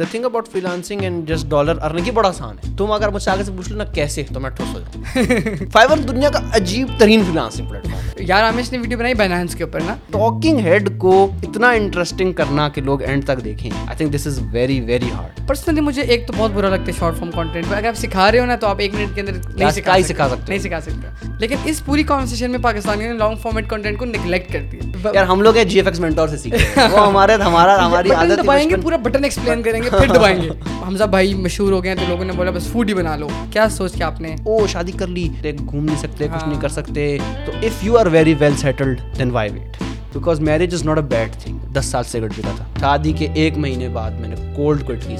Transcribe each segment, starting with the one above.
The thing about freelancing and just dollar earning کی بڑا آسان ہے. تم اگر مجھ سے آگے سے پوچھ لو نا کیسے تو میں ٹھوس ہو جاؤں. فائبر دنیا کا عجیب ترین فریلانسنگ پلیٹ فارم ہے. یار رامیش نے ویڈیو بنائی بائنانس کے اوپر نا, ٹاکنگ ہیڈ کو اتنا انٹرسٹنگ کرنا کہ لوگ اینڈ تک دیکھیں. I think this is very very hard. Personally مجھے ایک تو بہت برا لگتا ہے شارٹ فارم کانٹینٹ میں. اگر آپ سکھا رہے ہو نا تو آپ ایک منٹ کے اندر نہیں سکھا سکتے. لیکن اس پوری کانورسیشن میں پاکستانیوں نے لانگ فارمیٹ کانٹینٹ کو نگلیکٹ کر دیا. یار ہم لوگ ہیں جی ایف ایکس مینٹور سے سیکھے, وہ ہماری عادت ہے. پورا بٹن ایکسپلین کریں گے پھر دبائیں گے. حمزہ بھائی مشہور ہو گئے تو لوگوں نے بولا بس فوڈ ہی بنا لو. کیا سوچ کے آپ نے او شادی کر لی, گھوم نہیں سکتے, کچھ نہیں کر سکتے. تو if you are very well settled then why wait, because marriage is not a bad thing. 10 سال سے گٹ چکا تھا, شادی کے 1 مہینے بعد میں نے کولڈ کوئٹ کی.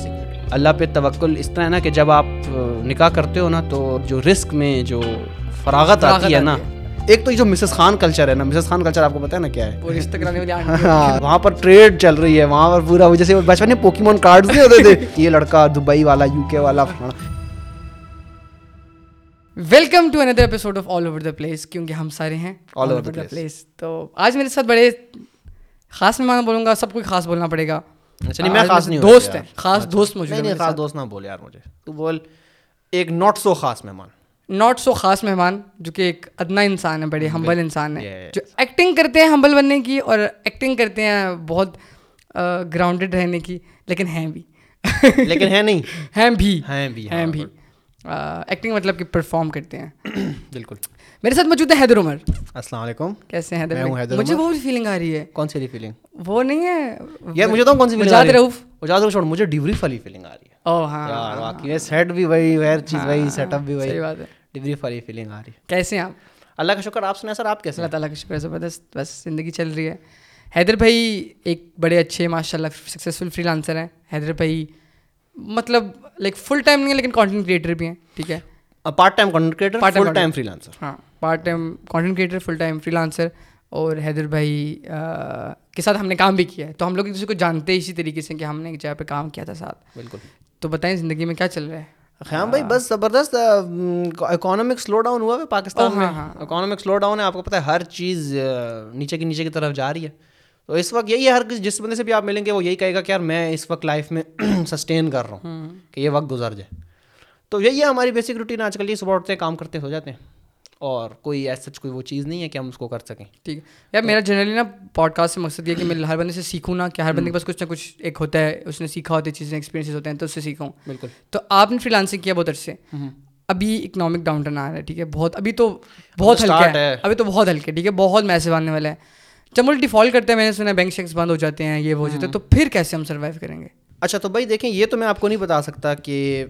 اللہ پہ توکل اس طرح ہے نا کہ جب آپ نکاح کرتے ہو نا تو جو رسک میں جو فراغت آتی ہے نا, ایک تو یہ جو مسز خان کلچر ہے نا, مسز خان کلچر آپ کو پتہ ہے نا کیا ہے, وہاں پر ٹریڈ چل رہی ہے. وہاں پر پورا وہ جیسے بچپن میں پوکیمون کارڈز نہیں ہوتے تھے, یہ لڑکا دبئی والا, یو کے والا. Welcome to another episode of all over the place, کیونکہ ہم سارے ہیں آل اوور دا پلیس. تو آج میرے ساتھ بڑے خاص مہمان بولوں گا, سب کو خاص بولنا پڑے گا. دوست ہیں, خاص دوست موجود ہیں. خاص دوست نہ بول یار مجھے, تو بول ایک ناٹ سو خاص مہمان. ناٹ سو خاص مہمان جو کہ ایک ادنا انسان ہے, بڑے ہمبل انسان ہے, جو ایکٹنگ کرتے ہیں ہمبل بننے کی اور ایکٹنگ کرتے ہیں بہت گراؤنڈیڈ رہنے کی, لیکن ہیں بھی, لیکن ہیں نہیں, ہیں بھی ایکٹنگ مطلب کہ پرفارم کرتے ہیں. بالکل. میرے ساتھ موجود ہے حیدر عمر. السلام علیکم. کیسے ہیں حیدر؟ مجھے وہ فیلنگ آ رہی ہے. کون سی فیلنگ؟ وہ نہیں ہے یار مجھے تو کون سی فیلنگ آ رہی ہے, مجھے چھوڑ, مجھے ڈیوری فلی فیلنگ آ رہی ہے. او ہاں یار واقعی سیٹ بھی وہی, ہر چیز وہی, سیٹ اپ بھی وہی. صحیح بات ہے, ڈیوری فلی فیلنگ آ رہی ہے. کیسے ہیں آپ؟ اللہ کا شکر. آپ سنیں سر, آپ کیسے؟ اللہ تعالیٰ کا شکر, زبردست, بس زندگی چل رہی ہے. حیدر بھائی ایک بڑے اچھے ماشاء اللہ سکسیزفل فری لانسر ہیں. حیدر بھائی مطلب لائک فل ٹائم نہیں ہے لیکن کانٹینٹ کریٹر بھی ہیں. ٹھیک ہے, part time content creator, full time freelancer. ہاں, part time content creator, full time freelancer. اور حیدر بھائی کے ساتھ ہم نے کام بھی کیا ہے, تو ہم لوگ ایک دوسرے کو جانتے اسی طریقے سے کہ ہم نے ایک جگہ پہ کام کیا تھا ساتھ. بالکل. تو بتائیں زندگی میں کیا چل رہا ہے خیام بھائی؟ بس زبردست. اکانومک سلو ڈاؤن ہوا ہے پاکستان میں. اکانومک سلو ڈاؤن ہے, آپ کو پتہ ہے ہر چیز نیچے کی طرف جا رہی ہے. تو اس وقت یہی ہے, ہر جس بندے سے بھی آپ ملیں گے وہ یہی کہے گا کہ یار میں اس وقت لائف میں سسٹین کر رہا ہوں کہ یہ وقت گزر جائے. تو یہی ہے ہماری بیسک روٹین آج کل. یہ صبح اٹھتے ہیں, کام کرتے ہو جاتے ہیں, اور کوئی ایسا کوئی وہ چیز نہیں ہے کہ ہم اس کو کر سکیں. ٹھیک ہے یار, میرا جنرلی نا پوڈ کاسٹ سے مقصد یہ ہے کہ میں ہر بندے سے سیکھوں نا, کہ ہر بندے کے پاس کچھ نہ کچھ ایک ہوتا ہے, اس نے سیکھا ہوتا ہے, چیزیں ایکسپیرینسز ہوتے ہیں, تو اس سے سیکھوں. بالکل. تو آپ نے فری لانسنگ کیا بہت عرصے. ابھی اکنامک ڈاؤن ٹرن آ رہا ہے, ٹھیک ہے, بہت ابھی تو بہت ہلکا ہے, ٹھیک ہے, بہت میسو آنے والا ہے. جب ملک ڈیفالٹ کرتے ہیں, میں نے سنا بینک شیکس بند ہو جاتے ہیں, یہ ہو جاتے ہیں, تو پھر کیسے ہم سروائیو کریں گے؟ اچھا تو بھائی دیکھیں, یہ تو میں آپ کو نہیں بتا سکتا کہ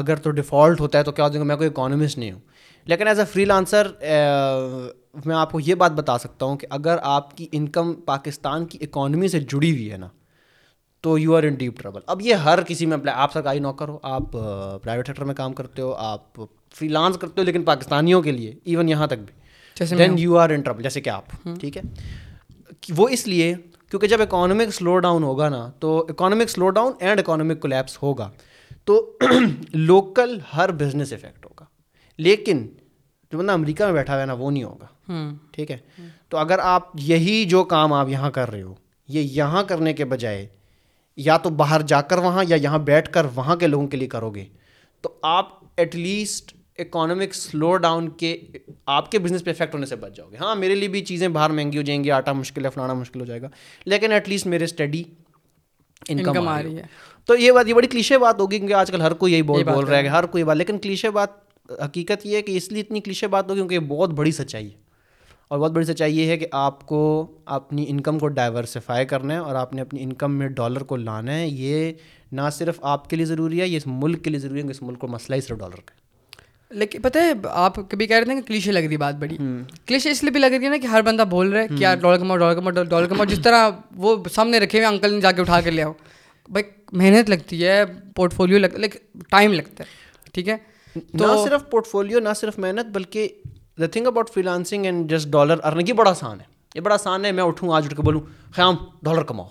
اگر تو ڈیفالٹ ہوتا ہے تو کیا ہو جائے گا. میں کوئی اکانومسٹ نہیں ہوں, لیکن ایز اے فری لانسر میں آپ کو یہ بات بتا سکتا ہوں کہ اگر آپ کی انکم پاکستان کی اکانومی سے جڑی ہوئی ہے نا, تو you are in deep trouble. اب یہ ہر کسی میں اپلائی, آپ سرکاری نوکر ہو, آپ پرائیویٹ سیکٹر میں کام کرتے ہو, آپ فری لانس کرتے ہو, لیکن پاکستانیوں کے لیے ایون یہاں تک بھی then you are in trouble. جیسے کہ آپ, ٹھیک ہے, وہ اس لیے کیونکہ جب اکانومک سلو ڈاؤن ہوگا نا, تو economic slow down and economic collapse ہوگا, تو لوکل ہر بزنس افیکٹ ہوگا, لیکن جو بندہ امریکہ میں بیٹھا ہوا ہے نا وہ نہیں ہوگا. ٹھیک ہے, تو اگر آپ یہی جو کام آپ یہاں کر رہے ہو, یہ یہاں کرنے کے بجائے یا تو باہر جا کر وہاں, یا یہاں بیٹھ کر وہاں کے لوگوں کے لیے کرو گے, تو آپ at least economic slow down کے آپ کے بزنس پہ افیکٹ ہونے سے بچ جاؤ گے. ہاں میرے لیے بھی چیزیں باہر مہنگی ہو جائیں گی, آٹا مشکل ہے, فلانا مشکل ہو جائے گا, لیکن ایٹ لیسٹ میرے اسٹڈی انکم آ رہی ہے. تو یہ بات, یہ بڑی کلیشے بات ہوگی کیونکہ آج کل ہر کوئی یہی بول رہا ہے, ہر کوئی بات, لیکن کلیشے بات حقیقت یہ ہے کہ اس لیے اتنی کلیشے بات ہوگی کیونکہ یہ بہت بڑی سچائی ہے. اور بہت بڑی سچائی یہ ہے کہ آپ کو اپنی انکم کو ڈائیورسیفائی کرنا ہے, اور آپ نے اپنی انکم میں ڈالر کو لانا ہے. یہ نہ صرف آپ کے لیے ضروری ہے, یہ اس ملک کے لیے ضروری ہے, اس ملک کو مسئلہ ہی صرف ڈالر کا. لیکن پتہ ہے آپ کبھی کہہ رہے تھے کہ کلیشے لگ رہی ہے بات, بڑی کلیشے اس لیے بھی لگ رہی ہے نا کہ ہر بندہ بول رہا ہے کہ یار ڈالر کماؤ, جس طرح وہ سامنے رکھے ہوئے انکل نے جا کے اٹھا کے لے آؤ. بھائی محنت لگتی ہے, پورٹ فولیو ٹائم لگتا ہے, ٹھیک ہے, نہ صرف پورٹ فولیو, نہ صرف محنت, بلکہ the thing about freelancing and just dollar earning, یہ بڑا آسان ہے, یہ بڑا آسان ہے. میں اٹھوں آج اٹھ کے بولوں خیام ڈالر کماؤ,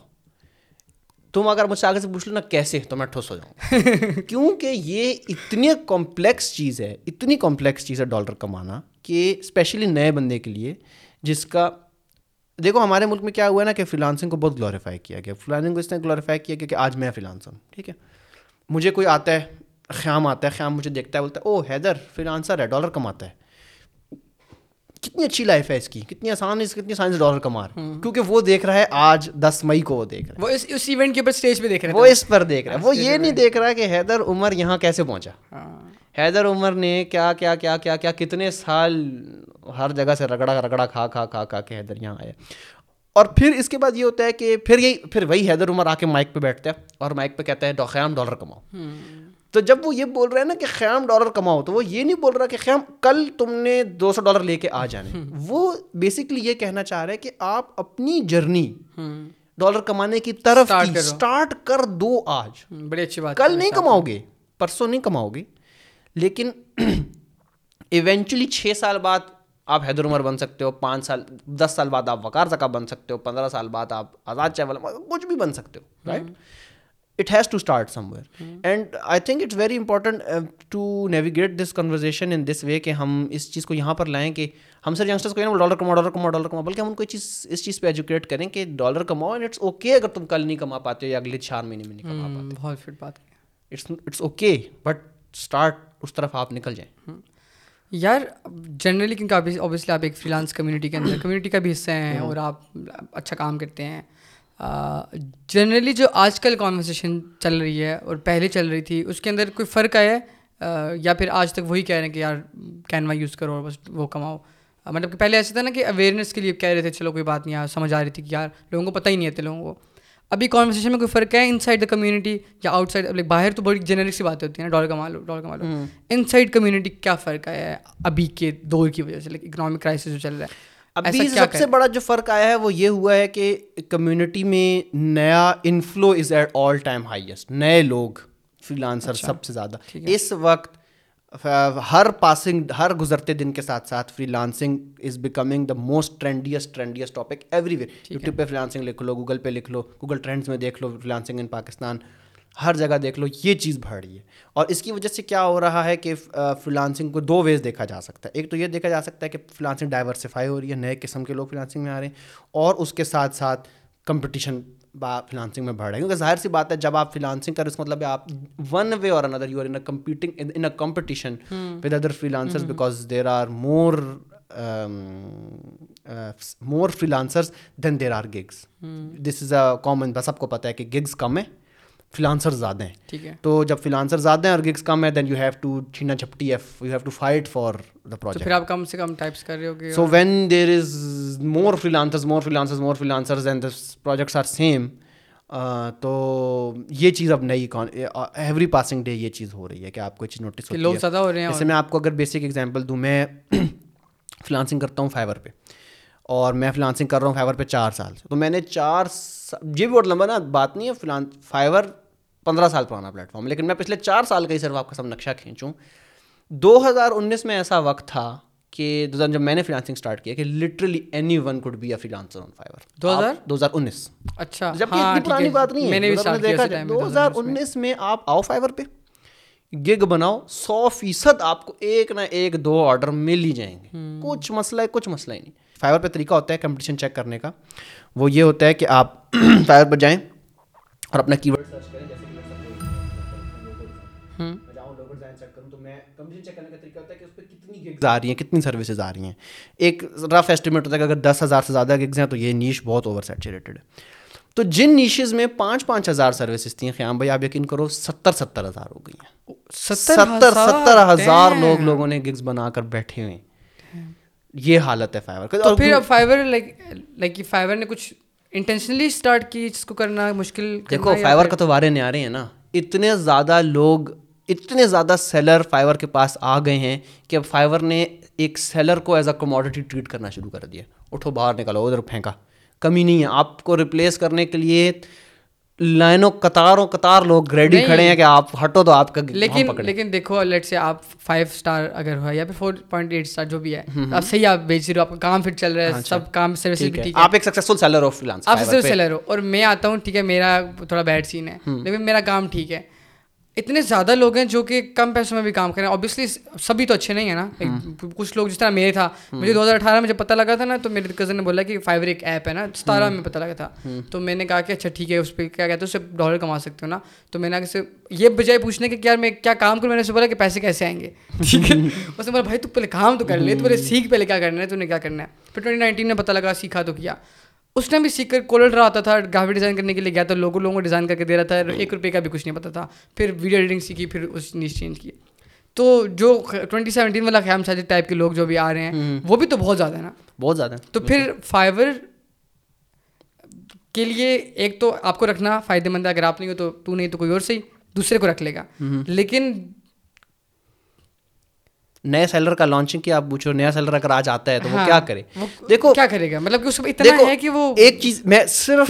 تم اگر مجھ سے آگے سے پوچھ لو نا کیسے, تو میں ٹھوس ہو جاؤں کیونکہ یہ اتنی کمپلیکس چیز ہے ڈالر کمانا, کہ اسپیشلی نئے بندے کے لیے جس کا دیکھو ہمارے ملک میں کیا ہوا ہے نا کہ فریلانسنگ کو بہت گلوریفائی کیا گیا. فریلانسنگ کو اس نے گلوریفائی کیا گیا کہ آج میں فریلانسر ہوں. ٹھیک ہے, مجھے کوئی آتا ہے, خیام آتا ہے, خیام مجھے دیکھتا ہے, بولتا ہے او حیدر فریلانسر ہے, ڈالر کماتا ہے. کتنی اچھی لائف ہے اس کی, کتنی آسان ہے, کتنی آسانی سے ڈالر کما رہا ہے, کیونکہ وہ دیکھ رہا ہے آج 10 مئی کو وہ دیکھ رہا ہے, وہ اس ایونٹ کے اوپر اسٹیج پہ دیکھ رہا ہے, وہ اس پر دیکھ رہا ہے. وہ یہ نہیں دیکھ رہا کہ حیدر عمر یہاں کیسے پہنچا, حیدر عمر نے کیا کیا کیا کیا کیا کتنے سال ہر جگہ سے رگڑا رگڑا کھا کھا کھا کھا کے حیدر یہاں آیا. اور پھر اس کے بعد یہ ہوتا ہے کہ پھر وہی حیدر عمر آ کے مائک پہ بیٹھتا ہے اور مائک پہ کہتا ہے خیام ڈالر کماؤ. تو جب وہ یہ بول رہا ہے نا کہ خیام ڈالر کماؤ, تو وہ یہ نہیں بول رہا کہ خیام کل تم نے $200 لے کے آ جانے. وہ بیسکلی یہ کہنا چاہ رہا ہے کہ آپ اپنی جرنی ڈالر کمانے کی طرف اسٹارٹ کر دو آج. بڑی اچھی بات, کل نہیں کماؤ گے, پرسوں نہیں کماؤ گے, لیکن ایونچولی 6 سال بعد آپ حیدر عمر بن سکتے ہو, 5 سال 10 سال بعد آپ وقار زکا بن سکتے ہو, 15 سال بعد آپ آزاد چاول, کچھ بھی بن سکتے ہو. Right, it has to start somewhere. and I think it's very important to navigate this conversation in this way کہ ہم اس چیز کو یہاں پر لائیں کہ ہم سر ینگسٹرس کو ڈالر کماؤ ڈالر کماؤ ڈالر کماؤ, بلکہ ہم ان کو اس چیز پہ ایجوکیٹ کریں کہ ڈالر کماؤ اینڈ اٹس اوکے اگر تم کل نہیں کما پاتے یا اگلے 4 مہینے میں نہیں کما پاتے. بہت فٹ بات ہے, اٹس اوکے بٹ اسٹارٹ اس طرف آپ نکل جائیں. یار جنرلی کیونکہ اوبیسلی آپ ایک فری لانس کمیونٹی کے اندر کمیونٹی کا بھی حصہ ہیں اور آپ اچھا کام کرتے ہیں. جنرلی جو آج کل کانورسیشن چل رہی ہے اور پہلے چل رہی تھی اس کے اندر کوئی فرق آیا ہے, یا پھر آج تک وہی کہہ رہے ہیں کہ یار کینوا یوز کرو اور بس وہ کماؤ؟ مطلب کہ پہلے ایسا تھا نا کہ اویئرنیس کے لیے کہہ رہے تھے چلو کوئی بات نہیں, یار سمجھ آ رہی تھی کہ یار لوگوں کو پتہ ہی نہیں ہے, لوگوں کو ابھی کانورسیشن میں کوئی فرق ہے ان سائڈ دا کمیونٹی یا آؤٹ سائڈ؟ لائک باہر تو بڑی جنرک سی باتیں ہوتی ہیں نا, ڈالر کما لو ڈالر کما لو, ان سائڈ کمیونٹی کیا فرق آیا ہے ابھی کے دور کی وجہ سے, لائک اکنامک کرائسس جو چل رہا ہے ابھی؟ سب سے بڑا جو فرق آیا ہے وہ یہ ہوا ہے کہ کمیونٹی میں نیا inflow is at all time highest, نئے لوگ فری لانسر سب سے زیادہ اس وقت. ہر گزرتے دن کے ساتھ ساتھ freelancing is becoming the most trendiest topic everywhere. YouTube پہ فری لانسنگ لکھ لو, گوگل پہ لکھ لو, گوگل ٹرینڈس میں دیکھ لو فری لانسنگ ان پاکستان, ہر جگہ دیکھ لو یہ چیز بڑھ رہی ہے. اور اس کی وجہ سے کیا ہو رہا ہے کہ فری لانسنگ کو دو ویز دیکھا جا سکتا ہے. ایک تو یہ دیکھا جا سکتا ہے کہ فری لانسنگ ڈائیورسیفائی ہو رہی ہے, نئے قسم کے لوگ فری لانسنگ میں آ رہے ہیں, اور اس کے ساتھ ساتھ کمپٹیشن فری لانسنگ میں بڑھ رہا ہے. کیونکہ ظاہر سی بات ہے جب آپ فری لانسنگ کریں اس کا مطلب ہے آپ ون وے اور اندر you are in a competition with other freelancers, because there are more freelancers than there are gigs. This is a common, سب کو پتہ ہے کہ گگز کم ہے, فری لانسر زیادہ ہیں. ٹھیک ہے, تو جب فری لانسر زیادہ ہیں اور گگس کم ہے, دین یو ہیو ٹو چھینا جھپٹی, you have to fight for the project. پھر آپ کم سے کم ٹائپس کر رہے ہو گے. So when there is more freelancers more freelancers more freelancers and the projects are same, تو یہ چیز اب نئی ایوری پاسنگ ڈے یہ چیز ہو رہی ہے کہ آپ کو یہ چیز نوٹس ہوتی ہے, لوگ زیادہ ہو رہے ہیں. جیسے میں آپ کو اگر بیسک ایگزامپل دوں, میں فری لانسنگ کرتا ہوں فائبر پہ, اور میں فری لانسنگ کر رہا ہوں فائبر پہ 4 سال سے. تو میں نے 4 سال, یہ بھی بہت لمبا نا بات نہیں ہے, فائبر 15 سال پرانا پلیٹ فارم, لیکن میں پچھلے 4 سال کا ہی صرف آپ کا سب نقشہ کھینچوں. 2019 میں ایسا وقت تھا کہ جب میں نے فری لانسنگ اسٹارٹ کیا کہ literally anyone could be a freelancer on Fiverr. 2019, اچھا, جبکہ اتنی پرانی بات نہیں ہے. میں نے دیکھا 2019 میں آپ آؤ فائبر پہ, گگ بناؤ, 100% آپ کو ایک نہ ایک 2 آرڈر مل ہی جائیں گے. کچھ مسئلہ ہی نہیں. فائبر پہ طریقہ ہوتا ہے کمپٹیشن چیک کرنے کا, وہ یہ ہوتا ہے کہ آپ فائبر پہ جائیں اور اپنا کی ورڈ سرچ کریں, جیسے میں جاؤں لوگو ڈیزائن چیک کروں, تو میں کمپٹیشن چیک کرنے کا طریقہ ہوتا ہے کہ اس پہ کتنی گگز آ رہی ہیں, کتنی سروسز آ رہی ہیں. ایک رف ایسٹیمیٹ ہوتا ہے کہ اگر 10,000 سے زیادہ گگز ہیں تو یہ نیش بہت اوور سیچوریٹڈ ہے. تو جن نیشز میں 5,000 سروسز تھیں, خیام بھائی آپ یقین کرو 70,000 ہو گئی ہیں. 70,000 لوگوں نے گگز بنا کر بیٹھے ہوئے ہیں. یہ حالت ہے فائبر کا. تو پھر فائبر لائک فائبر نے کچھ انٹینشنلی اسٹارٹ کی جس کو کرنا مشکل. دیکھو فائبر کا تو وارے نہیں آ رہے ہیں نا, اتنے زیادہ لوگ, اتنے زیادہ سیلر فائبر کے پاس آ گئے ہیں کہ اب فائبر نے ایک سیلر کو ایز اے کموڈٹی ٹریٹ کرنا شروع کر دیا. اٹھو باہر نکالو, ادھر پھینکا, کمی نہیں ہے. آپ کو ریپلیس کرنے کے لیے لائنوں قطار لوگ ریڈی کھڑے ہیں کہ آپ ہٹو تو آپ کا. لیکن دیکھو لیٹ سے آپ 5 اسٹار اگر ہوا یا پھر 4.8 اسٹار جو بھی ہے, آپ صحیح آپ بیچ رہے ہو, آپ کا کام پھر چل رہا ہے, سب کام سروسز بھی ٹھیک ہے, آپ ایک سکسیسفل سیلر ہو فری لانسر, آپ سکسیسفل سیلر ہو. اور میں آتا ہوں, ٹھیک ہے میرا تھوڑا بیڈ سین ہے لیکن میرا کام ٹھیک ہے, اتنے زیادہ لوگ ہیں جو کہ کم پیسوں میں بھی کام کریں. اوبیسلی سبھی تو اچھے نہیں ہیں نا, کچھ لوگ جس طرح میرے تھا, مجھے 2018 میں جب پتہ لگا تھا نا تو میرے کزن نے بولا کہ فائیور ایک ایپ ہے نا, 17 میں پتہ لگا تھا, تو میں نے کہا کہ اچھا ٹھیک ہے اس پہ کیا کہتے ہیں اس سے ڈالر کما سکتے ہو نا. تو میں نے اسے یہ بجائے پوچھنے کہ یار میں کیا کام کروں, میں نے اسے بولا کہ پیسے کیسے آئیں گے, ٹھیک ہے. اس نے بولا بھائی تو پہلے کام تو کر لے, تو پہلے سیکھ پہلے کیا کرنا ہے, تو نے کیا کرنا ہے. پھر 2019 میں پتہ لگا, سیکھا تو کیا. اس نے بھی سیکھ کر کولر رہا تھا, گرافک ڈیزائن کرنے کے لیے گیا تھا, لوگوں کو ڈیزائن کر کے دے رہا تھا, $1 کا بھی کچھ نہیں پتا تھا. پھر ویڈیو ایڈیٹنگ سیکھی, پھر اس نیچ چینج کی. تو جو 2017 والا خیام ساجد ٹائپ کے لوگ جو بھی آ رہے ہیں وہ بھی تو بہت زیادہ ہے نا, بہت زیادہ. تو پھر فائیور کے لیے ایک تو آپ کو رکھنا فائدے مند ہے, اگر آپ نہیں ہو تو تو نہیں تو کوئی اور صحیح دوسرے کو رکھ لے گا. لیکن نئے سیلر کا لانچنگ کی آپ پوچھو, نیا سیلر اگر آج آتا ہے تو وہ کیا کرے, دیکھو کیا کرے گا, مطلب کہ اس کو اتنا ہے کہ وہ ایک چیز میں صرف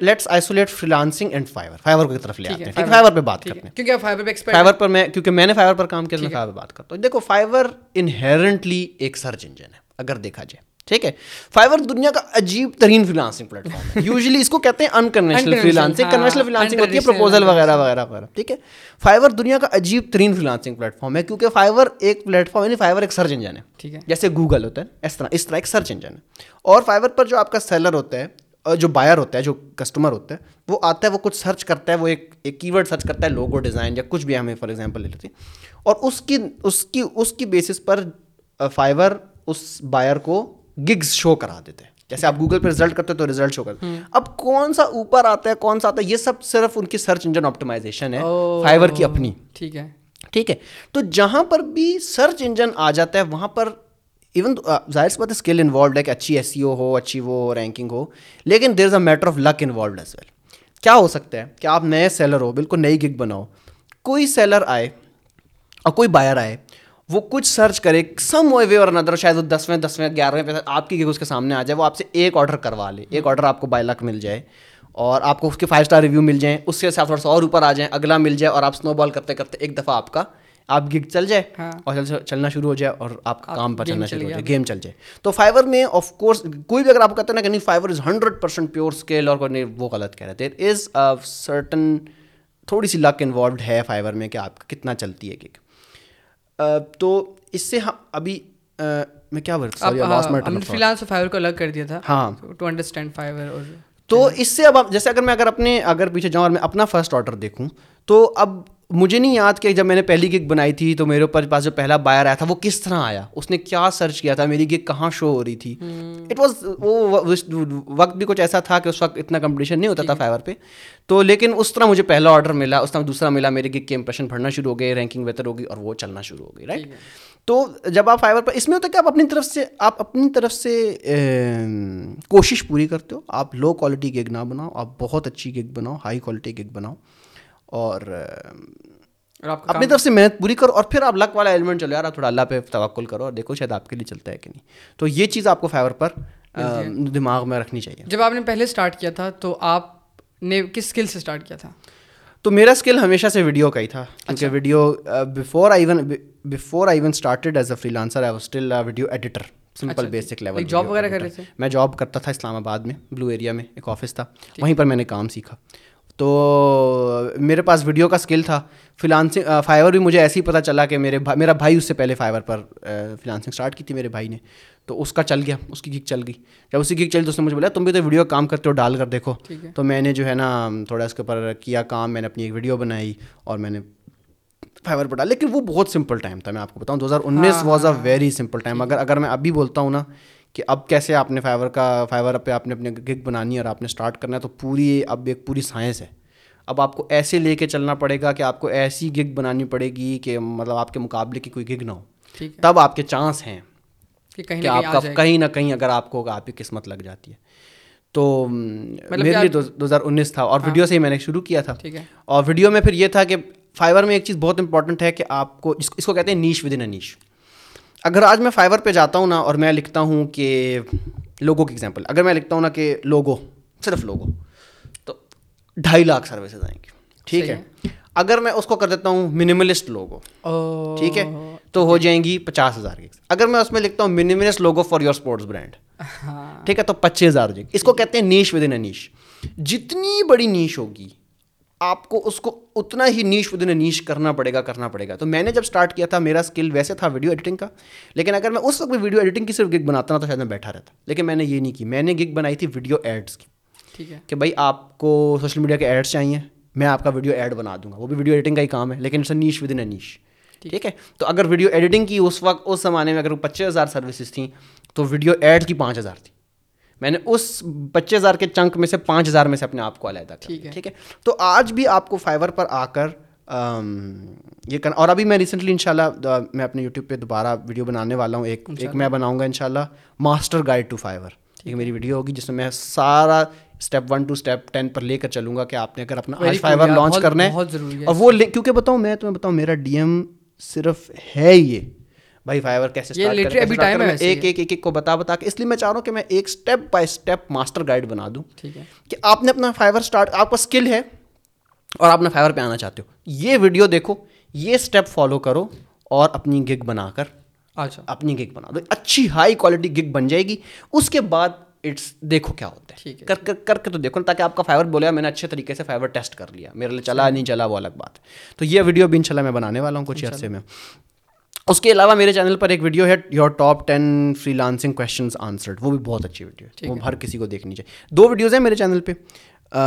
let's isolate freelancing and Fiverr, Fiverr کی طرف لے آتے ہیں. ٹھیک, فائیور پہ بات کرتے ہیں کیونکہ فائیور پہ ایکسپرٹ, فائیور پر میں کیونکہ میں نے فائیور پر کام کیا, میں فائیور پہ بات کرتا ہوں. دیکھو فائیور انہیرنٹلی ایک سرچ انجن ہے اگر دیکھا جائے, ٹھیک ہے. فائیور دنیا کا عجیب ترین فری لانسنگ پلیٹ فارم ہے. یوزلی اس کو کہتے ہیں unconventional freelancing, conventional freelancing ہوتی ہے پروپوزل وغیرہ وغیرہ وغیرہ, ٹھیک ہے. فائیور دنیا کا عجیب ترین فری لانسنگ پلیٹ فارم ہے کیونکہ فائیور ایک پلیٹ فارم یعنی فائیور ایک سرچ انجن ہے, ٹھیک ہے, جیسے گوگل ہوتا ہے اس طرح ایک سرچ انجن ہے. اور فائیور پر جو آپ کا سیلر ہوتا ہے, جو بائر ہوتا ہے, جو کسٹمر ہوتا ہے, وہ آتا ہے, وہ کچھ سرچ کرتا ہے, وہ ایک کی ورڈ سرچ کرتا ہے, لوگو ڈیزائن یا کچھ بھی ہمیں فار ایگزامپل لے لیتے ہیں, اور اس کی بیسس پر فائیور اس بائر کو گگز شو کرا دیتے ہیں. جیسے آپ گوگل پہ رزلٹ کرتے تو رزلٹ شو کرتے ہیں. اب کون سا اوپر آتا ہے کون سا آتا ہے, یہ سب صرف ان کی سرچ انجن آپٹیمائزیشن ہے فائیور کی اپنی, ٹھیک ہے ٹھیک ہے. تو جہاں پر بھی سرچ انجن آ جاتا ہے وہاں پر ایون ظاہر سی بات اسکل انوالوڈ ہے کہ اچھی ایس ای او ہو, اچھی وہ رینکنگ ہو, لیکن there is a matter of luck involved as well. کیا ہو سکتا ہے کہ آپ نئے سیلر ہو, بالکل نئی گگ بناؤ, کوئی سیلر آئے اور کوئی بائر آئے, وہ کچھ سرچ کرے سم وے اور اندر, شاید وہ 10ویں 11ویں پہ آپ کی گگ اس کے سامنے آ جائے, وہ آپ سے ایک آرڈر کروا لے, ایک آرڈر آپ کو بائی لک مل جائے اور آپ کو اس کے 5 اسٹار ریویو مل جائیں, اس سے آپ تھوڑا سا اور اوپر آ جائیں, اگلا مل جائے, اور آپ سنو بال کرتے کرتے ایک دفعہ آپ گگ چل جائے اور چلنا شروع ہو جائے اور آپ کا کام پر چلنا شروع ہو جائے, گیم چل جائے. تو فائیور میں آف کورس کوئی بھی اگر آپ کو کہتے ہیں نا کہ نہیں فائیور از 100% پیور اسکیل, اور وہ غلط کہہ رہے تھے. دیر از اے سرٹن تھوڑی سی لک انوالوڈ ہے فائیور میں کہ آپ کتنا چلتی ہے گگ. تو اس سے ابھی میں کیا فری لانس اور فائیور کو الگ کر دیا تھا, ہاں ٹو انڈرسٹینڈ فائیور. اور تو اس سے اب جیسے اگر میں پیچھے جاؤں اور میں اپنا فرسٹ آرڈر دیکھوں تو اب مجھے نہیں یاد کہ جب میں نے پہلی گگ بنائی تھی تو میرے اوپر پاس جو پہلا بائر آیا تھا وہ کس طرح آیا, اس نے کیا سرچ کیا تھا, میری گگ کہاں شو ہو رہی تھی. اٹ واز وہ وقت بھی کچھ ایسا تھا کہ اس وقت اتنا کمپٹیشن نہیں ہوتا تھا فائیور پہ, تو لیکن اس طرح مجھے پہلا آرڈر ملا, اس طرح دوسرا ملا, میرے گگ کے امپریشن بڑھنا شروع ہو گئے, رینکنگ بہتر ہو گئی اور وہ چلنا شروع ہو گئی, رائٹ. تو جب آپ فائیور پر اس میں ہوتا ہے کہ آپ اپنی طرف سے کوشش پوری کرتے ہو, آپ لو کوالٹی گگ نہ بناؤ, آپ بہت اچھی گگ بناؤ, ہائی کوالٹی گگ بناؤ اور اپنی طرف سے محنت پوری کرو, اور پھر آپ لک والا ایلیمنٹ چلو, یار آپ تھوڑا اللہ پہ توکل کرو اور دیکھو شاید آپ کے لیے چلتا ہے کہ نہیں. تو یہ چیز آپ کو فائیور پر دماغ میں رکھنی چاہیے. جب آپ نے پہلے اسٹارٹ کیا تھا تو آپ نے کس اسکل سے اسٹارٹ کیا تھا؟ تو میرا اسکل ہمیشہ سے ویڈیو کا ہی تھا, کیونکہ video before I even started as a freelancer I was still a video editor, simple basic level. Job وغیرہ کر رہے تھے؟ میں جاب کرتا تھا اسلام آباد میں, بلو ایریا میں ایک آفس تھا, وہیں پر میں نے کام سیکھا. تو میرے پاس ویڈیو کا اسکل تھا. فری لانسنگ فائیور بھی مجھے ایسے ہی پتہ چلا کہ میرا بھائی اس سے پہلے فائیور پر فری لانسنگ اسٹارٹ کی تھی میرے بھائی نے, تو اس کا چل گیا, اس کی گگ چل گئی. جب اس کی گگ چلی تو اس نے مجھے بولا تم بھی تو ویڈیو کا کام کرتے ہو, ڈال کر دیکھو. تو میں نے جو ہے نا تھوڑا اس کے اوپر کیا کام, میں نے اپنی ایک ویڈیو بنائی اور میں نے فائیور پر ڈالا. لیکن وہ بہت سمپل ٹائم تھا, میں آپ کو بتاؤں 2019 was a very simple time. اگر میں ابھی بولتا ہوں نا کہ اب کیسے آپ نے فائیور پہ آپ نے اپنے گگ بنانی ہے اور آپ نے اسٹارٹ کرنا ہے, تو ایک پوری سائنس ہے. اب آپ کو ایسے لے کے چلنا پڑے گا کہ آپ کو ایسی گگ بنانی پڑے گی کہ مطلب آپ کے مقابلے کی کوئی گگ نہ ہو, تب آپ کے چانس ہیں کہ آپ کا کہیں نہ کہیں اگر آپ کو آپ کی قسمت لگ جاتی ہے. تو میرے لیے 2019 تھا اور ویڈیو سے ہی میں نے شروع کیا تھا. اور ویڈیو میں پھر یہ تھا کہ فائیور میں ایک چیز بہت امپورٹنٹ ہے کہ آپ کو اس کو کہتے ہیں نیش ود ان اے نیش. اگر آج میں فائیور پہ جاتا ہوں نا اور میں لکھتا ہوں کہ لوگو کی ایگزامپل, اگر میں لکھتا ہوں نا کہ لوگو, صرف لوگو, تو 2.5 لاکھ سروسز آئیں گی, ٹھیک ہے. اگر میں اس کو کر دیتا ہوں منیملسٹ لوگو, ٹھیک ہے, تو ہو جائیں گی 50,000. اگر میں اس میں لکھتا ہوں minimalist logo for your sports brand, ٹھیک ہے, تو 25,000 ہو جائے گی. اس کو کہتے ہیں نیش ود ان اے نیش. جتنی بڑی نیش ہوگی آپ کو اس کو اتنا ہی نیش بدن نیش کرنا پڑے گا. تو میں نے جب سٹارٹ کیا تھا میرا اسکل ویسے تھا ویڈیو ایڈیٹنگ کا, لیکن اگر میں اس وقت بھی ویڈیو ایڈیٹنگ کی صرف گگ بناتا نہ تو شاید میں بیٹھا رہتا, لیکن میں نے یہ نہیں کی. میں نے گگ بنائی تھی ویڈیو ایڈس کی, ٹھیک ہے, کہ بھائی آپ کو سوشل میڈیا کے ایڈس چاہیے, میں آپ کا ویڈیو ایڈ بنا دوں گا. وہ بھی ویڈیو ایڈیٹنگ کا ہی کام ہے, لیکن اٹس اے نیش ود ان اے نیش. ٹھیک ہے, تو اگر ویڈیو ایڈیٹنگ کی اس وقت اس زمانے میں اگر 25,000 سروسز تھیں تو ویڈیو ایڈ کی 5,000 تھی. میں نے اس 25,000 کے چنک میں سے 5,000 میں سے اپنے آپ کو علیحدہ کیا. ٹھیک ہے, تو آج بھی آپ کو فائیور پر آ کر یہ کرنا. اور ابھی میں ریسنٹلی انشاءاللہ میں اپنے یوٹیوب پہ دوبارہ ویڈیو بنانے والا ہوں. ایک میں بناؤں گا انشاءاللہ ماسٹر گائیڈ ٹو فائیور, ایک میری ویڈیو ہوگی جس میں میں سارا اسٹیپ 1 to step 10 پر لے کر چلوں گا کہ آپ نے اگر اپنا آج فائیور لانچ کرنا ہے. اور وہ کیونکہ بتاؤں میں تمہیں بتاؤں میرا ڈی ایم صرف ہے یہ بھائی فائیور کیسے اسٹارٹ کریں, میں ایک ایک ایک کو بتا کے, اس لیے میں چاہ رہا ہوں کہ میں ایک step by step master guide بنا دوں. ٹھیک ہے, کہ آپ نے اپنا فائیور اسٹارٹ, آپ کا اسکل ہے اور آپ نے فائیور پہ آنا چاہتے ہو, یہ ویڈیو دیکھو, یہ اسٹیپ فالو کرو اور اپنی گگ بنا کر, اچھا اپنی گگ بنا دو, اچھی ہائی کوالٹی گگ بن جائے گی. اس کے بعد اٹس دیکھو کیا ہوتا ہے, کر کر کے تو دیکھو تاکہ آپ کا فائیور بولے میں نے اچھے طریقے سے فائیور ٹیسٹ کر لیا, میرے لیے چلا نہیں چلا وہ الگ بات. تو یہ ویڈیو بھی انشاءاللہ میں بنانے والا ہوں کچھ عرصے میں. اس کے علاوہ میرے چینل پر ایک ویڈیو ہے your top 10 freelancing questions answered, وہ بھی بہت اچھی ویڈیو ہے, وہ ہر کسی کو دیکھنی چاہیے. 2 ویڈیوز ہیں میرے چینل پہ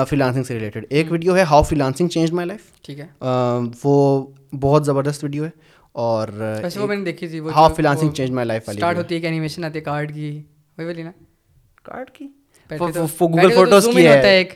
فری لانسنگ سے ریلیٹڈ. ایک ویڈیو ہے how freelancing change my life, ٹھیک ہے, وہ بہت زبردست ویڈیو ہے. اور ویسے وہ میں نے دیکھی تھی, وہ how freelancing change my life والی, سٹارٹ ہوتی ہے کہ اینیمیشن آتی ہے کارڈ کی, وہی والی نا, کارڈ کی گوگل فوٹوز کی ہے. ایک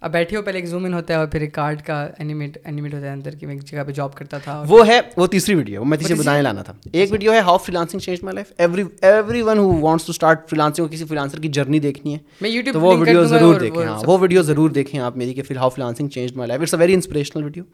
اب بیٹھے ہو, پہلے ایک زوم ان ہوتا ہے اور پھر ایک کارڈ کا اینیمیٹ ہوتا ہے اندر کی, میں ایک جگہ پہ جاب کرتا تھا. وہ ہے وہ تیسری ویڈیو, میں تیسری بتانے لانا تھا. ایک ویڈیو ہے how freelancing change my life, everyone who wants to start freelancing, کسی فری لانسر کی جرنی دیکھنی ہے, میں یوٹیوب وہ ویڈیو ضرور دیکھیں. ہاں وہ ویڈیو ضرور دیکھیں آپ میری, کہ پھر how freelancing change my life, it's a very inspirational video.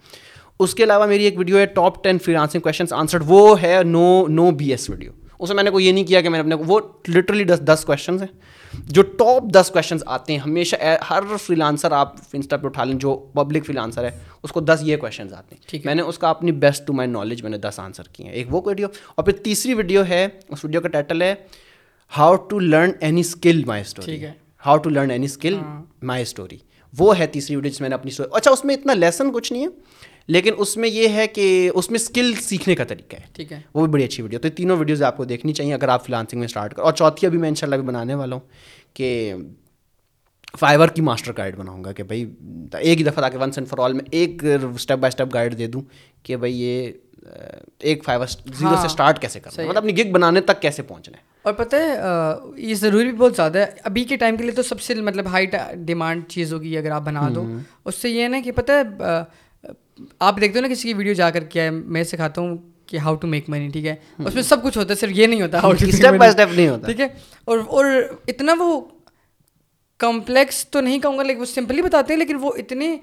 اس کے علاوہ میری ایک ویڈیو ہے top 10 freelancing questions answered, وہ ہے نو بی ایس ویڈیو. اس میں نے کوئی یہ نہیں کیا کہ میں نے اپنے, وہ لٹرلی 10 کویشچنز ہیں جو ٹاپ 10 کویشچنز آتے ہیں ہمیشہ, ہر فری لانسر آپ انسٹا پہ اٹھا لیں جو پبلک فری لانسر ہے اس کو 10 یہ کویشچنز آتے ہیں. میں نے اس کا اپنی بیسٹ ٹو مائی نالج میں نے 10 آنسر کیے ہیں, ایک وہ ویڈیو. اور پھر تیسری ویڈیو ہے, اس ویڈیو کا ٹائٹل ہے how to learn any skill my story, how to learn any skill my story, وہ ہے تیسری ویڈیو جس میں نے اپنی اسٹوری. اچھا اس میں اتنا لیسن کچھ نہیں ہے, لیکن اس میں یہ ہے کہ اس میں اسکل سیکھنے کا طریقہ ہے, ٹھیک ہے, وہ بھی بڑی اچھی ویڈیو. تو تینوں ویڈیوز آپ کو دیکھنی چاہیے اگر آپ فری لانسنگ میں اسٹارٹ کریں. اور چوتھی ابھی میں انشاءاللہ بھی بنانے والا ہوں کہ فائیور کی ماسٹر گائیڈ بناؤں گا, کہ بھائی ایک ہی دفعہ تاکہ ونس اینڈ فار آل میں ایک اسٹیپ بائی اسٹیپ گائیڈ دے دوں کہ بھائی یہ ایک فائیور 0 سے اسٹارٹ کیسے کرنا ہے, مطلب اپنی گگ بنانے تک کیسے پہنچنا ہے. اور پتہ ہے یہ ضروری بھی بہت زیادہ ہے ابھی کے ٹائم کے لیے, تو سب سے مطلب ہائی ڈیمانڈ چیز ہوگی اگر آپ بنا دو. اس سے یہ ہے نا کہ پتہ ہے آپ دیکھتے ہو نا کسی کی ویڈیو جا کر کیا ہے, میں سکھاتا ہوں کہ ہاؤ ٹو میک منی, ٹھیک ہے, اس میں سب کچھ ہوتا ہے, صرف یہ نہیں ہوتا how to step by step نہیں ہوتا, ٹھیک ہے. اور اتنا وہ کمپلیکس تو نہیں کہوں گا, لیکن وہ سمپلی بتاتے ہیں, لیکن وہ اتنے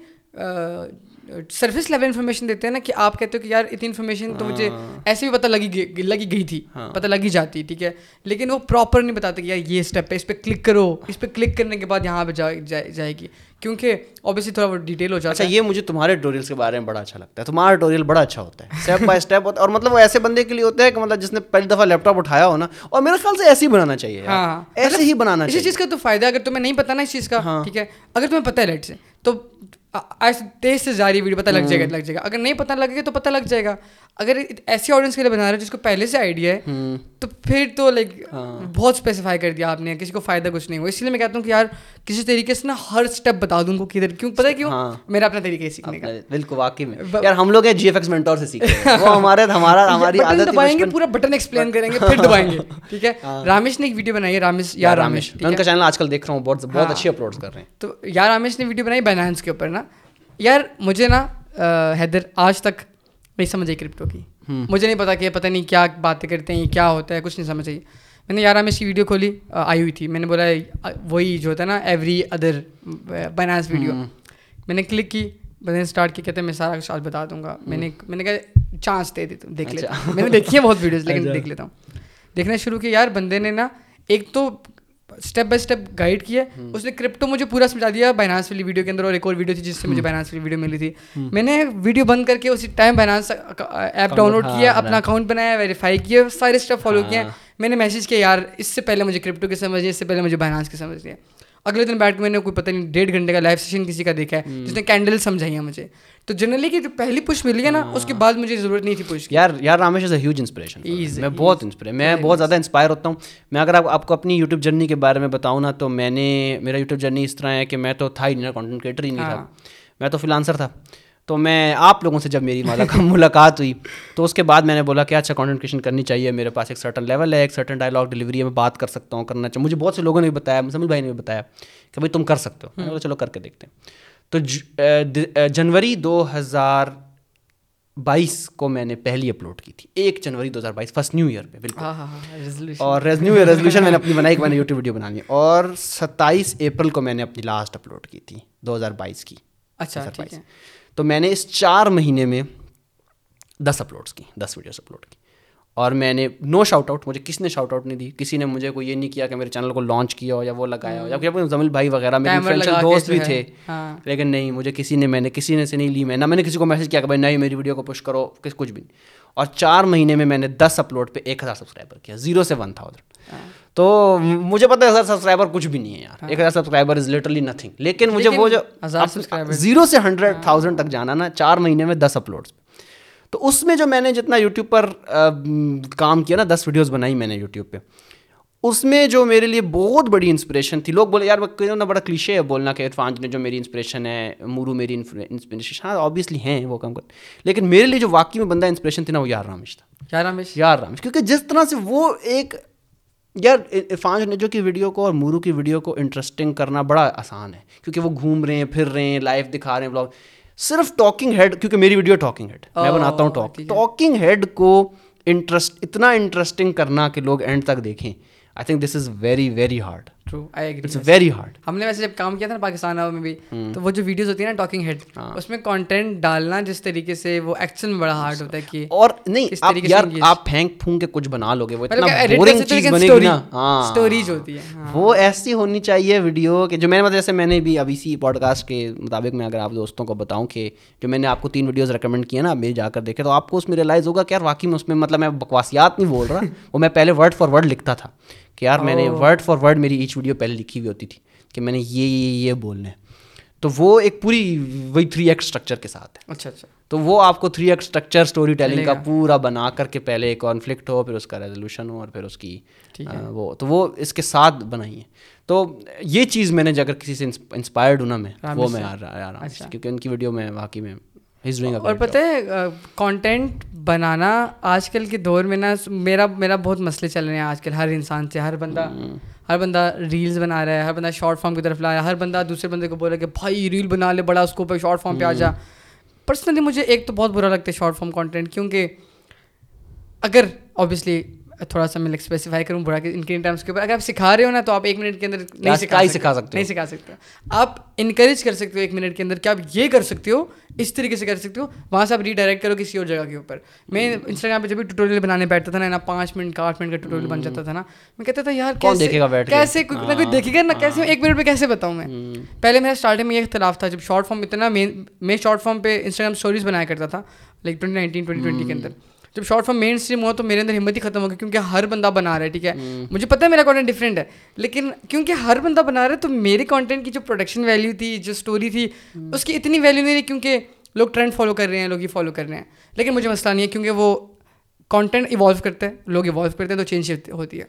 سرفیس لیول انفارمیشن دیتے ہیں نا کہ آپ کہتے ہو کہ یار اتنی انفارمیشن تو مجھے ایسے بھی پتہ لگی گئی تھی, پتہ لگی جاتی, ٹھیک ہے, لیکن وہ پراپر نہیں بتاتے کہ یار یہ اسٹیپ ہے, اس پہ کلک کرو, اس پہ کلک کرنے کے بعد یہاں پہ جائے گی, کیونکہ اوبیسلی تھوڑا وہ ڈیٹیل ہو جاتا ہے. یہ مجھے تمہارے ٹیوٹوریلس کے بارے میں بڑا اچھا لگتا ہے, تمہارا ٹیوٹوریل بڑا اچھا ہوتا ہے, اسٹیپ بائی اسٹیپ ہوتا ہے, اور مطلب وہ ایسے بندے کے لیے ہوتا ہے کہ مطلب جس نے پہلی دفعہ لیپ ٹاپ اٹھایا ہو نا, اور میرے خیال سے ایسے ہی بنانا چاہیے, ہاں ایسے ہی بنانا چاہیے. اسی چیز کا تو فائدہ اگر تمہیں نہیں پتہ نا اس چیز کا, ٹھیک ہے, اگر تمہیں پتہ ہے لیٹ سے تو آج تیز سے جاری ویڈیو پتہ لگ جائے گا, اگر نہیں پتہ لگے گا تو پتہ لگ جائے گا. اگر ایسی آڈینس کے لیے بنا رہے جس کو پہلے سے آئیڈیا ہے تو پھر تو لائک بہت اسپیسیفائی کر دیا آپ نے, کسی کو فائدہ کچھ نہیں ہوا. اس لیے میں کہتا ہوں کہ یار کسی طریقے سے نا ہر اسٹیپ بتا دوں کو کدھر, کیوں پتہ ہے کیوں, میرا اپنا طریقہ سیکھنے کا. بالکل واقعی میں یار ہم لوگ ہیں جی ایف ایکس مینٹور سے سیکھے, وہ ہماری عادت دبائیں گے, پورا بٹن ایکسپلین کریں گے پھر دبائیں گے, ٹھیک ہے. رامیش نے ایک ویڈیو بنائی ہے, رامیش یا رامیش میں ان کا چینل آج کل دیکھ رہا ہوں, بہت اچھی اپلوڈ کر رہے ہیں. تو یا رامیش نے ویڈیو بنائی بائنانس کے اوپر نا, یار مجھے نا حیدر آج تک نہیں سمجھ آئی کرپٹو کی, مجھے نہیں پتا کہ پتہ نہیں کیا باتیں کرتے ہیں, کیا ہوتا ہے, کچھ نہیں سمجھ آئی. میں نے یار ہمیں اس کی ویڈیو کھولی, آئی ہوئی تھی, میں نے بولا وہی جو ہوتا ہے نا ایوری ادر بائنانس ویڈیو, میں نے کلک کی, بزنس اسٹارٹ کی, کہتے ہیں میں سارا کچھ آج بتا دوں گا. میں نے کہا چانس دے دیتا ہوں, دیکھ لیتا ہوں, میں نے دیکھی ہے بہت ویڈیوز لیکن دیکھ لیتا ہوں. دیکھنا شروع کیا, یار بندے نے نا ایک تو اسٹیپ بائی اسٹیپ گائڈ کیا, اس نے کرپٹو مجھے پورا سمجھا دیا بائنانس والی ویڈیو کے اندر, اور ایک اور ویڈیو تھی جس سے مجھے بائنانس والی ویڈیو ملی تھی. میں نے ویڈیو بند کر کے اسی time Binance app download کیا, اپنا اکاؤنٹ بنایا, ویریفائی کیا, سارے اسٹیپ فالو کیا. میں نے میسج کیا, یار اس سے پہلے مجھے کرپٹو کی سمجھ ہے, اس سے پہلے مجھے بائنانس کی سمجھ ہے. اگلے دن بیٹھ کے میں نے کوئی پتہ نہیں 1.5 گھنٹے کا لائیو سیشن کسی کا دیکھا ہے جس نے کینڈل سمجھائی ہے مجھے. تو جنرلی کہ جو پہلی پش ملی ہے نا اس کے بعد مجھے ضرورت نہیں تھی پش. یار Ramesh is a huge inspiration. میں بہت زیادہ انسپائر ہوتا ہوں. میں اگر آپ کو اپنی یوٹیوب جرنی کے بارے میں بتاؤں نا تو میں نے میرا یوٹیوب جرنی اس طرح ہے کہ میں تو تھا ہی نہیں, کانٹینٹ کریٹر ہی نہیں تھا, میں تو فریلانسر تھا. تو میں آپ لوگوں سے جب میری ملاقات ہوئی تو اس کے بعد میں نے بولا کہ اچھا کانٹینٹ کریشن کرنی چاہیے, میرے پاس ایک سرٹن لیول ہے, ایک سرٹن ڈائلاگ ڈلیوری ہے, میں بات کر سکتا ہوں, کرنا چاہیے. مجھے بہت سے لوگوں نے بھی بتایا, مزمل بھائی نے بھی بتایا کہ بھائی تم کر سکتے ہو. میں نے بولا چلو کر کے دیکھتے ہیں. تو 2022 کو میں نے پہلی اپلوڈ کی تھی, 1 جنوری 2022, فرسٹ نیو ایئر پہ بالکل. اور نیو ایئر ریزولوشن میں نے اپنی بنائی کہ میں نے یوٹیوب ویڈیو بنانی ہے. اور 27 اپریل کو میں نے اپنی لاسٹ اپلوڈ کی تھی 2022 کی. اچھا تو میں نے اس 4 مہینے میں 10 اپلوڈس کی, 10 ویڈیوز اپلوڈ کی. اور میں نے نو شاؤٹ آؤٹ, مجھے کس نے شاؤٹ آؤٹ نہیں دی, کسی نے مجھے کوئی یہ نہیں کیا کہ میرے چینل کو لانچ کیا ہو یا وہ لگایا ہو, یا کوئی زمل بھائی وغیرہ میرے فرینڈز دوست بھی تھے, لیکن نہیں مجھے کسی نے, میں نے کسی نے سے نہیں لی, میں نہ میں نے کسی کو میسج کیا کہ بھائی نہیں میری ویڈیو کو پش کرو, کچھ بھی نہیں. اور 4 مہینے میں نے 10 اپلوڈ پہ 1000 سبسکرائبر کیا, 0 سے 1000. تو مجھے پتا ہے 1000 سبسکرائبر کچھ بھی نہیں ہے یار, 1000 سبسکرائبر از لٹرلی نتھنگ. لیکن مجھے وہ جو 0 سے 100,000 تک جانا نا 4 مہینے میں 10 اپلوڈس, تو اس میں جو میں نے جتنا یوٹیوب پر کام کیا نا, 10 ویڈیوز بنائی میں نے یوٹیوب پہ, اس میں جو میرے لیے بہت بڑی انسپریشن تھی, لوگ بولے یار نا بڑا کلیشے ہے بولنا کہ عرفان نے جو میری انسپریشن ہے, مورو میری انسپریشن, ہاں آبویسلی ہیں وہ کام کر, لیکن میرے لیے جو واقعی میں بندہ انسپریشن تھی نا وہ یار رامیش تھا. کیونکہ جس طرح سے وہ ایک یار عرفان نے جو کی ویڈیو کو اور مورو کی ویڈیو کو انٹرسٹنگ کرنا بڑا آسان ہے, کیونکہ وہ گھوم رہے ہیں, پھر رہے ہیں, لائف دکھا رہے ہیں, بلاگ, صرف ٹاکنگ ہیڈ, کیونکہ میری ویڈیو ٹاکنگ ہیڈ میں بناتا ہوں, ٹاکنگ ہیڈ کو اتنا انٹرسٹنگ کرنا کہ لوگ اینڈ تک دیکھیں. I think this is very, very hard. True, I agree. It's very hard. ہم نے ویسے جب کام کیا تھا نا پاکستان میں بھی, تو وہ جو ویڈیوز ہوتی ہیں نا ٹاکنگ ہیڈ, اس میں کنٹینٹ ڈالنا جس طریقے سے وہ ایکشن میں بڑا ہارڈ ہوتا ہے کہ اور نہیں یار آپ پھینک پھونک کے کچھ بنا لو گے, وہ اتنا بورنگ چیز بنے گی نا, اسٹوریج ہوتی ہے وہ ایسی ہونی چاہیے ویڈیو کہ جو میں نے جیسے میں نے بھی اب اسی پوڈ کاسٹ کے مطابق میں اگر آپ دوستوں کو بتاؤں کہ جو میں نے آپ کو 3 ویڈیوز ریکمینڈ کیا نا, آپ میرے جا کر دیکھیں تو آپ کو اس میں ریئلائز ہوگا کہ یار واقعی میں اس میں مطلب میں بکواسیات نہیں بول رہا, وہ میں پہلے ورڈ فار ورڈ لکھتا تھا کہ یار میں نے ورڈ فار ورڈ میری ایچ ویڈیو پہلے لکھی ہوئی ہوتی تھی کہ میں نے یہ بولنا ہے. تو وہ ایک پوری وہی 3x اسٹرکچر کے ساتھ ہے. اچھا تو وہ آپ کو 3x اسٹرکچر اسٹوری ٹیلنگ کا پورا بنا کر کے پہلے ایک کانفلکٹ ہو, پھر اس کا ریزولوشن ہو, اور پھر اس کی وہ تو وہ اس کے ساتھ بنائی ہے. تو یہ چیز میں نے اگر کسی سے انسپائرڈ ہوں نا میں, وہ میں کیونکہ ان کی ویڈیو میں واقعی میں. اور پتہ ہے کانٹینٹ بنانا آج کل کے دور میں نا میرا بہت مسئلے چل رہے ہیں آج کل ہر انسان سے. ہر بندہ ریلز بنا رہا ہے, ہر بندہ شارٹ فارم کی طرف لا رہا ہے, ہر بندہ دوسرے بندے کو بول رہا ہے کہ بھائی ریل بنا لے, بڑا اس کو پہ شارٹ فارم پہ آ جا. پرسنلی مجھے ایک تو بہت برا لگتا ہے شارٹ فارم کانٹینٹ, کیونکہ اگر آبویسلی تھوڑا سا میں اسپیسیفائی کروں برا کہ انکرین ٹائمس کے اوپر, اگر آپ سکھا رہے ہو نا تو آپ 1 منٹ کے اندر نہیں سکھا سکتے. آپ انکریج کر سکتے ہو 1 منٹ کے اندر کہ آپ یہ کر سکتے ہو, اس طریقے سے کر سکتے ہو, وہاں سے آپ ری ڈائریکٹ کرو کسی اور جگہ کے اوپر. میں انسٹاگرام پہ جب بھی ٹیوٹوریل بنانے بیٹھتا تھا نا 5 منٹ کا 8 منٹ کا ٹیوٹوریل بن جاتا تھا نا, میں کہتا تھا یار کیسے نہ کوئی دیکھے گا نا, کیسے 1 منٹ میں کیسے بتاؤں میں. پہلے میرا اسٹارٹنگ میں یہ اختلاف تھا, جب شارٹ فارم اتنا میں شارٹ فارم پہ انسٹاگرام اسٹوریز بنایا کرتا تھا لائک 2019-2020 کے اندر, جب شارٹ فارم مین اسٹریم ہوا تو میرے اندر ہمت ہی ختم ہو گئی, کیونکہ ہر بندہ بنا رہا ہے. ٹھیک ہے مجھے پتا ہے میرا کانٹینٹ ڈفرینٹ ہے, لیکن کیونکہ ہر بندہ بنا رہا ہے تو میرے کانٹینٹ کی جو پروڈکشن ویلیو تھی, جو اسٹوری تھی, اس کی اتنی ویلیو نہیں رہی, کیونکہ لوگ ٹرینڈ فالو کر رہے ہیں, لوگ یہ فالو کر رہے ہیں. لیکن مجھے مسئلہ نہیں ہے کیونکہ وہ کانٹینٹ ایوالو کرتا ہے, لوگ ایوالو کرتے ہیں تو چینج ہوتی ہے.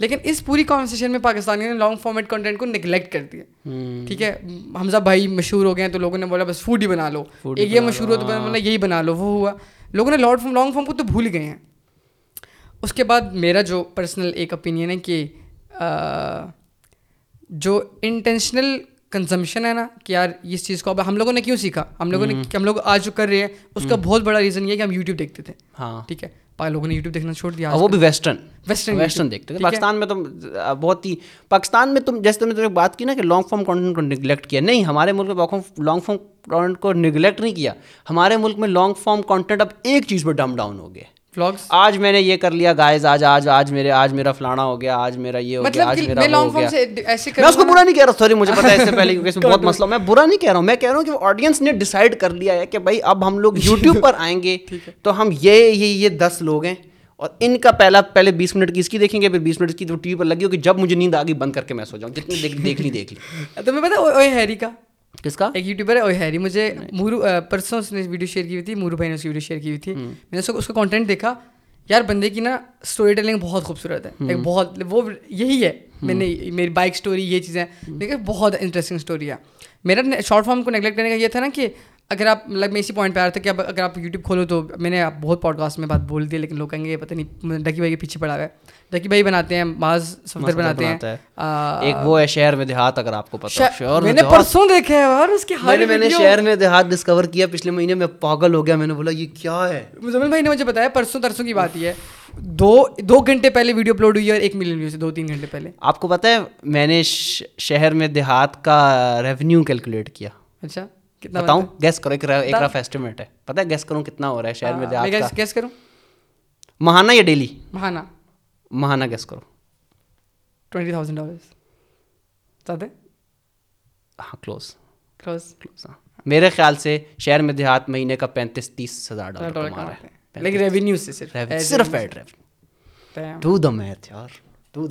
لیکن اس پوری کانورسیشن میں پاکستانیوں نے لانگ فارمیٹ کانٹینٹ کو نگلیکٹ کر دیا. ٹھیک ہے حمزہ بھائی مشہور ہو گئے ہیں تو لوگوں نے بولا بس فوڈ ہی بنا لو, یہ مشہور ہو تو بولا یہی بنا لو, وہ ہوا, لوگوں نے لانگ فارم کو تو بھول گئے ہیں. اس کے بعد میرا جو پرسنل ایک اوپینین ہے کہ جو انٹینشنل کنزمپشن ہے نا کہ یار اس چیز کو اب ہم لوگوں نے کیوں سیکھا, ہم لوگ آج جو کر رہے ہیں اس کا بہت بڑا ریزن یہ ہے کہ ہم یوٹیوب دیکھتے تھے. ہاں ٹھیک ہے لوگوں نے یوٹیوب دیکھنا چھوڑ دیا, وہ بھی ویسٹرن دیکھتے تھے. پاکستان میں تو بہت ہی پاکستان میں تم جیسے تم نے بات کی نا کہ لانگ فارم کانٹینٹ کو نگلیکٹ کیا, نہیں ہمارے ملک میں لانگ فارم کانٹینٹ کو نگلیکٹ نہیں کیا, ہمارے ملک میں لانگ فارم کانٹینٹ اب ایک چیز پہ ڈم ڈاؤن ہو گیا. بلاگس آج میں نے یہ کر لیا گائز, آج میرا فلانا ہو گیا, آج میرا یہ ہو گیا, آج میرا وہ ہو گیا. میں اس کو برا نہیں کہہ رہا, سوری مجھے پتا ہے اس سے پہلے کیونکہ اس میں بہت مسئلہ, میں برا نہیں کہہ رہا ہوں, میں کہہ رہا ہوں کہ آڈینس نے ڈیسائڈ کر لیا ہے کہ بھائی اب ہم لوگ یوٹیوب پر آئیں گے تو ہم یہ 10 لوگ ہیں اور ان کا پہلے 20 منٹ کی اس کی دیکھیں گے، پھر 20 منٹ کی تو ٹی وی پر لگی ہوگی، جب مجھے نیند آ گئی بند کر کے میں سو جاؤں، جتنی دیکھ لی تمہیں پتا اوئے ہیری کا، کس کا، ایک یوٹیوبر ہے اوئے ہیری، مجھے مورو پرسوں اس نے ویڈیو شیئر کی ہوئی تھی، مورو بھائی نے اس کی ویڈیو شیئر کی ہوئی تھی، میں نے اس کا کانٹینٹ دیکھا، یار بندے کی نا اسٹوری ٹیلنگ بہت خوبصورت ہے، ایک بہت وہ یہی ہے، میں نے میری بائک اسٹوری یہ چیزیں دیکھا، بہت انٹرسٹنگ اسٹوری ہے. میرا شارٹ فارم کو نیگلیکٹ کرنے کا یہ تھا نا کہ اگر آپ لائک میں اسی پوائنٹ پہ آ رہا تھا کہ اب اگر آپ یوٹیوب کھولو تو میں نے بہت پوڈ کاسٹ میں بات بول دی ہے، لیکن لوگ کہیں گے پتہ نہیں ڈکی بھائی کے پیچھے پڑا ہوا ہے، ڈکی بھائی بناتے ہیں، معاذ صفدر بناتے ہیں، ایک وہ ہے شہر میں دیہات، اگر آپ کو پتہ ہے، میں نے پرسوں دیکھا ہے یار اس کے ہر، میں نے شہر میں دیہات ڈسکور کیا پچھلے مہینے، میں پاگل ہو گیا، میں نے بولا یہ کیا ہے. مزمل بھائی نے مجھے بتایا پرسوں ترسوں کی بات ہے، دو گھنٹے پہلے ویڈیو اپلوڈ ہوئی ہے اور 1 ملین ویوز 2-3 گھنٹے پہلے. آپ کو پتہ ہے میں نے شہر میں دیہات کا ریونیو کیلکولیٹ کیا. اچھا کتنا بتاؤں، گیس کرو، ایک رف ایسٹیمیٹ ہے، پتہ ہے گیس کروں کتنا ہو رہا ہے شہر میں دیہات کا، گیس کروں ماہانہ یا ڈیلی، ماہانہ گیس کرو. $20,000 زیادہ؟ ہاں کلوز. میرے خیال سے شہر میں دیہات مہینے کا $35,000-30,000 کما رہا ہے، لیکن ریونیو سے صرف ad revenue. Do the math یار،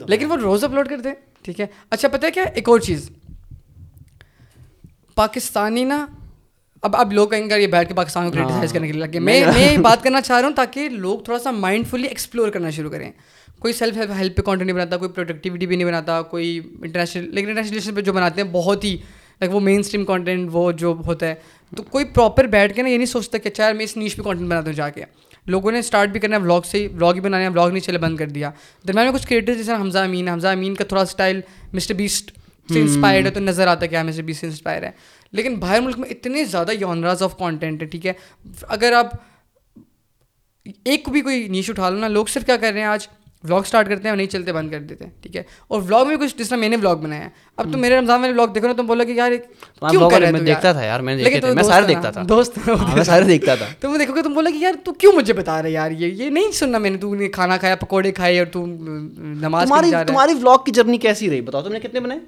لیکن وہ روز اپلوڈ کرتے ہیں. ٹھیک ہے، اچھا پتہ ہے کیا ایک اور چیز، پاکستانی نا، اب لوگ کہیں گے یہ بیٹھ کے پاکستان کو کرٹیسائز کرنے کے لیے لگے، میں بات کرنا چاہ رہا ہوں تاکہ لوگ تھوڑا سا مائنڈ فلی ایکسپلور کرنا شروع کریں. کوئی سیلف ہیلپ پہ کانٹینٹ نہیں بناتا، کوئی پروڈکٹیوٹی بھی نہیں بناتا، کوئی انٹرنیشنل، لیکن انٹرنیشنل پہ جو بناتے ہیں بہت ہی لائک وہ مین اسٹریم کانٹینٹ وہ جو ہوتا ہے، تو کوئی پراپر بیٹھ کے نا یہ نہیں سوچتا کہ اچھا یار میں اس نیش پہ کانٹینٹ بناتا ہوں. جا کے لوگوں نے اسٹارٹ بھی کرنا ہے بلاگ سے، بلاگ ہی بنانا ہے، بلاگ نہیں چلے بند کر دیا. درمیان میں کچھ کریٹرز جیسے حمزہ امین کا تھوڑا اسٹائل مسٹر بیسٹ سے انسپائرڈ ہے، تو نظر آتا ہے کہ مسٹر بیسٹ سے انسپائر ہے، لیکن باہر ملک میں اتنے زیادہ یونراز آف کانٹینٹ ہے. ٹھیک ہے، اگر آپ ایک بھی کوئی نیش اٹھا لو نا، لوگ صرف کیا کر رہے ہیں، آج ولاگ اسٹارٹ کرتے ہیں اور نہیں چلتے بند کر دیتے ہیں. ٹھیک ہے، اور ولاگ میں کچھ جس طرح میں نے ولاگ بنایا ہے، اب تو میرے رمضان میں ولاگ دیکھو نا، تم بولو کہ یار کیوں کر رہے ہو، دیکھتا تھا یار، میں سارے دیکھتا تھا، دوست میں سارے دیکھتا تھا، تم دیکھو گے تم بولو کہ یار تو کیوں مجھے بتا رہے یار، یہ نہیں سننا، میں نے تو نے کھانا کھایا، پکوڑے کھائے، اور تم نماز پڑھ رہا ہے. تمہاری ولاگ کی جرنی کیسی رہی بتاؤ، تم نے کتنے بنائے؟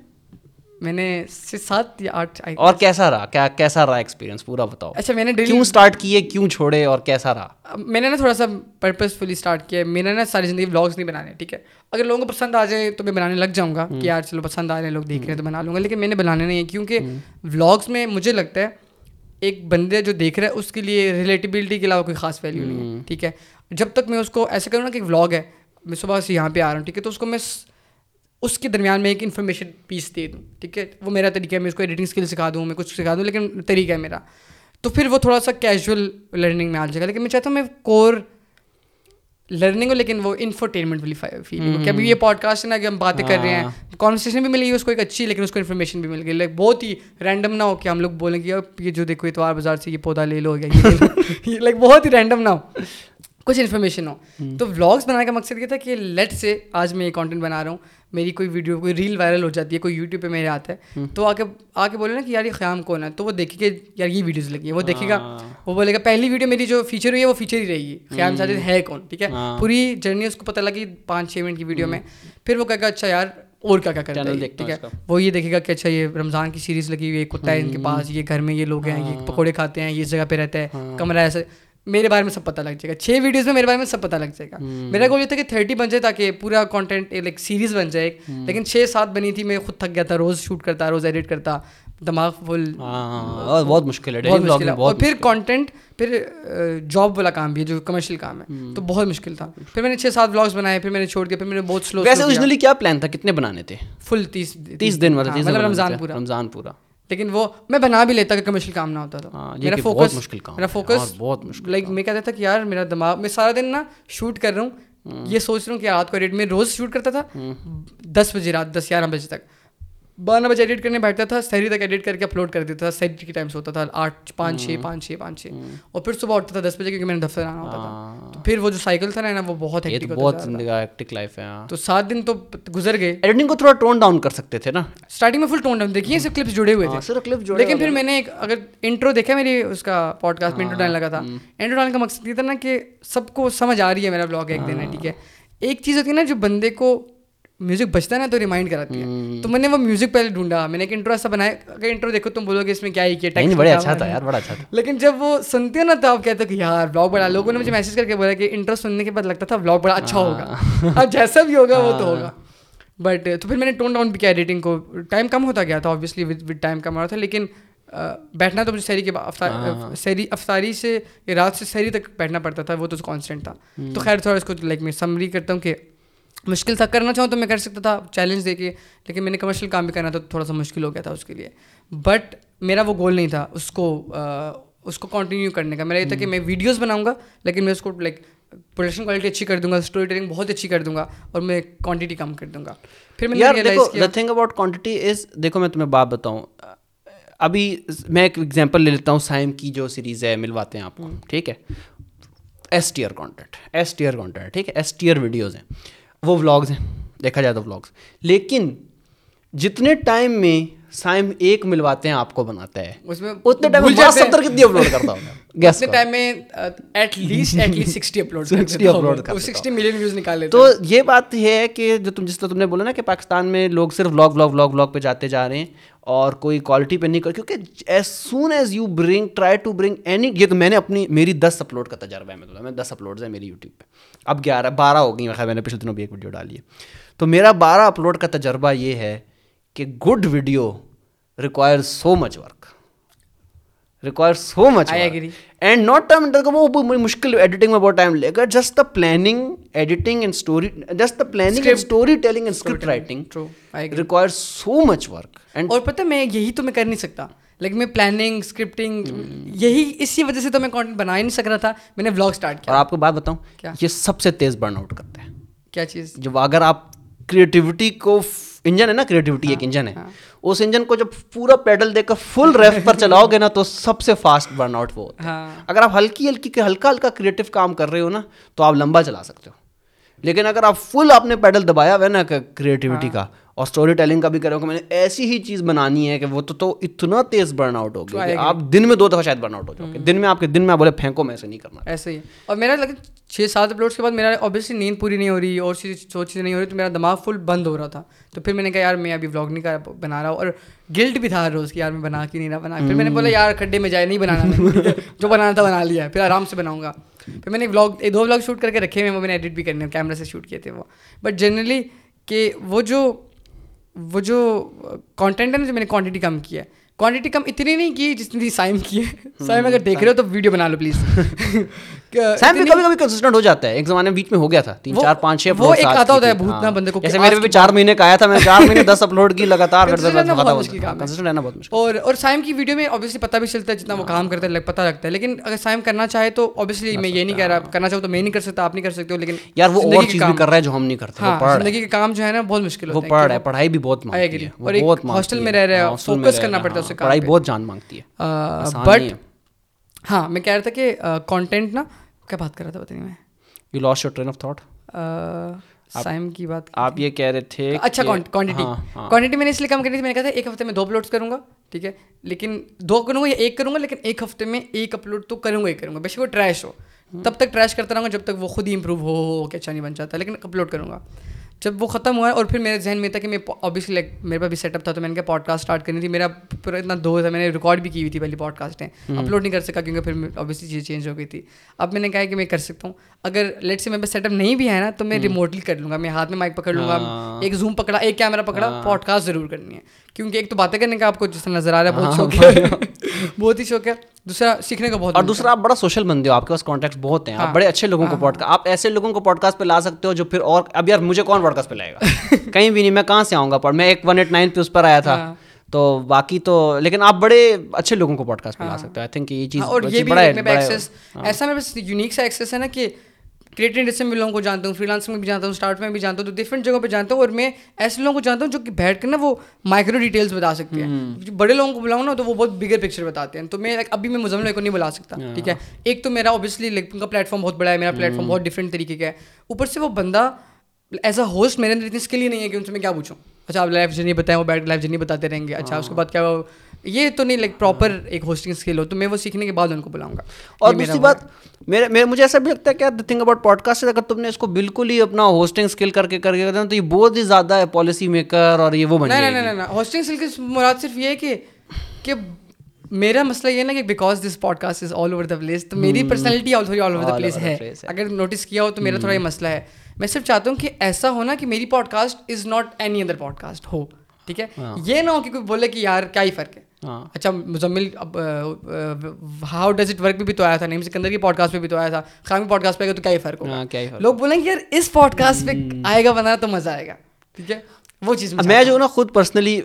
میں نے 7 یا 8. اور کیسا رہا، کیسا رہا ایکسپیرینس پورا بتاؤ. اچھا، میں نے کیوں اسٹارٹ کیے، کیوں چھوڑے، اور کیسا رہا؟ میں نے نا تھوڑا سا پرپزفلی اسٹارٹ کیا، میں نے نا ساری زندگی ولاگس نہیں بنانے. ٹھیک ہے، اگر لوگوں کو پسند آ جائے تو میں بنانے لگ جاؤں گا کہ یار چلو پسند آ رہے ہیں، لوگ دیکھ رہے ہیں تو بنا لوں گا، لیکن میں نے بنانے نہیں ہے، کیونکہ ولاگس میں مجھے لگتا ہے ایک بندے جو دیکھ رہا ہے اس کے لیے ریلیٹیبلٹی کے علاوہ کوئی خاص ویلیو نہیں ہے. ٹھیک ہے، جب تک میں اس کو ایسا کروں نا کہ ایک ولاگ ہے، میں صبح سے یہاں پہ آ رہا ہوں، ٹھیک ہے، تو اس کو میں اس کے درمیان میں ایک انفارمیشن پیس دے دوں. ٹھیک ہے، وہ میرا طریقہ ہے، میں اس کو ایڈیٹنگ اسکل سکھا دوں، میں کچھ سکھا دوں، لیکن طریقہ ہے میرا، تو پھر وہ تھوڑا سا کیجول لرننگ میں آ جائے گا. لیکن میں چاہتا ہوں میں کور لرننگ ہو، لیکن وہ انفرٹینمنٹ والی فیلنگ ہو، کہ ابھی یہ پوڈ کاسٹ ہے نا کہ ہم باتیں کر رہے ہیں، کانورسیشن بھی مل گئی اس کو ایک اچھی، لیکن اس کو انفارمیشن بھی مل گئی، لائک بہت ہی رینڈم نہ ہو کہ ہم لوگ بولیں گے یہ جو دیکھو اتوار بازار سے یہ پودا لے لو، یہ لائک بہت ہی رینڈم نہ ہو، کچھ انفارمیشن ہو. تو ولاگس بنانے کا مقصد یہ تھا کہ لیٹ سے آج میں یہ کانٹینٹ بنا رہا ہوں، میری کوئی ویڈیو، کوئی ریل وائرل ہو جاتی ہے، کوئی یوٹیوب پہ میرے آتا ہے، تو آ کے بولے نا کہ یار یہ خیام کون ہے، تو وہ دیکھے گا یار یہ ویڈیوز لگی ہے، وہ دیکھے گا، وہ بولے گا پہلی ویڈیو میری جو فیچر ہوئی ہے وہ فیچر ہی رہے گی، خیام ساجد ہے کون. ٹھیک ہے، پوری جرنی اس کو پتہ لگی 5-6 منٹ کی ویڈیو میں، پھر وہ کہے گا اچھا یار اور کیا کرتا ہے. ٹھیک ہے، وہ یہ دیکھے گا کہ اچھا یہ رمضان کی سیریز لگی ہوئی ہے، کتا ہے ان کے پاس، یہ گھر میں یہ لوگ ہیں، یہ پکوڑے کھاتے ہیں، یہ اس جگہ پہ رہتا ہے، کمرہ ایسا، میرے بارے میں سب پتہ لگ جائے گا. 6 ویڈیوز میں میرے بارے میں سب پتہ لگ جائے گا. میرا گول یہ تھا کہ 30 بن جائے تاکہ پورا کانٹینٹ ایک سیریز بن جائے، لیکن 6-7 بنی تھی، میں خود تھک گیا تھا، روز شوٹ کرتا، روز ایڈٹ کرتا، دماغ فل، بہت مشکل ہے. اور پھر کانٹینٹ، پھر جاب والا کام بھی ہے جو کمرشل کام ہے، تو بہت مشکل تھا. پھر میں نے 6-7 ولاگس بنائے، پھر میں نے چھوڑ دیا، پھر میں نے بہت سلو. ویسے اوریجنلی کیا پلان تھا، کتنے بنانے تھے؟ فل 30 دن، مطلب رمضان پورا. لیکن وہ میں بنا بھی لیتا کہ کمرشل کام نہ ہوتا تھا، میرا فوکس لائک میں کہتا تھا کہ یار میرا دماغ، میں سارا دن نا شوٹ کر رہا ہوں، یہ سوچ رہا ہوں کہ رات کو ایڈٹ، میں روز شوٹ کرتا تھا 10 بجے، رات 10-11 بجے تک، 12 بجے ایڈٹ کرنے بیٹھتا تھا، سحری تک ایڈٹ کر کے اپلوڈ کر دیتا تھا، سحری کے ٹائم سوتا تھا 8-5-6، اور پھر صبح اٹھتا تھا 10 بجے، کیونکہ میں نے دفتر آنا ہوتا تھا. تو پھر وہ جو سائیکل تھا نا وہ بہت ہیکٹک لائف ہے، تو 7 دن تو گزر گئے. ایڈیٹنگ کو تھوڑا ٹون ڈاؤن کر سکتے تھے نا، اسٹارٹنگ میں فل ٹون ڈاؤن، دیکھیے صرف کلپس جڑے ہوئے تھے، لیکن پھر میں نے اگر انٹرو دیکھا، میری اس کا پوڈ کاسٹ میں انٹرو ڈالنے لگا تھا، انٹرو ڈالنے کا مقصد یہ تھا نا کہ سب کو سمجھ آ رہی ہے میرا بلاگ ایک دن ہے. ٹھیک ہے، ایک چیز ہوتی ہے نا جو بندے کو میوزک بجتا ہے نا تو ریمائنڈ کراتی ہے. تو میں نے وہ میوزک پہلے ڈھونڈا, میں نے ایک انٹرو ایسا بنایا, اگر انٹرو دیکھو تم بولو گے اس میں کیا ہی کیا, لیکن جب وہ سنتے نا تو آپ کہتے کہ یار بلاگ بڑا, لوگوں نے مجھے میسج کر کے بولا کہ انٹرو سننے کے بعد لگتا تھا بلاگ بڑا اچھا ہوگا, اب جیسا بھی ہوگا وہ تو ہوگا. بٹ تو پھر میں نے ٹون ڈاؤن بھی کیا ایڈیٹنگ کو, ٹائم کم ہوتا گیا تھا آبویسلی, ود ٹائم کم ہو رہا تھا, لیکن بیٹھنا تو مجھے افطاری سے رات سے سحری تک بیٹھنا پڑتا تھا, وہ تو کانسٹنٹ تھا. تو خیر تھوڑا اس کو لائک میں سمری کرتا ہوں کہ مشکل تھا, کرنا چاہوں تو میں کر سکتا تھا چیلنج دے کے, لیکن میں نے کمرشل کام بھی کرنا تھا تو تھوڑا سا مشکل ہو گیا تھا اس کے لیے. بٹ میرا وہ گول نہیں تھا اس کو کنٹینیو کرنے کا, میرا یہ تھا کہ میں ویڈیوز بناؤں گا لیکن میں اس کو لائک پروڈکشن کوالٹی اچھی کر دوں گا, اسٹوری ٹیلنگ بہت اچھی کر دوں گا, اور میں کوانٹٹی کم کر دوں گا. پھر میں نے ریئلائز کیا the thing about quantity is, دیکھو میں تمہیں بات بتاؤں, ابھی میں ایک ایگزامپل لے لیتا ہوں سائم کی جو سیریز ہے, ملواتے ہیں آپ کو, ٹھیک ہے, ایس ٹیئر کانٹینٹ, ٹھیک ہے, ایس ٹیئر ویڈیوز ہیں, وہ ولاگز ہیں, دیکھا جائے تو ولاگز, لیکن جتنے ٹائم میں سائم ایک ملواتے ہیں آپ کو بناتا ہے اتنے ٹائم میں 70 کتنی اپلوڈ کرتا ہوں میں, گیس کرو, اتنے ٹائم میں ایٹ لیسٹ 60 اپلوڈ کرتا ہوں, 60 ملین ویوز نکال لیتا ہوں. تو یہ بات ہے کہ جو جس طرح تم نے بولا نا کہ پاکستان میں لوگ صرف ولاگ پہ جاتے جا رہے ہیں اور کوئی کوالٹی پہ نہیں کر, کیونکہ as soon as you try to bring any, یہ تو میں نے میری 10 اپلوڈ کا تجربہ ہے, میں 10 اپلوڈز ہیں میری یوٹیوب پہ, اب 12 ہو گئی, میں نے پچھلے دنوں بھی ایک ویڈیو ڈالی ہے. تو میرا 12 اپلوڈ کا تجربہ یہ ہے کہ good video require so much work, I agree, and not time, وہ مشکل, ایڈیٹنگ میں بہت ٹائم لے گا, just the planning, editing and story, just the planning and story telling and script writing require so much work. And اور پتہ میں یہی تو میں کر نہیں سکتا, لیکن میں پلاننگ اسکرپٹنگ, یہی اسی وجہ سے تو میں کانٹینٹ بنا ہی نہیں سک رہا تھا, میں نے ولاگ اسٹارٹ کیا. اور آپ کو بات بتاؤں, یہ سب سے تیز برن آؤٹ کرتا ہے کیا چیز, جب اگر آپ کریٹیوٹی کو انجن ہے نا, کریٹیوٹی ایک انجن ہے, اس انجن کو جب پورا پیڈل دے کر فل ریف پر چلاؤ گے نا تو سب سے فاسٹ برن آؤٹ وہ ہوتا ہے. اگر آپ ہلکا ہلکا کریٹو کام کر رہے ہو نا تو آپ لمبا چلا سکتے ہو, لیکن اگر آپ فل آپ نے پیڈل دبایا ہوا ہے نا کریٹیوٹی کا اور اسٹوری ٹیلنگ کا بھی کر رہے ہو کہ میں نے ایسی ہی چیز بنانی ہے کہ وہ تو اتنا تیز برن آؤٹ ہو گیا کہ آپ دن میں 2 دفعہ شاید برن آؤٹ ہو جاؤ گے, دن میں آپ بولے پھینکو, میں ایسے نہیں کرنا, ایسے ہی. اور میرا لگتا 6-7 اپلوڈس کے بعد میرا اوبیسلی نیند پوری نہیں ہو رہی اور چیزیں نہیں ہو رہی, تو میرا دماغ فل بند ہو رہا تھا. تو پھر میں نے کہا یار میں ابھی ولاگ نہیں بنا رہا ہوں, اور گلٹ بھی تھا روز کہ یار میں بنا کے نہیں رہا, پھر میں نے بولا یار کھڈے میں جائے نہیں بنانا, جو بنانا تھا بنا لیا, پھر آرام سے بناؤں گا. پھر میں نے ولاگ 2 ولاگ شوٹ کر کے رکھے ہوئے, وہ میں نے ایڈٹ بھی کرنے, کیمرے سے شوٹ کیے تھے وہ. بٹ جنرلی کہ وہ جو کانٹینٹ ہے نا, جو میں نے کوانٹٹی کم کی ہے, کوانٹٹی کم اتنی نہیں کی جتنی سائم کی ہے. سائم اگر دیکھ رہے ہو تو ویڈیو بنا لو پلیز, سائم بھی کبھی کبھی کنسسٹنٹ ہو جاتا ہے, ایک زمانے میں بیچ میں ہو گیا تھا 3-4-5-6 اپلوڈ, وہ ایک آتا ہوتا ہے بھوت نہ بندے کو, جیسے میرے بھی 4 مہینے کا آیا تھا, میں نے 4 مہینے 10 اپلوڈ کی لگاتار, کنسسٹنٹ رہنا بہت مشکل. اور سائم کی ویڈیو میں اوبیسلی پتہ بھی چلتا ہے جتنا وہ کام کرتا ہے پتہ لگتا ہے, لیکن اگر سائم کرنا چاہے تو اوبیسلی میں یہ نہیں کہہ رہا, کرنا چاہوں تو میں نہیں کر سکتا, آپ نہیں کر سکتے ہو, لیکن یار وہ اور چیز بھی کر رہا ہے جو ہم نہیں کرتے, زندگی کے کام جو ہے نا بہت مشکل ہوتا ہے, وہ پڑھ رہا ہے, پڑھائی بھی بہت مانگتی ہے, اور ایک ہاسٹل میں رہ رہا ہے, فوکس کرنا پڑتا ہے, اس کا بہت جان مانگتی ہے. بٹ ہاں میں کہہ رہا تھا کہ کانٹینٹ نا, کیا بات کر رہا تھا پتہ نہیں میں, you lost your train of thought, Saim کی بات آپ یہ کہہ رہے تھے. اچھا کوانٹٹی میں نے اس لیے کم کری تھی, میں نے کہا تھا 1 ہفتے میں 2 اپلوڈس کروں گا, ٹھیک ہے, لیکن 2 کروں گا یا 1 کروں گا, لیکن 1 ہفتے میں 1 اپلوڈ تو کروں گا, بے شک وہ ٹریش ہو, تب تک ٹریش کرتا رہوں گا جب تک وہ خود ہی امپروو ہو کہ اچھا نہیں بن جاتا, لیکن اپلوڈ کروں گا. جب وہ ختم ہوا اور پھر میرے ذہن میں تھا کہ میں اوبیسلی لائک میرے پاس بھی سیٹ اپ تھا, تو میں نے کہا پوڈ کاسٹ اسٹارٹ کرنی تھی, میرا پورا اتنا دور تھا, میں نے ریکارڈ بھی کی ہوئی تھی پہلی پوڈ کاسٹیں, اپلوڈ نہیں کر سکا کیونکہ پھر اوبیسلی چیز چینج ہو گئی تھی. اب میں نے کہا کہ میں کر سکتا ہوں, اگر لیٹ سے میرے پاس سیٹ اپ نہیں بھی ہے نا تو میں ریموٹلی کر لوں گا, میں ہاتھ میں مائک پکڑ لوں گا, ایک زوم پکڑا, ایک کیمرہ پکڑا, پوڈ کاسٹ ضرور کرنی ہے, کیونکہ ایک تو باتیں کرنے کا آپ کو جس طرح نظر آ رہا ہے بہت ہی شوق ہے, دوسرا سیکھنے کا بہت, اور دوسرا آپ بڑا سوشل بندے ہو, آپ کے پاس کانٹیکٹس بہت ہیں, آپ بڑے اچھے لوگوں کو آپ ایسے لوگوں کو پوڈ کاسٹ پہ لا سکتے ہو جو پھر, اور اب یار مجھے کون پوڈ کاسٹ پہ لائے گا, کہیں بھی نہیں, میں کہاں سے آؤں گا, پر میں ایک 189 پہ اس پر آیا تھا, تو باقی تو لیکن آپ بڑے اچھے لوگوں کو پوڈ کاسٹ پہ لا سکتے ہو, آئی تھنک یہ چیز اور یہ بھی میرے پاس ایسا میرے پاس یونیک سا ایکسیس ہے نا, کہ کریٹو انڈسٹری میں لوگوں کو جانتا ہوں, فری لانسنگ میں بھی جانتا ہوں, اسٹارٹ میں بھی جانتا ہوں, تو ڈفرینٹ جگہوں پہ جانتا ہوں, اور میں ایسے لوگوں کو جانتا ہوں جو کہ بیٹھ کر نا وہ مائکرو ڈیٹیلس بتا سکتے ہیں, بڑے لوگوں کو بلاؤں نا تو وہ بہت بگر پکچر بتاتے ہیں, تو میں ابھی میں مزمل کو نہیں بلا سکتا, ٹھیک ہے, ایک تو میرا اوبیسلی ان کا پلیٹ فارم بہت بڑا ہے, میرا پلیٹ فارم بہت ڈفرینٹ طریقے کا ہے, اوپر سے وہ بندہ ایز اے ہوسٹ میرے اندر اتنی اسکل ہی نہیں ہے کہ ان سے میں کیا پوچھوں, اچھا آپ لائف جرنی بتائیں, وہ بیٹھ لائف جرنی بتاتے رہیں گے, اچھا اس کے بعد کیا یہ تو نہیں لائک پراپر ایک ہوسٹنگ اسکل ہو تو میں وہ سیکھنے کے بعد ان کو بلاؤں گا. اور دوسری بات مجھے ایسا بھی لگتا ہے کہ یار the thing about podcast اگر تم نے اس کو بالکل ہی اپنا ہوسٹنگ اسکل کر کے دینا تو یہ بہت ہی زیادہ ہے پالیسی میکر اور یہ وہ بن جائے گی. نہیں ہوسٹنگ اسکل کی مراد صرف یہ ہے کہ میرا مسئلہ یہ نا کہ because this podcast is all over the place تو میری پرسنالٹی تھوڑی آل اوور دا پلیس ہے. اگر نوٹس کیا ہو تو میرا تھوڑا یہ مسئلہ ہے. میں صرف چاہتا ہوں کہ ایسا ہونا کہ میری podcast is not any other podcast ہو. ٹھیک ہے, یہ نہ ہو کہ کوئی بولے کہ یار کیا ہی فرق ہے. اچھا Muzammil how does it work پہ بھی تو آیا تھا, نیم سکندر کی پوڈ کاسٹ پہ بھی تو آیا تھا, خام پوڈ کاسٹ پہ آئے گا تو کیا ہی فرق ہوگا. لوگ بولیں گے یار اس پوڈ کاسٹ پہ آئے گا بنا تو مزہ آئے گا. ٹھیک ہے, وہ چیز میں جو نا خود پرسنلی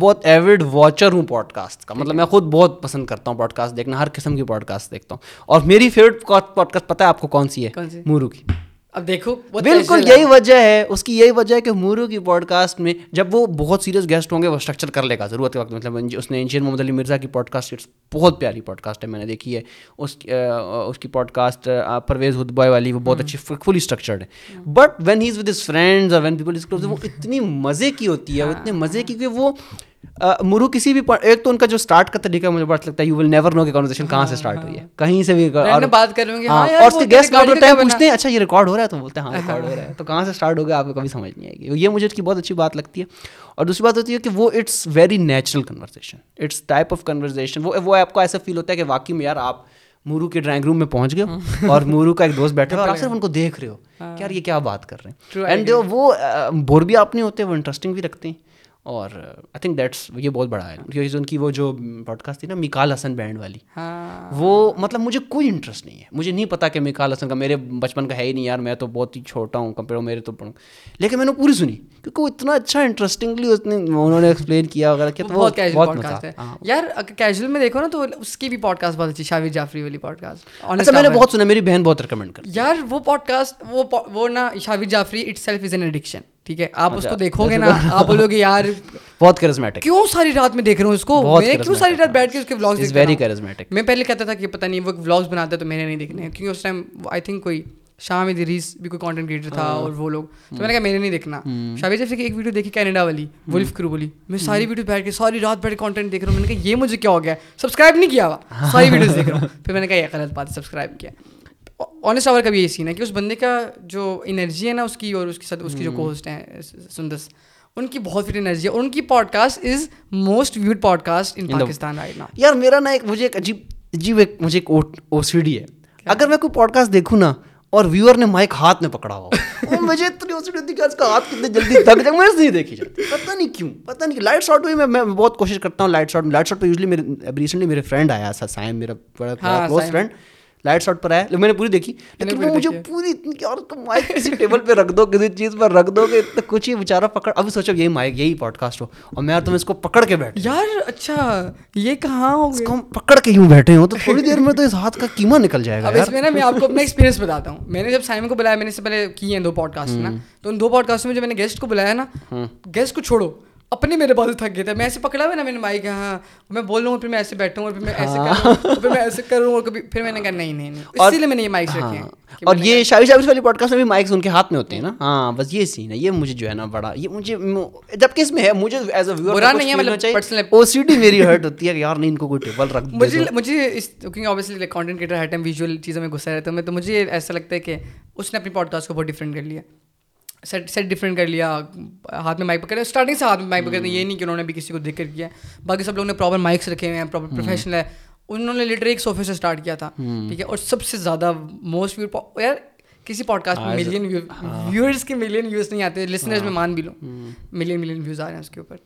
بہت ایوڈ واچر ہوں پوڈ کاسٹ کا. مطلب میں خود بہت پسند کرتا ہوں پوڈ کاسٹ دیکھنا, ہر قسم کی پوڈ کاسٹ دیکھتا ہوں. اور میری فیوریٹ پوڈ کاسٹ پتہ ہے آپ کو کون سی ہے؟ مورو کی. اب دیکھو بالکل یہی وجہ ہے اس کی, یہی وجہ ہے کہ مورو کی پوڈ کاسٹ میں جب وہ بہت سیریس گیسٹ ہوں گے وہ اسٹرکچر کر لے گا ضرورت کے وقت. مطلب اس نے انجینئر محمد علی مرزا کی پوڈ کاسٹ بہت پیاری پوڈ کاسٹ ہے, میں نے دیکھی ہے. اس کی پوڈ کاسٹ پرویز ہدبوائے والی وہ بہت اچھی فلی اسٹرکچرڈ ہے. But when he is with his friends اور وین پیپل از کلوز وہ اتنی مزے کی ہوتی ہے, وہ اتنے مزے کی کہ وہ مورو کسی بھی ایک تو ان کا جو اسٹارٹ کا طریقہ مجھے بہت لگتا ہے, یو ول نیور نو کہ کنورسیشن کہاں سے اسٹارٹ ہوئی ہے, کہیں سے بھی بات کر لیں گے اور اس کے گیسٹ پوچھتے ہیں اچھا یہ ریکارڈ ہو رہا ہے, تو بولتے ہیں ہاں ریکارڈ ہو رہا ہے, تو کہاں سے اسٹارٹ ہو گیا آپ کو کبھی سمجھ نہیں آئے گی. یہ مجھے اس کی بہت اچھی بات لگتی ہے. اور دوسری بات ہوتی ہے کہ وہ it's very natural conversation, it's type of conversation. وہ آپ کو ایسا فیل ہوتا ہے کہ واقعی میں یار آپ مورو کے ڈرائنگ روم میں پہنچ گئے اور مورو کا ایک دوست بیٹھا ہے اور آپ صرف ان کو دیکھ رہے ہو کہ یار یہ کیا بات کر رہے ہیں. اینڈ وہ بور بھی آپ نہیں ہوتے, وہ انٹرسٹنگ بھی رکھتے ہیں. اور آئی تھنک دیٹس یہ بہت بڑا ہے کیونکہ ان کی وہ جو پوڈ کاسٹ تھی نا مکال حسن بینڈ والی, وہ مطلب مجھے کوئی انٹرسٹ نہیں ہے, مجھے نہیں پتا کہ مکال حسن کا, میرے بچپن کا ہے ہی نہیں یار, میں تو بہت ہی چھوٹا ہوں کمپیئر میرے تو, لیکن میں نے پوری سنی کیونکہ وہ اتنا اچھا انٹرسٹنگلی انہوں نے ایکسپلین کیا وغیرہ کیا. بہت کیجول پوڈ کاسٹ ہے یار, کیجول میں دیکھو نا تو اس کی بھی پوڈ کاسٹ بہت اچھی, شاویر جعفری والی پوڈ کاسٹ. اچھا میں نے بہت سنا, میری بہن بہت ریکمینڈ کرتی یار وہ پوڈ کاسٹ. وہ نا Shahveer Jafri itself is an addiction. ٹھیک ہے, آپ اس کو دیکھو گے نا آپ بولو گے یار بہت کرزمیٹک, کیوں ساری رات میں دیکھ رہا ہوں اس کو, میں کیوں ساری رات بیٹھ کے اس کے ولاگز دیکھ رہا ہوں. Very charismatic. میں پہلے کہتا تھا کہ پتہ نہیں وہ ولاگز بناتا ہے تو میں نے نہیں دیکھنے ہیں کیونکہ اس ٹائم آئی تھنک کوئی شاہ ریس بھی کوئی کانٹینٹ کریٹر تھا اور وہ لوگ, تو میں نے کہا میں نے نہیں دیکھنا. شاہ جیسے کہ ایک ویڈیو دیکھی کینیڈا والی ولف کرو والی, میں ساری ویڈیو بیٹھ کے ساری رات بیٹھ کے کانٹینٹ دیکھ رہا ہوں. میں نے کہا یہ مجھے کیا ہو گیا, سبسکرائب نہیں کیا ہوا, ساری ویڈیوز دیکھ رہا ہوں. پھر میں نے کہا یہ غلط بات ہے, سبسکرائب کیا. آنیسٹ آور کا بھی یہ سین ہے کہ اس بندے کا جو انرجی ہے نا اس کی, اور اس کے ساتھ اس کی جو کو ہوسٹ ہیں سندس, ان کی بہت فری انرجی ہے. ان کی podcast is most viewed podcast in Pakistan right now. یار میرا نا ایک مجھے ایک عجیب ایک مجھے ایک او سی ڈی ہے, اگر میں کوئی پوڈ کاسٹ دیکھوں نا اور ویور نے مائک ہاتھ میں پکڑا ہوا, مجھے اتنی او سی ڈی ہوتی کہ اس کا ہاتھ کتنے جلدی تھک جائے, مجھے نہیں دیکھی جاتی, پتہ نہیں کیوں, پتہ نہیں. لائٹ شاٹ ہوئی, میں بہت کوشش کرتا ہوں لائٹ شاٹ میں. لائٹ شاٹ پہ یوزلی میرے ریسنٹلی میرے فرینڈ آیا تھا سائم, میرا بڑا کلوز فرینڈ, لائٹ شاٹ پر آیا, میں نے پوری دیکھی لیکن وہ مجھے پوری مائک کسی ٹیبل پہ رکھ دو, کسی چیز پر رکھ دو کہ اتنا کچھ ہی بیچارہ پکڑ. ابھی سوچو یہی مائک یہی پوڈ کاسٹ ہو اور میں تم اس کو پکڑ کے بیٹھ یار. اچھا یہ کہاں ہو, اس کو ہم پکڑ کے یوں بیٹھے ہو تو تھوڑی دیر میں تو اس ہاتھ کا قیمہ نکل جائے گا. اس میں نا میں آپ کو اپنا ایکسپیرینس بتاتا ہوں. میں نے جب سائمن کو بلایا, میں نے اس سے پہلے کی ہیں 2 پوڈ کاسٹ نا, تو ان 2 پوڈ کاسٹ میں جب میں نے گیسٹ کو بلایا نا, گیسٹ کو چھوڑو اپنے میرے بال تھک گیا تھا, میں ایسے پکڑا ہوا نا میں نے مائک, ہاں میں بول رہا ہوں پھر میں ایسے بیٹھوں اور پھر میں ایسے کروں اور پھر میں ایسے کروں اور کبھی پھر میں نے کہا نہیں نہیں نہیں, اسی لیے میں نے یہ مائک رکھے ہیں. اور یہ شاوش والی پوڈ کاسٹ میں بھی مائکس ان کے ہاتھ میں ہوتے ہیں نا, ہاں بس یہ سین ہے. یہ مجھے جو ہے نا بڑا, یہ مجھے جبکہ اس میں ہے مجھے ایز اے ویور برا نہیں ہے, مطلب او سی ڈی میری ہرٹ ہوتی ہے کہ یار نہیں ان کو کوئی ٹیبل رکھ دو. مجھے اس کیونکہ اوبویسلی لائک کانٹینٹ کریٹر ہر ٹائم ویژول چیزوں میں گھسا رہتا ہوں میں, تو مجھے ایسا لگتا ہے کہ اس نے اپنی پوڈ کاسٹ کو بہت ڈفرینٹ کر لیا, سیٹ ڈفرینٹ کر لیا, ہاتھ میں مائک پکڑا اسٹارٹنگ سے, ہاتھ میں مائک پکڑتے ہیں. یہ نہیں کہ انہوں نے بھی کسی کو دیکھ کر کیا, باقی سب لوگوں نے پراپر مائکس رکھے ہوئے ہیں, پراپر پروفیشنل ہے. انہوں نے لٹرلی ایک صوفے سے اسٹارٹ کیا تھا. ٹھیک ہے, اور سب سے زیادہ موسٹ ویور یار کسی پوڈ کاسٹ میں ملین ویورس کے ملین ویوز نہیں آتے, لسنرز میں مان بھی لو ملین ملین ویوز آ رہے ہیں اس کے اوپر,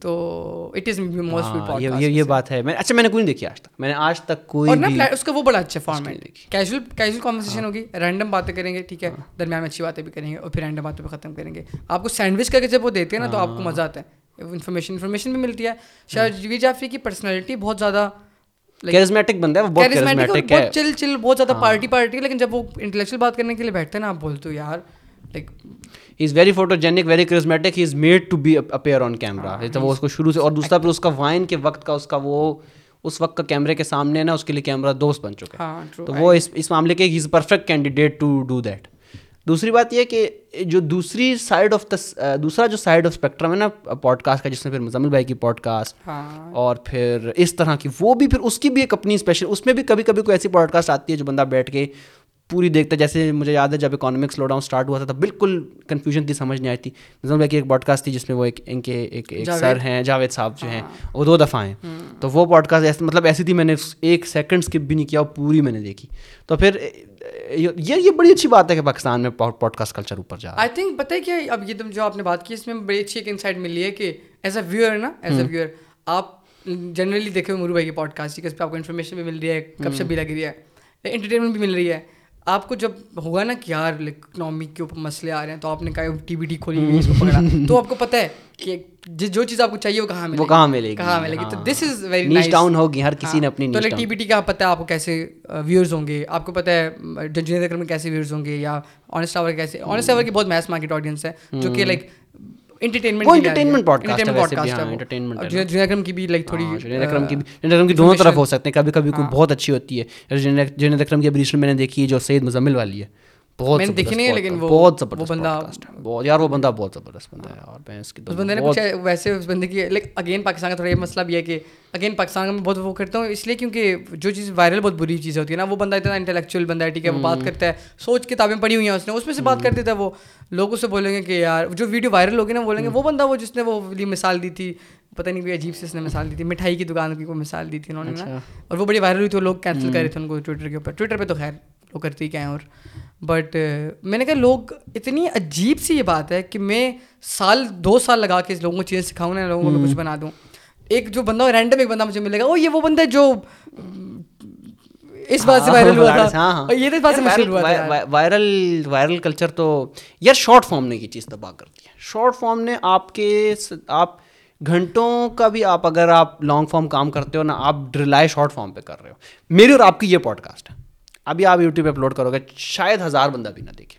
تو it is most viewed podcast. یہ بات ہے, میں اچھا میں نے کوئی نہیں دیکھی آج تک, میں نے آج تک کوئی, اور نا اس کا وہ بڑا اچھا فارمیٹ ہے, کیجول کانورسیشن ہوگی, رینڈم باتیں کریں گے. ٹھیک ہے, درمیان میں اچھی باتیں بھی کریں گے اور پھر رینڈم باتوں پہ ختم کریں گے. آپ کو سینڈوچ کر کے جب وہ دیتے ہیں نا تو آپ کو مزہ آتا ہے, انفارمیشن بھی ملتی ہے. شاویر جعفری کی پرسنالٹی بہت زیادہ کرزمیٹک بندہ ہے, بہت کرزمیٹک ہے, بہت چل, بہت زیادہ پارٹی, لیکن جب وہ انٹلیکچوئل بات کرنے کے لیے بیٹھتے ہیں نا آپ بولتے ہو یار like he is very photogenic, very charismatic, he is made to be appear on camera. تو وہ اس کو شروع سے, اور دوسرا پھر اس کا وائن کے وقت کا اس کا وہ اس وقت کا کیمرے کے سامنے نا اس کے لیے کیمرہ دوست بن چکا ہے, تو وہ اس معاملے کے he is perfect candidate to do that. دوسری بات یہ کہ جو دوسری سائیڈ آف دوسرا جو سائیڈ آف اسپیکٹرم ہے نا پوڈ کاسٹ کا، جس میں پھر مزمل بھائی کی پوڈ کاسٹ اور پھر اس طرح کی، وہ بھی پھر اس کی بھی ایک اپنی اسپیشل، اس میں بھی کبھی کبھی کوئی ایسی پوڈ کاسٹ آتی ہے جو بندہ بیٹھ کے پوری دیکھتا ہے. جیسے مجھے یاد ہے جب اکانومکس سلو ڈاؤن اسٹارٹ ہوا تھا تب بالکل کنفیوژن تھی، سمجھ نہیں آئی تھی. مزمل بھائی کی ایک پوڈ کاسٹ تھی جس میں وہ ان کے ایک سر ہیں جاوید صاحب جو ہیں، وہ 2 دفعہ ہیں، تو وہ پوڈ کاسٹ مطلب ایسی تھی میں نے 1 سیکنڈ اسکپ بھی نہیں کیا، پوری میں نے دیکھی. تو پھر یہ بڑی اچھی بات ہے کہ پاکستان میں پوڈ کاسٹ کلچر اوپر جا رہا ہے. آئی تھنک پتہ ہے کیا، اب یہ تم جو آپ نے بات کی اس میں بڑی اچھی ایک انسائٹ ملی ہے کہ ایز اے ویور نا، ایز اے ویور آپ جنرلی دیکھے ہو مورو بھائی کی پوڈ کاسٹ کی، اس پہ آپ کو انفارمیشن بھی مل رہی ہے، گپ شپ بھی لگ رہی ہے، انٹرٹینمنٹ بھی مل رہی ہے. آپ کو جب ہوا نا کہ یار اکنامک کے اوپر مسئلے آ رہے ہیں تو آپ نے کہا ٹی بی ڈی کھولی، اس کو پکڑا، تو آپ کو پتہ ہے کہ جو چیز آپ کو چاہیے وہ کہاں ملے گی. تو دس از ویری نیش ڈاؤن ہوگی، ہر کسی نے اپنی، تو لائک ٹی بی ڈی کا پتہ ہے آپ کو کیسے ویورز ہوں گے، آپ کو پتہ ہے جنید اکرم میں کیسے ویورز ہوں گے، یا آنیسٹ آور کیسے. آنیسٹ آور کی بہت میس مارکیٹ آڈینس ہے جو کہ لائک انٹرٹینمنٹ جنید اکرم کی بھی لائک تھوڑی، جنید اکرم کی دونوں طرف ہو سکتے ہیں. کبھی کبھی کوئی بہت اچھی ہوتی ہے، جنید اکرم کی ابھی میں نے دیکھی ہے جو سید مزمل والی ہے، بہت دیکھنے، لیکن بہت زبردست بندہ یار، وہ بندہ بہت زبردست بندہ ہے. اور میں اس بندے نے کچھ ویسے اس بندے کی لائک اگین پاکستان کا تھوڑا یہ مسئلہ بھی ہے کہ اگین پاکستان کا میں بہت وہ کرتا ہوں اس لیے کیونکہ جو چیز وائرل بہت بری چیز ہوتی ہے نا، وہ بندہ اتنا انٹلیکچوئل بندہ ہے، ٹھیک ہے، وہ بات کرتا ہے، سوچ کتابیں پڑھی ہوئی ہیں اس نے، اس میں سے بات کر دیتا ہے. وہ لوگ اسے بولیں گے کہ یار جو ویڈیو وائرل ہوگی نا، بولیں گے وہ بندہ وہ جس نے وہ مثال دی تھی، پتہ نہیں کوئی عجیب سے اس نے مثال دی تھی، مٹھائی کی دکان کی کوئی مثال دی تھی انہوں نے نا، اور وہ بڑی وائرل ہوئی تھی، لوگ کینسل کر رہے تھے ان کو ٹویٹر کے اوپر. ٹویٹر پہ تو خیر وہ کرتے ہی کیا ہیں، اور بٹ میں نے کہا لوگ اتنی عجیب سی یہ بات ہے کہ میں 2 سال لگا کے لوگوں کو چیزیں سکھاؤں نا، لوگوں کو میں کچھ بنا دوں. ایک جو بندہ رینڈم ایک بندہ مجھے ملے گا، او یہ وہ بندہ ہے جو اس بات سے وائرل ہوا تھا، یہ تو اس بات سے مشہور ہوا تھا. وائرل کلچر تو یار شارٹ فارم نے یہ چیز تباہ کر دی ہے. شارٹ فارم نے آپ گھنٹوں کا بھی، آپ اگر آپ لانگ فارم کام کرتے ہو نا، آپ ڈرلائے شارٹ فارم پہ کر رہے ہو. میری اور آپ کی یہ پوڈ کاسٹ ہے، ابھی آپ یوٹیوب پہ اپلوڈ کرو گے، شاید 1000 بندہ بھی نہ دیکھے،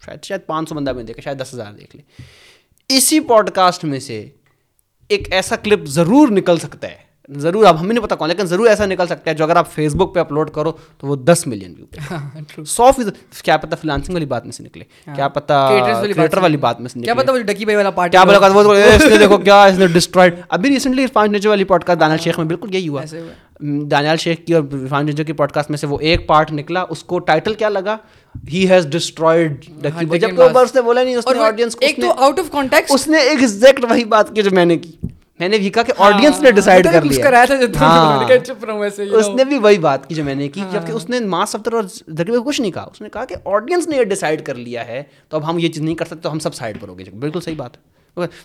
شاید 500 بندہ بھی نہ دیکھے، شاید 10,000 دیکھ لے. اسی پوڈ کاسٹ میں سے ایک ایسا کلپ ضرور نکل سکتا ہے، ضرور، اب ہمیں نہیں پتا کون، لیکن ضرور ایسا نکل سکتا ہے جو اگر آپ فیس بک پہ اپلوڈ کرو تو وہ 10 ملین ویو، 100%. کیا پتا فلانسنگ والی بات میں سے نکلے، کیا پتا کریٹر والی بات میں سے نکلے، کیا پتا وہ ڈکی بھائی والا پارٹ، کیا پتا وہ اس نے دیکھو کیا اس نے ڈسٹرائڈ. ابھی ریسنٹلی عرفان نجو والی پوڈ کاسٹ دانیال شیخ میں بالکل یہی ہوا، دانیال شیخ کی اور عرفان نجو کی پوڈ کاسٹ میں سے وہ ایک پارٹ نکلا، اس کو ٹائٹل کیا لگا، ہی ہیز ڈسٹرائڈ ڈکی بھائی، جبکہ وہ اس نے بولا نہیں، اس نے آڈینس کو، ایک تو آؤٹ آف کانٹیکسٹ اس نے ایگزیکٹ وہی بات کی جو میں نے بھی کہا کہ آڈینس نے ڈیسائیڈ کر لیا، اس نے بھی وہی بات کی جو میں نے کی، جبکہ اس نے ماس افتر اور ذکر میں کچھ نہیں کہا، اس نے کہا کہ آڈینس نے یہ ڈیسائیڈ کر لیا ہے تو اب ہم یہ چیز نہیں کر سکتے، تو ہم سب سائڈ پر ہو گئے. بالکل صحیح بات ہے.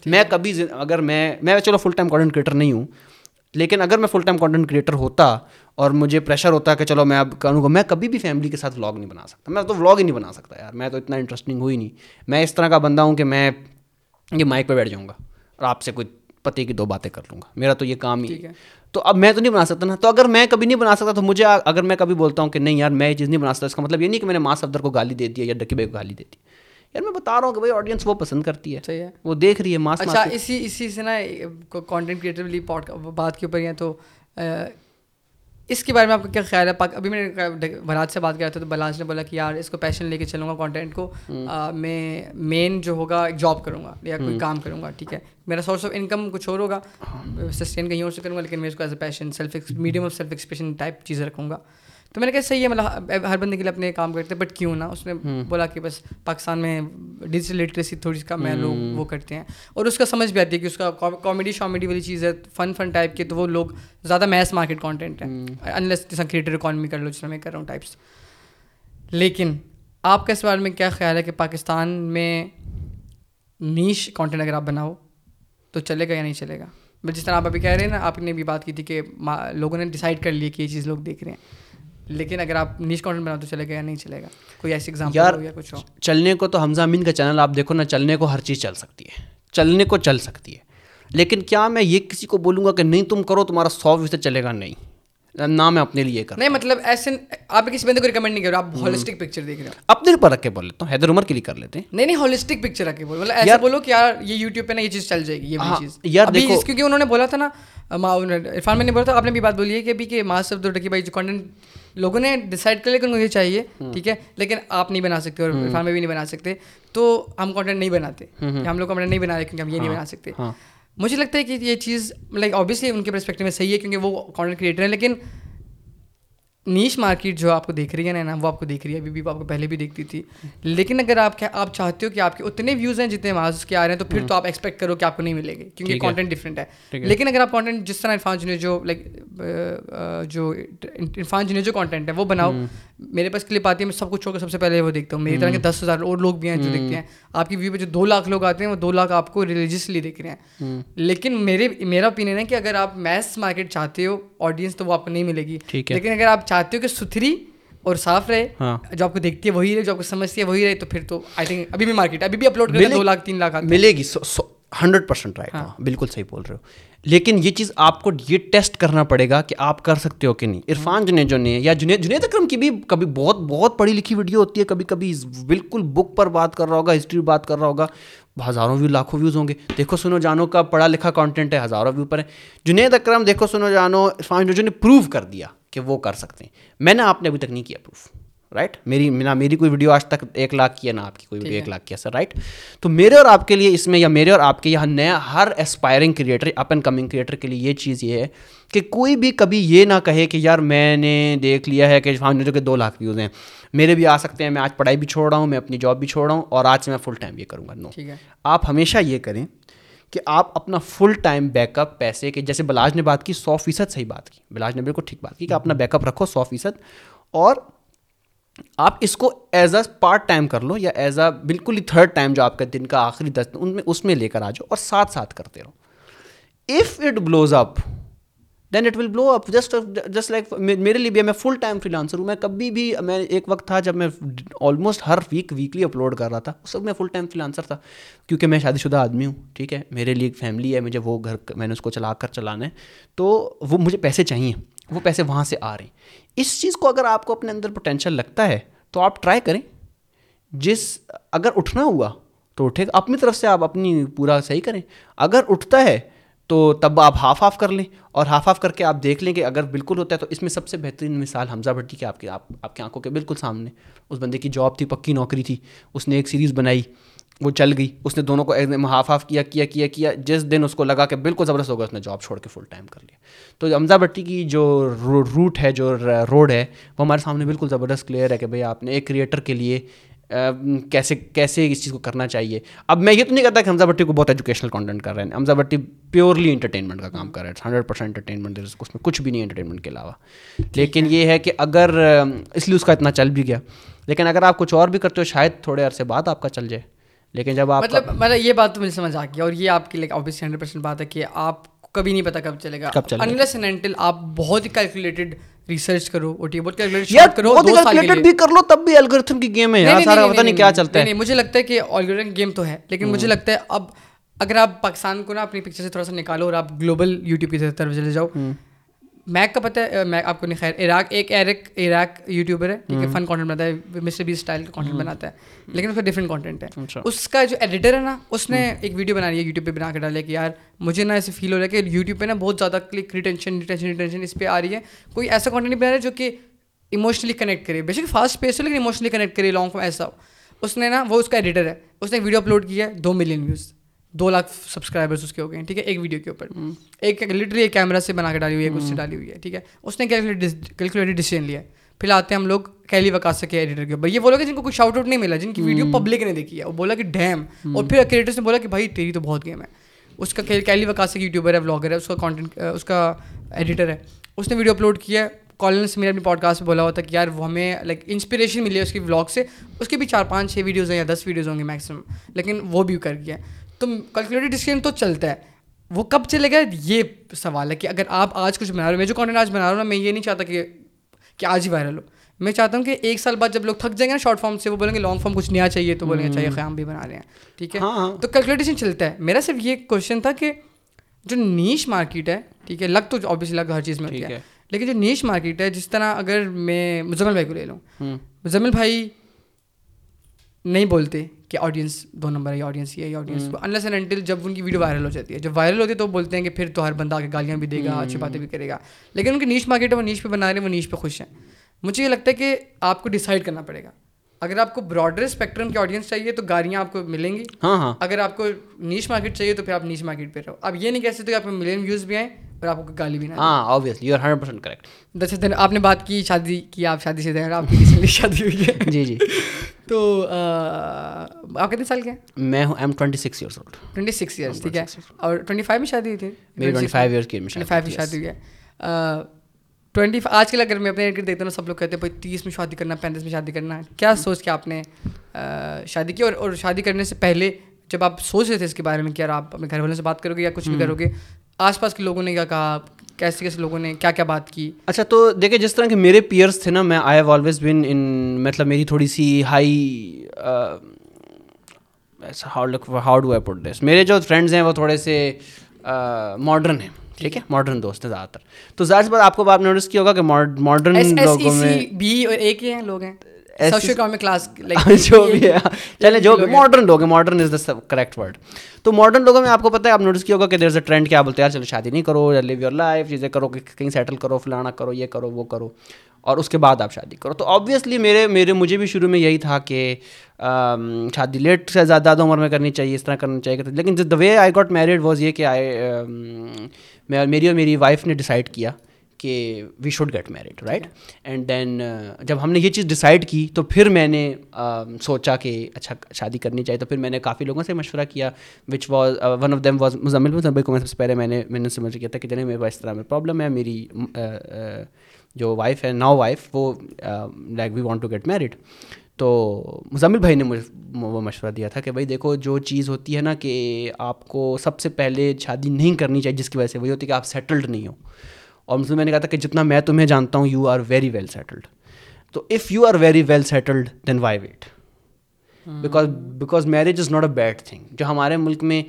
میں کبھی اگر میں چلو فل ٹائم کانٹینٹ کریٹر نہیں ہوں، لیکن اگر میں فل ٹائم کانٹینٹ کریٹر ہوتا اور مجھے پریشر ہوتا کہ چلو میں اب کروں گا، میں کبھی بھی فیملی کے ساتھ ولاگ نہیں بنا سکتا، میں تو ولاگ ہی نہیں بنا سکتا یار، میں تو اتنا انٹرسٹنگ ہوئی نہیں. میں اس طرح کا بندہ ہوں کہ میں یہ مائک پہ بیٹھ جاؤں گا اور آپ سے کوئی پتے کی 2 باتیں کر لوں گا، میرا تو یہ کام ہی ہے. تو اب میں تو نہیں بنا سکتا نا، تو اگر میں کبھی نہیں بنا سکتا تو مجھے، اگر میں کبھی بولتا ہوں کہ نہیں یار میں یہ چیز نہیں بنا سکتا، اس کا مطلب یہ نہیں کہ میں نے ماس افدر کو گالی دے دی یا ڈکی بھائی کو گالی دے دی. یار میں بتا رہا ہوں کہ بھائی آڈینس وہ پسند کرتی ہے، وہ دیکھ رہی ہے ماس. اچھا اسی سے نا کانٹینٹ کریٹرلی بات کے اوپر ہیں، تو اس کے بارے میں آپ کا کیا خیال ہے؟ ابھی میں نے بھراج سے بات کیا تھا تو بلاج نے بولا کہ یار اس کو پیشن لے کے چلوں گا کانٹینٹ کو، میں مین جو ہوگا ایک جاب کروں گا یا کوئی کام کروں گا، ٹھیک ہے، میرا سورس آف انکم کچھ اور ہوگا، سسٹین کہیں اور سے کروں گا، لیکن میں اس کو as a passion, medium of self expression type چیزیں رکھوں گا. تو میں نے کہا صحیح ہے، مطلب ہر بندے کے لیے اپنے کام کرتے ہیں، بٹ کیوں نہ. اس نے بولا کہ بس پاکستان میں ڈیجیٹل لٹریسی تھوڑی کم ہے، لوگ وہ کرتے ہیں، اور اس کا سمجھ بھی آتی ہے کہ اس کا کامیڈی شامیڈی والی چیز ہے، فن ٹائپ کی، تو وہ لوگ زیادہ میس مارکیٹ کانٹینٹ ہے، انلیس جیسا کریٹر اکانومی کر لو جس میں میں کر رہا ہوں ٹائپس. لیکن آپ کا اس بارے میں کیا خیال ہے کہ پاکستان میں نیش کانٹینٹ اگر آپ بناؤ تو چلے گا یا نہیں چلے گا؟ جس طرح آپ ابھی کہہ رہے ہیں نا، آپ نے بھی بات کی تھی کہ لوگوں نے ڈیسائڈ کر لیا کہ یہ چیز لوگ دیکھ رہے ہیں، لیکن اگر آپ نیش کانٹینٹ بناؤ تو چلے گا یا نہیں چلے گا؟ کوئی ایسے ایگزامپل ہو یا کچھ ہو؟ چلنے کو تو حمزہ امین کا چینل آپ دیکھو نا، چلنے کو ہر چیز چل سکتی ہے، چلنے کو چل سکتی ہے، لیکن کیا میں یہ کسی کو بولوں گا کہ نہیں تم کرو تمہارا 100 فیصد چلے گا؟ نہیں. نہ میں اپنے لیے کروں. نہیں مطلب ایسے آپ کسی بندے کو ریکمینڈ نہیں کر رہے, آپ ہولسٹک پکچر دیکھ رہے ہیں. اپنے اوپر رکھ کے بول لیتا ہوں, حیدر عمر کے لیے کر لیتے ہیں. نہیں نہیں ہولسٹک پکچر رکھ کے بولو, مطلب ایسا بولو کہ یار یہ یوٹیوب پہ نا یہ چیز چل جائے گی, یہ بھی چیز یار دیکھو, کیونکہ انہوں نے بولا تھا نا عرفان میں نے بولا تھا, آپ نے بھی بات بولی ہے کہ ابھی کہ ماں صرف دو بھائی جو کانٹینٹ لوگوں نے ڈیسائڈ کر لیا کہ ان کو یہ چاہیے ٹھیک ہے, لیکن آپ نہیں بنا سکتے اور عرفان میں بھی نہیں بنا سکتے, تو ہم کانٹینٹ نہیں بناتے, ہم لوگ کانٹینٹ نہیں بنا رہے کیونکہ ہم یہ نہیں بنا سکتے. مجھے لگتا ہے کہ یہ چیز لائک آبویسلی ان کے پرسپیکٹو میں صحیح ہے کیونکہ وہ کانٹینٹ کریٹر ہیں, لیکن نیش مارکیٹ جو آپ کو دیکھ رہی ہے نا, وہ آپ کو دیکھ رہی ہے ابھی بھی, آپ کو پہلے بھی دیکھتی تھی. لیکن اگر آپ چاہتے ہو کہ آپ کے اتنے ویوز ہیں جتنے ماز کے آ رہے ہیں, تو پھر تو آپ ایکسپیکٹ کرو کہ آپ کو نہیں ملے گی کیونکہ کانٹینٹ ڈفرینٹ ہے. لیکن اگر آپ کانٹینٹ جس طرح عرفان جنید جو لائک جو عرفان جنید جو کانٹینٹ ہے وہ بناؤ, میرے پاس کلپ آتی ہے میں سب کچھ چھوڑ کر سب سے پہلے وہ دیکھتا ہوں, میری طرح کے 10,000 اور لوگ بھی ہیں جو دیکھتے ہیں. آپ کی ویو پہ جو 200,000 لوگ آتے ہیں وہ 200,000 آپ کو ریلیجیسلی دیکھ رہے ہیں. لیکن میرا اوپینین ہے کہ اگر آپ میس مارکیٹ چاہتے ہو آڈینس تو وہ آپ کو نہیں ملے گی, لیکن اگر آپ چاہتے ہو کہ ستھری اور صاف رہے, جو آپ کو دیکھتی ہے وہی رہے, جو آپ کو سمجھتی ہے وہی رہے, تو پھر تو آئی تھنک ابھی بھی مارکیٹ ابھی بھی اپلوڈ کرے 200,000-300,000 ملے گی. 100% رائٹ, بالکل صحیح بول رہے ہو. لیکن یہ چیز آپ کو یہ ٹیسٹ کرنا پڑے گا کہ آپ کر سکتے ہو کہ نہیں. عرفان جو نے یا جنید اکرم کی بھی کبھی بہت بہت پڑھی لکھی ویڈیو ہوتی ہے, کبھی کبھی بالکل بک پر بات کر رہا ہوگا, ہسٹری پر بات کر رہا ہوگا, ہزاروں ویو لاکھوں ویوز ہوں گے. دیکھو سنو جانو کا پڑھا لکھا کانٹینٹ ہے, ہزاروں ویو پر ہے. جنید اکرم دیکھو سنو جانو عرفان جنید نے پروو کر دیا کہ وہ کر سکتے ہیں. میں نے آپ نے ابھی تک نہیں کیا پروف, رائٹ. میری کوئی ویڈیو آج تک 100,000 کی ہے, نہ آپ کی کوئی ویڈیو 100,000 کی ہے سر, رائٹ. تو میرے اور آپ کے لیے اس میں, یا میرے اور آپ کے یہاں نیا ہر aspiring creator up and coming creator کے لیے یہ چیز یہ ہے کہ کوئی بھی کبھی یہ نہ کہے کہ یار میں نے دیکھ لیا ہے کہ ہم جو کہ 200,000 ویوز ہیں, میرے بھی آ سکتے ہیں, میں آج پڑھائی بھی چھوڑ رہا ہوں, میں اپنی جاب بھی چھوڑ رہا ہوں, اور آج سے میں فل ٹائم یہ کروں گا. نو, آپ ہمیشہ یہ کریں کہ آپ اپنا فل ٹائم بیک اپ پیسے کے, جیسے بلاج نے بات کی 100% صحیح بات کی, بلاج نے بالکل ٹھیک بات کی کہ اپنا بیک اپ رکھو 100%, اور آپ اس کو ایز اے پارٹ ٹائم کر لو, یا ایز اے بالکل ہی تھرڈ ٹائم جو آپ کا دن کا آخری 10 اس میں لے کر آ جاؤ, اور ساتھ ساتھ کرتے رہو. If it blows up then it will blow up, just like میرے لیے بھی, میں فل ٹائم فری لانسر ہوں. میں کبھی بھی, میں ایک وقت تھا جب میں آلموسٹ ہر ویکلی اپلوڈ کر رہا تھا, اس وقت میں فل ٹائم فری لانسر تھا, کیونکہ میں شادی شدہ آدمی ہوں, ٹھیک ہے, میرے لیے ایک فیملی ہے, مجھے وہ گھر میں نے اس کو چلا کر چلانا ہے, تو وہ مجھے پیسے چاہیے, وہ پیسے وہاں سے آ رہے ہیں. اس چیز کو اگر آپ کو اپنے اندر پوٹینشیل لگتا ہے تو آپ ٹرائی کریں. اگر اٹھنا ہوا تو اٹھے گا, اپنی طرف سے آپ اپنی پورا صحیح کریں. اگر اٹھتا ہے تو تب آپ ہاف آف کر لیں, اور ہاف آف کر کے آپ دیکھ لیں کہ اگر بالکل ہوتا ہے تو اس میں سب سے بہترین مثال حمزہ بھٹی کی, آپ کی آنکھوں کے بالکل سامنے. اس بندے کی جاب تھی, پکی نوکری تھی, اس نے ایک سیریز بنائی, وہ چل گئی, اس نے دونوں کو ایک دم ہاف آف کیا کیا کیا کیا جس دن اس کو لگا کہ بالکل زبردست ہوگا, اس نے جاب چھوڑ کے فل ٹائم کر لیا. تو حمزہ بھٹی کی جو روٹ ہے, جو روڈ ہے, وہ ہمارے سامنے بالکل زبردست کلیئر ہے کہ بھائی آپ نے ایک کریٹر کے لیے کیسے اس چیز کو کرنا چاہیے. اب میں یہ تو نہیں کہتا کہ حمزہ بھٹی کو بہت ایجوکیشنل کانٹینٹ کر رہے ہیں, حمزہ بھٹی پیورلی انٹرٹینمنٹ کا کام کر رہے ہیں, 100% انٹرٹینمنٹ, اس میں کچھ بھی نہیں انٹرٹینمنٹ کے علاوہ. لیکن یہ ہے کہ اگر اس لیے اس کا اتنا چل بھی گیا, لیکن اگر آپ کچھ اور بھی کرتے ہو شاید تھوڑے عرصے بعد آپ کا چل جائے. لیکن جب آپ مطلب یہ بات تو مجھے سمجھ آ گئی, اور یہ آپ کی لائک آبویسلی 100% بات ہے کہ آپ کو کبھی نہیں پتا کب چلے گا, انلیس اینڈ انٹل آپ بہت ہی کیلکولیٹڈ ریسرچ کرو, اور یہ بہت کیلکولیٹڈ کرو, اور کیلکولیٹڈ بھی کر لو, تب بھی الگورتھم کی گیم ہے یار, سارا پتہ نہیں کیا چلتا ہے. نہیں, مجھے لگتا ہے کہ الگورتھم گیم تو ہے, لیکن مجھے لگتا ہے اب اگر آپ پاکستان کو نا اپنی پکچر سے تھوڑا سا نکالو اور آپ گلوبل یوٹیوب کی طرف چلے جاؤ, میک کا پتہ ہے, میک آپ کو نہیں خیر, ایرک یوٹیوبر ہے, ٹھیک ہے, فن کانٹینٹ بناتا ہے, مسٹر بیسٹ اسٹائل کا کانٹینٹ بناتا ہے, لیکن اس کا ڈفرینٹ کانٹینٹ ہے. اس کا جو ایڈیٹر ہے نا, اس نے ایک ویڈیو بنا رہی ہے یوٹیوب پہ, بنا کے ڈالا کہ یار مجھے نا ایسے فیل ہو رہا ہے کہ یوٹیوب پہ نا بہت زیادہ کلک ریٹینشن اس پہ آ رہی ہے, کوئی ایسا کانٹینٹ بنا رہا ہے جو کہ ایموشنلی کنیکٹ کرے, بے شک فاسٹ پیس ہو لیکن ایموشنلی کنیکٹ کرے, لانگ فارم ایسا ہو. اس نے نا, وہ اس کا ایڈیٹر ہے, اس نے ایک ویڈیو اپلوڈ کیا ہے, 2 ملین ویوز, 200,000 سبسکرائبرس اس کے ہو گئے ہیں, ٹھیک ہے, ایک ویڈیو کے اوپر, ایک لٹرلی ایک کیمرہ سے بنا کے ڈالی ہوئی ہے, اس سے ڈالی ہوئی ہے, ٹھیک ہے, اس نے کیلکولیٹڈ ڈیسیژن لیا ہے. پھر آتے ہیں ہم لوگ کیلی وکاسا کے ایڈیٹر کے اوپر, یہ بولا کہ جن کو کوئی شاؤٹ آؤٹ نہیں ملا, جن کی ویڈیو پبلک نے دیکھی ہے, وہ بولا کہ ڈیم, اور پھر کریٹرس نے بولا کہ بھائی تیری تو بہت گیم ہے. اس کا کیلی وکاسا کی یوٹیوبر ہے, بلاگر ہے, اس کا کانٹینٹ, اس کا ایڈیٹر ہے, اس نے ویڈیو اپلوڈ کیا ہے, کالنس میرے اپنے پوڈ کاسٹ میں بولا ہوا تھا کہ یار وہ ہمیں لائک انسپریشن ملی ہے اس کی ولاگ سے, اس کے بھی 4-5-6 ویڈیوز ہیں یا 10 ویڈیوز ہوں گے میکسیمم, لیکن وہ بھی کر گیا. تو کیلکولیٹڈ ڈیسیژن تو چلتا ہے, وہ کب چلے گا یہ سوال ہے. کہ اگر آپ آج کچھ بنا رہے ہو, میں جو کانٹینٹ آج بنا رہا ہوں نا, میں یہ نہیں چاہتا کہ آج ہی وائرل ہو, میں چاہتا ہوں کہ 1 سال بعد جب لوگ تھک جائیں گے نا شارٹ فارم سے, وہ بولیں گے لانگ فارم کچھ نیا چاہیے, تو بولیں گے چاہیے خیام بھی بنا رہے ہیں, ٹھیک ہے. تو کیلکولیٹیشن چلتا ہے. میرا صرف یہ کوشچن تھا کہ جو نیش مارکیٹ ہے, ٹھیک ہے, لگ تو آبویسلی لگ ہر چیز میں ہوتی ہے, لیکن جو نیش مارکیٹ ہے, جس طرح اگر میں مزمل بھائی کو لے لوں, مزمل بھائی نہیں بولتے کہ آڈینس دو نمبر ہے, آڈینس یہ ہے, آڈینس انلیس اینڈ انٹل جب ان کی ویڈیو وائرل ہو جاتی ہے. جب وائرل ہوتی ہے تو بولتے ہیں کہ پھر تو ہر بندہ آ کے گالیاں بھی دے گا, اچھی باتیں بھی کرے گا, لیکن ان کی نیش مارکیٹ ہے, وہ نیش پہ بنا رہے ہیں, وہ نیش پہ خوش ہیں. مجھے یہ لگتا ہے کہ آپ کو ڈیسائڈ کرنا پڑے گا. اگر آپ کو براڈر اسپیکٹرم کی آڈینس چاہیے تو گالیاں آپ کو ملیں گی, ہاں ہاں. اگر آپ کو نیش مارکیٹ چاہیے تو پھر آپ نیش مارکیٹ پہ رہو. آپ یہ نہیں کہہ سکتے کہ آپ کو ملین ویوز بھی آئیں اور آپ کو گالی بھی نہ. ہاں آبویسلی یو آر 100% کریکٹ. دس دن آپ نے بات کی شادی کی, آپ شادی سے آپ کی ریسنٹلی شادی ہوئی ہے. جی جی. تو آپ کتنے سال کے ہیں؟ میں ہوں, I am 26 years old. 26 years, ٹھیک ہے. اور 25 میں شادی ہوئی تھی میری, 25 ایئرس کی میں شادی ہوئی ہے. 20 آج کل اگر میں اپنے ارد دیکھتا ہوں سب لوگ کہتے ہیں بھائی 30 میں شادی کرنا, 35 میں شادی کرنا. کیا سوچ کے آپ نے شادی کی؟ اور شادی کرنے سے پہلے جب آپ سوچ رہے تھے اس کے بارے میں کہ یار آپ اپنے گھر والوں سے بات کرو گے یا کچھ بھی کرو گے, آس پاس کے لوگوں نے کیا کہا, کیسے کیسے لوگوں نے کیا کیا بات کی؟ اچھا تو دیکھیں, جس طرح کہ میرے پیئرس تھے نا, میں آئی ہیو آلویز بن ان, مطلب میری تھوڑی سی high, how do I put this, میرے جو فرینڈز ہیں وہ تھوڑے سے ماڈرن ہیں, ٹھیک ہے, ماڈرن دوست ہیں زیادہ تر. تو ظاہر سی بات آپ کو بات نوٹس کیا ہوگا کہ ماڈرن لوگوں میں بھی اور ایک ہی ہیں لوگ ہیں, سوشل اکنامک کلاس جو بھی ہے, چلے جو ماڈرن لوگ ہیں, modern is the correct word. تو ماڈرن لوگوں میں آپ کو پتہ ہے, آپ نوٹس کیا ہوگا کہ دیر از اے ٹرینڈ, کیا بولتے ہیں یار چلو شادی نہیں کرو, لیو یور لائف, چیزیں کرو, کہیں سیٹل کرو, فلانا کرو, یہ کرو, وہ کرو, اور اس کے بعد آپ شادی کرو. تو آبویسلی مجھے بھی شروع میں یہی تھا کہ شادی لیٹ سے زیادہ عمر میں کرنی چاہیے, اس طرح کرنا چاہیے. لیکن the way I got married was یہ کہ میری اور میری وائف نے ڈیسائڈ کیا کہ we should get married, right. And then جب ہم نے یہ چیز ڈیسائڈ کی تو پھر میں نے سوچا کہ اچھا شادی کرنی چاہیے. تو پھر میں نے کافی لوگوں سے مشورہ کیا, which was one of them was Muzammil کو میں سب سے پہلے میں نے سمجھ کیا تھا کہ جنہیں میرے پاس اس طرح میں پرابلم ہے, میری جو وائف ہے ناؤ وائف, وہ like we want to get married. تو مزمل بھائی نے مجھے وہ مشورہ دیا تھا کہ بھائی دیکھو, جو چیز ہوتی ہے نا کہ آپ کو سب سے پہلے شادی نہیں کرنی چاہیے, جس کی وجہ سے وہی ہوتی ہے کہ آپ سیٹلڈ نہیں ہو. اور مجھ سے میں نے کہا تھا کہ جتنا میں تمہیں جانتا ہوں, you are very well settled. تو if you are very well settled then why wait, because marriage is not a bad thing. جو ہمارے ملک میں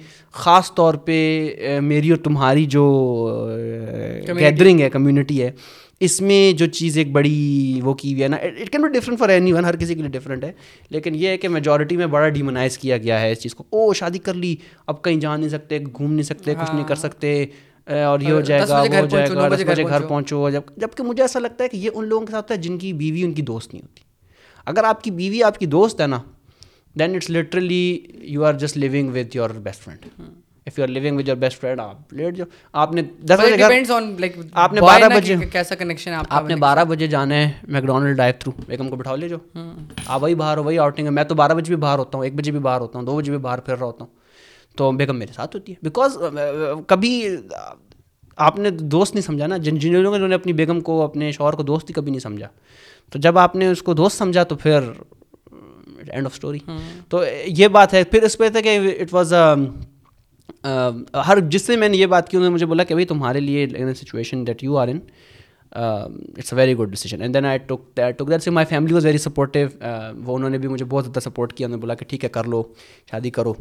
خاص طور پہ میری اور تمہاری جو گیدرنگ ہے, کمیونٹی ہے, اس میں جو چیز ایک بڑی وہ کی ہوئی ہے نا, it can be different for anyone, ہر کسی کے لیے ڈفرینٹ ہے, لیکن یہ ہے کہ میجورٹی میں بڑا ڈیمونائز کیا گیا ہے اس چیز کو. او شادی کر لی, اب کہیں جا نہیں سکتے, گھوم نہیں سکتے, کچھ نہیں کر سکتے, اور یہ ہو جائے گا, وہ ہو جائے گا, 10 بجے گھر پہنچو. جبکہ مجھے ایسا لگتا ہے کہ یہ ان لوگوں کے ساتھ ہوتا ہے جن کی بیوی ان کی دوست نہیں ہوتی. اگر آپ کی بیوی آپ کی دوست ہے نا, then it's literally you are just living with your best friend. If you are living with your best friend, آپ لیٹ جاؤ, آپ نے 12 بجے کیسا کنیکشن, آپ نے 12 بجے جانا ہے میک ڈونلڈ ڈرائیو تھرو, بیگم کو بٹھاؤ لے جاؤ, آپ وہی باہر ہو, وہی آؤٹنگ ہے. میں تو 12 بجے بھی باہر ہوتا ہوں, 1 بجے بھی باہر ہوتا ہوں, 2 بجے بھی باہر پھر رہا ہوتا ہوں. تو بیگم میرے ساتھ ہوتی ہے, بیکاز کبھی آپ نے دوست نہیں سمجھا نا, جن لوگوں نے اپنی بیگم کو, اپنے شوہر کو دوست ہی کبھی نہیں سمجھا. تو جب آپ نے اس کو دوست سمجھا تو پھر اینڈ آف اسٹوری. تو یہ بات ہے. پھر اس پہ تھا کہ اٹ واز ہر جس سے میں نے یہ بات کی, انہوں نے مجھے بولا کہ بھائی تمہارے لیے situation that you are in, it's a very good decision. And then I took that. See my family was very supportive, وہ انہوں نے بھی مجھے بہت زیادہ سپورٹ کیا. انہوں نے بولا کہ ٹھیک ہے کر لو, شادی کرو.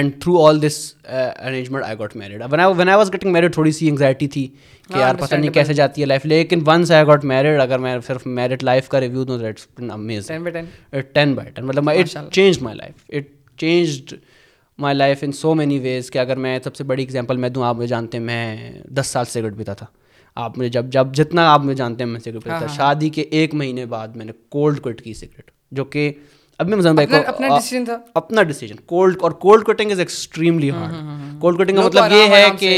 And through all this arrangement I got married. When I was getting married تھوڑی سی anxiety تھی کہ یار پتہ نہیں کیسے جاتی ہے لائف, لیکن once I got married, اگر میں صرف میرڈ لائف کا ریویو دوں, it's been amazing. 10/10 مطلب it changed my life. In so many ways کہ اگر میں سب سے بڑی example میں دوں, آپ مجھے جانتے ہیں میں 10 سال سگریٹ پیتا تھا. آپ مجھے جب جتنا آپ مجھے جانتے ہیں میں سگریٹ پیتا تھا, شادی کے 1 مہینے بعد میں نے کولڈ کوئٹ کی سگریٹ, جو کہ اب میں مزمل بھائی کو اپنا decision. Cold courting is extremely hard. Cold courting کا مطلب یہ ہے کہ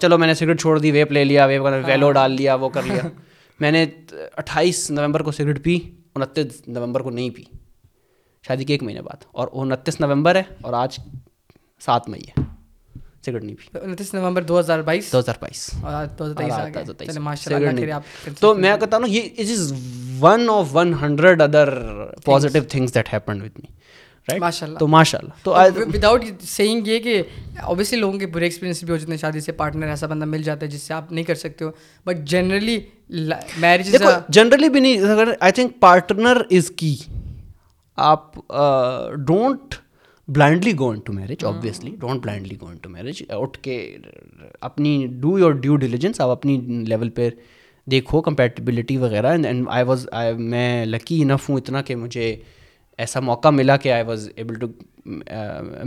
چلو میں نے سگریٹ چھوڑ دی, ویپ لے لیا, ویپ کا ویلو ڈال لیا, وہ کر لیا. میں نے 28 نومبر کو سگریٹ پی, 29 نومبر کو نہیں پی, شادی کے 1 مہینے بعد. اور 29 نومبر ہے اور آج 7 مئی ہے, سگریٹ نہیں پی. 29 نومبر 2022. 2022. تو میں کہتا ہوں نا یہ از one of 100 other positive things that happened with me, right? Mashallah. To mashallah. To without saying ye ke obviously logon ke bure experience bhi ho jate hain, shaadi se partner aisa banda mil jata hai jisse aap nahi kar sakte ho, but generally marriage is generally bhi nahi. I think partner is key. Aap don't blindly go into marriage, obviously. Don't blindly go into marriage. اٹھ کے اپنی do your due diligence, آپ اپنی level پہ دیکھو compatibility وغیرہ. And میں لکی انف ہوں اتنا کہ مجھے ایسا موقع ملا کہ I was able to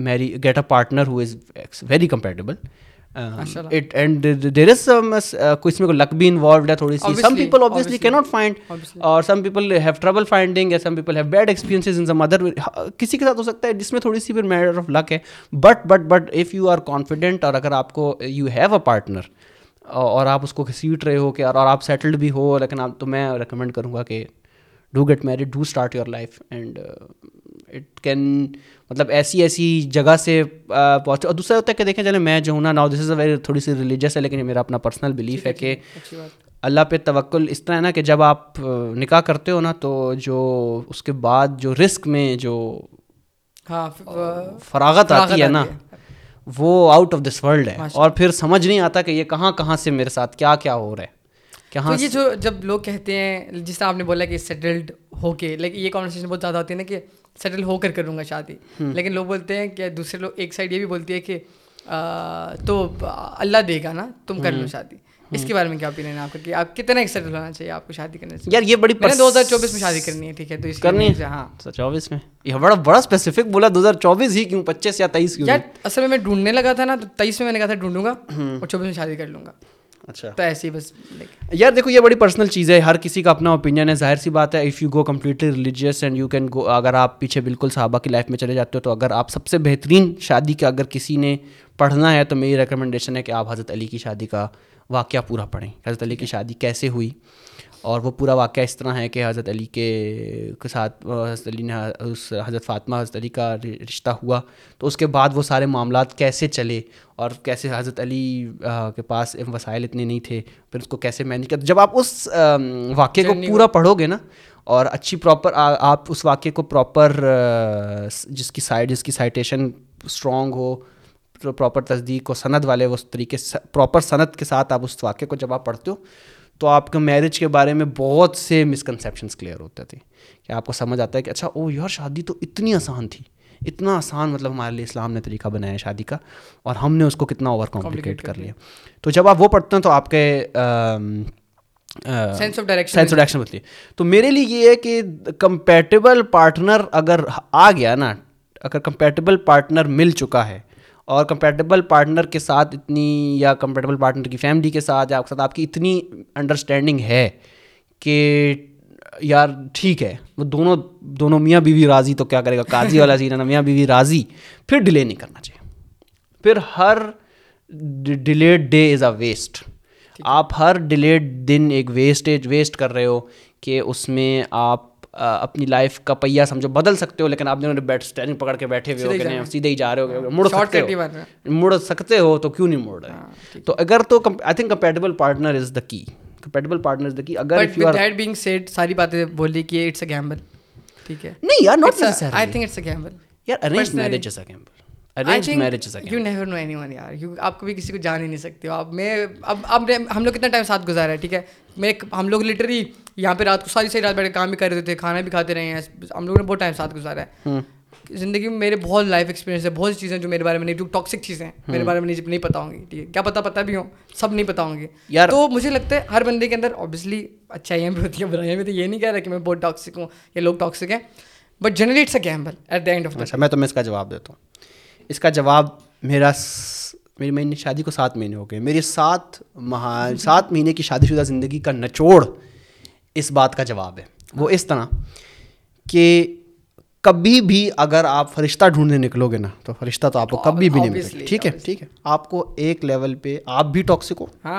marry get a partner who is very compatible. And there is some اس میں کوئی luck بھی involved ہے تھوڑی سی. Some people obviously cannot find, or some people have trouble finding, or some people have bad experiences in some other way. کسی کے ساتھ ہو سکتا ہے جس میں تھوڑی سی پھر matter of luck ہے. But if you are confident, اور اگر آپ کو you have a partner اور آپ اس کو سیٹ رہے ہو کہ اور آپ سیٹلڈ بھی ہو, لیکن آپ تو میں ریکمینڈ کروں گا کہ do get married, do start your life, and it can مطلب ایسی ایسی جگہ سے پہنچے. اور دوسرا ہوتا ہے کہ دیکھیں چلیں میں جو ہوں نا, now this is a very تھوڑی سی ریلیجیس ہے لیکن یہ میرا اپنا پرسنل بلیف ہے کہ اللہ پہ توکل اس طرح ہے نا کہ جب آپ نکاح کرتے ہو نا تو جو اس کے بعد جو رسک میں جو فراغت آتی ہے نا وہ آؤٹ آف دس ورلڈ ہے, اور پھر سمجھ نہیں آتا کہ یہ کہاں کہاں سے میرے ساتھ کیا کیا ہو رہا ہے. تو یہ جو جب لوگ کہتے ہیں جس طرح آپ نے بولا کہ سیٹلڈ ہو کے, لائک یہ کانورسیشن بہت زیادہ ہوتی ہے نا کہ سیٹل ہو کر کروں گا شادی, لیکن لوگ بولتے ہیں کہ دوسرے لوگ ایک سائڈ یہ بھی بولتی ہے کہ تو اللہ دے گا نا تم کر لو شادی. اس کے بارے میں کیا اوپینین ہے آپ کا کہ آپ کتنا ایکسائٹڈ ہونا چاہیے آپ کو شادی کرنے سے؟ یار یہ بڑی 2024 میں شادی کرنی ہے, ٹھیک ہے تو اس کرنی ہے. ہاں 24 میں, یہ بڑا بڑا اسپیسیفک بولا 2024 ہی کیوں, 25 یا 23 کیوں؟ یار اصل میں ڈھونڈنے لگا تھا نا تو 23 میں میں نے کہا تھا ڈھونڈوں گا اور 24 میں شادی کر لوں گا. اچھا تو ایسے ہی بس. یار دیکھو یہ بڑی پرسنل چیز ہے, ہر کسی کا اپنا اوپینین ہے, ظاہر سی بات ہے. If you go completely religious and you can go, اگر آپ پیچھے بالکل صحابہ کی لائف میں چلے جاتے ہو تو اگر آپ سب سے بہترین شادی کا اگر کسی نے پڑھنا ہے تو میری ریکمنڈیشن ہے کہ آپ حضرت علی کی شادی کا واقعہ پورا پڑھیں. حضرت علی کی شادی کیسے ہوئی, اور وہ پورا واقعہ اس طرح ہے کہ حضرت علی کے ساتھ حضرت علی نے اس حضرت فاطمہ حضرت علی کا رشتہ ہوا تو اس کے بعد وہ سارے معاملات کیسے چلے, اور کیسے حضرت علی کے پاس وسائل اتنے نہیں تھے, پھر اس کو کیسے مینج کر. جب آپ اس واقعے کو پورا پڑھو گے نا اور اچھی پراپر آپ اس واقعے کو پراپر جس کی سائڈ جس کی سائٹیشن اسٹرانگ ہو, پراپر تصدیق اور سند والے اس طریقے سے پراپر سند کے ساتھ آپ اس واقعے کو جب آپ پڑھتے ہو تو آپ کے میرج کے بارے میں بہت سے مسکنسیپشنس کلیئر ہوتے تھے کہ آپ کو سمجھ آتا ہے کہ اچھا او یار شادی تو اتنی آسان تھی, اتنا آسان مطلب ہمارے لیے اسلام نے طریقہ بنایا شادی کا اور ہم نے اس کو کتنا اوور کمپلیکیٹ کر لیا. تو جب آپ وہ پڑھتے ہیں تو آپ کے سینس آف ڈائریکشن بدلی. تو میرے لیے یہ ہے کہ کمپیٹیبل پارٹنر اگر آ گیا نا, اگر کمپیٹیبل پارٹنر مل چکا ہے اور کمپیٹیبل پارٹنر کے ساتھ اتنی یا کمپیٹیبل پارٹنر کی فیملی کے ساتھ یا آپ کے ساتھ آپ کی اتنی انڈرسٹینڈنگ ہے کہ یار ٹھیک ہے وہ دونوں میاں بیوی راضی, تو کیا کرے گا قاضی والا سین ہے, میاں بیوی راضی, پھر ڈیلے نہیں کرنا چاہیے. پھر ہر delayed day is a waste. آپ ہر ڈیلیڈ دن ایک ویسٹیج ویسٹ کر رہے ہو کہ اس میں آپ اپنی لائف کا پہیا سمجھو بدل سکتے ہو, لیکن آپ نے بیٹھ اسٹیئرنگ پکڑ کے بیٹھے ہوئے ہو کہ سیدھے ہی جا رہے ہو, مڑ سکتے ہو تو کیوں نہیں مڑ رہے. تو اگر تو I think compatible partner is the key, compatible partner is the key. اگر if you are that being said ساری باتیں بولی کہ اٹس اے گیمبل, ٹھیک ہے نہیں یار not necessary, I think it's a gamble یار. Arrange marriage is a gamble, You never know anyone yaar. آپ کبھی کسی کو جان ہی نہیں سکتے ہو. آپ میں اب ہم لوگ کتنا ٹائم ساتھ گزارا ہے, ٹھیک ہے میں ہم لوگ لٹرلی یہاں پہ رات کو ساری رات بیٹھ کے کام بھی کر رہے تھے, کھانا بھی کھاتے رہے ہیں, ہم لوگوں نے بہت ٹائم ساتھ گزارا ہے. زندگی میں میرے بہت لائف ایکسپیرینس ہے, بہت سی چیزیں جو میرے بارے میں نہیں, ٹاکسک چیزیں میرے بارے میں نہیں پتا ہوں گی, ٹھیک ہے کیا پتا بھی ہوں, سب نہیں پتا ہوں گے. تو مجھے لگتا ہے ہر بندے کے اندر اوبیسلی اچھائیاں بھی ہوتی ہیں, برائیاں بھی. تو یہ نہیں کہہ رہا کہ میں بہت ٹاکسک ہوں یا لوگ ٹاکسک ہیں, but generally it's a gamble at the end of the. میں تمہیں اس کا جواب دیتا ہوں. اس کا جواب میری میں نے شادی کو 7 مہینے ہو گئے, میری 7 مہینے کی شادی شدہ زندگی کا نچوڑ اس بات کا جواب ہے. وہ اس طرح کہ کبھی بھی اگر آپ فرشتہ ڈھونڈنے نکلو گے نا تو فرشتہ تو آپ کو کبھی بھی نہیں ملے گا, ٹھیک ہے ٹھیک ہے. آپ کو ایک لیول پہ آپ بھی ٹاکسک ہو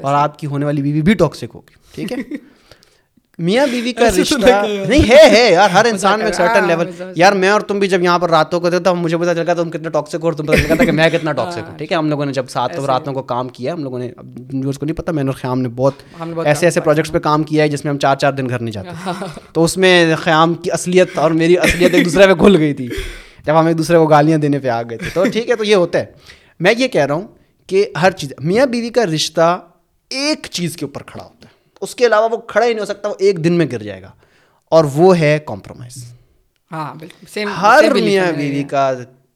اور آپ کی ہونے والی بیوی بھی ٹاکسک ہوگی, ٹھیک ہے. میاں بیوی کا رشتہ نہیں ہے یار, ہر انسان میں سرٹن لیول. یار میں اور تم بھی جب یہاں پر راتوں کو تھے مجھے پتا چلا تھا تم کتنا ٹاکسک ہو اور تم پتا چلا تھا کہ میں کتنا ٹاکسک ہوں, ٹھیک ہے. ہم لوگوں نے جب 7 راتوں کو کام کیا, ہم لوگوں نے نیوز کو نہیں پتا, میں اور خیام نے بہت ایسے پروجیکٹس پہ کام کیا ہے جس میں ہم 4 دن گھر نہیں جاتے. تو اس میں خیام کی اصلیت اور میری اصلیت ایک دوسرے پہ گھل گئی تھی جب ہم ایک دوسرے کو گالیاں دینے پہ آ گئے تھے. تو ٹھیک ہے, تو یہ ہوتا ہے. میں یہ کہہ رہا ہوں کہ ہر چیز میاں بیوی کا رشتہ ایک چیز کے اوپر کھڑا ہوتا ہے, اس کے علاوہ وہ کھڑا ہی نہیں ہو سکتا, وہ ایک دن میں گر جائے گا, اور وہ ہے کمپرومائز. ہاں بالکل, ہر میاں بیوی کا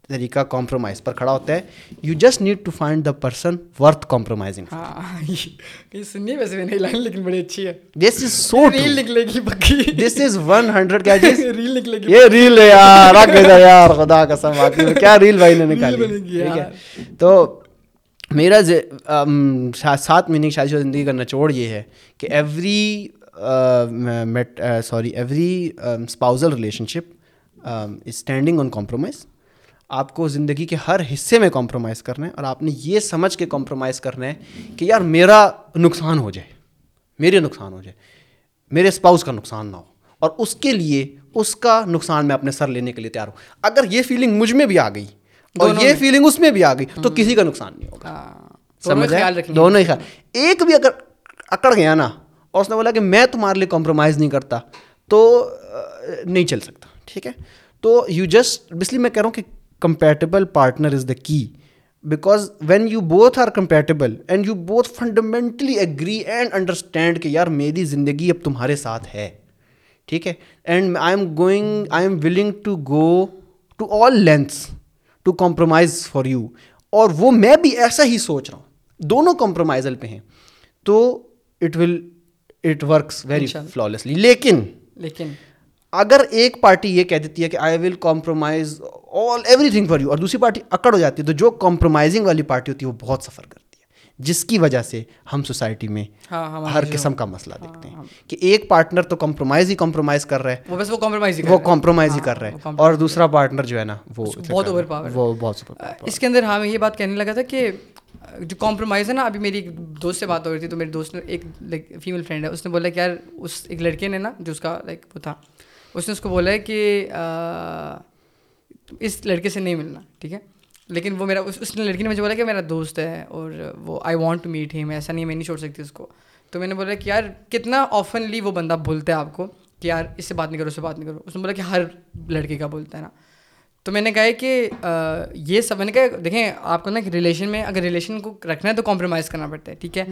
طریقہ کمپرومائز پر کھڑا ہوتا ہے. You just need to find the person worth compromising. ہاں یہ سننی ویسے میں نہیں لائن لیکن بڑی اچھی ہے. دس از سو ریل نکلے گی پکی. دس از 100 کیا چیز ریل نکلے گی. یہ ریل ہے یار رکھ دے یار خدا قسم واقعی کیا ریل بھائی نے نکالی. ٹھیک ہے تو میرا 7 مہینے کی شادی شدہ زندگی کا نچوڑ یہ ہے کہ every spousal relationship is standing on compromise. آپ کو زندگی کے ہر حصے میں کمپرومائز کرنا ہے اور آپ نے یہ سمجھ کے کمپرومائز کرنا ہے کہ یار میرا نقصان ہو جائے, میرے نقصان ہو جائے, میرے اسپاؤس کا نقصان نہ ہو, اور اس کے لیے اس کا نقصان میں اپنے سر لینے کے لیے تیار ہوں. اگر یہ فیلنگ مجھ میں بھی آ گئی اور یہ فیلنگ اس میں بھی آ گئی تو کسی کا نقصان نہیں ہوگا. سمجھ آئے دونوں ہی خیال. ایک بھی اگر اکڑ گیا نا اور اس نے بولا کہ میں تمہارے لیے کمپرومائز نہیں کرتا تو نہیں چل سکتا. ٹھیک ہے تو یو جسٹ اس لیے میں کہہ رہا ہوں کہ compatible partner is the key, because when you both are compatible and you both fundamentally agree and understand کہ یار میری زندگی اب تمہارے ساتھ ہے, ٹھیک ہے, and I am willing to go to all lengths to compromise for you, اور وہ میں بھی ایسا ہی سوچ رہا ہوں, دونوں compromisal پہ ہیں, تو it works very flawlessly. لیکن اگر ایک پارٹی یہ کہہ دیتی ہے کہ I will compromise all everything for you, اور دوسری پارٹی اکڑ ہو جاتی ہے, تو جو کمپرومائزنگ والی پارٹی ہوتی ہے وہ بہت سفر کرتی ہے, جس کی وجہ سے ہم سوسائٹی میں ہر قسم کا مسئلہ دیکھتے ہیں کہ ایک پارٹنر تو کمپرومائز کر رہا ہے, وہ کمپرومائز ہی کر رہا ہے, اور دوسرا پارٹنر جو ہے نا وہ بہت. اس کے اندر ہاں میں یہ بات کہنے لگا تھا کہ جو کمپرومائز ہے نا, ابھی میری ایک دوست سے بات ہو رہی تھی تو میرے دوست نے ایک لائک فیمیل فرینڈ ہے, اس نے بولا کہ یار اس ایک لڑکے نے نا جو اس کا لائک وہ تھا, اس نے اس کو بولا ہے کہ اس لڑکے سے نہیں ملنا, ٹھیک ہے, لیکن وہ میرا اس لڑکی نے مجھے بولا کہ میرا دوست ہے اور وہ I want to meet him, ایسا نہیں میں نہیں چھوڑ سکتی اس کو. تو میں نے بولا کہ یار کتنا آفنلی وہ بندہ بولتا ہے آپ کو کہ یار اس سے بات نہیں کرو, اس سے بات نہیں کرو. اس نے بولا کہ ہر لڑکے کا بولتا ہے نا. تو میں نے کہا کہ یہ سب, میں نے کہا دیکھیں آپ کو نا کہ ریلیشن میں اگر ریلیشن کو رکھنا ہے تو کمپرومائز کرنا پڑتا ہے, ٹھیک ہے.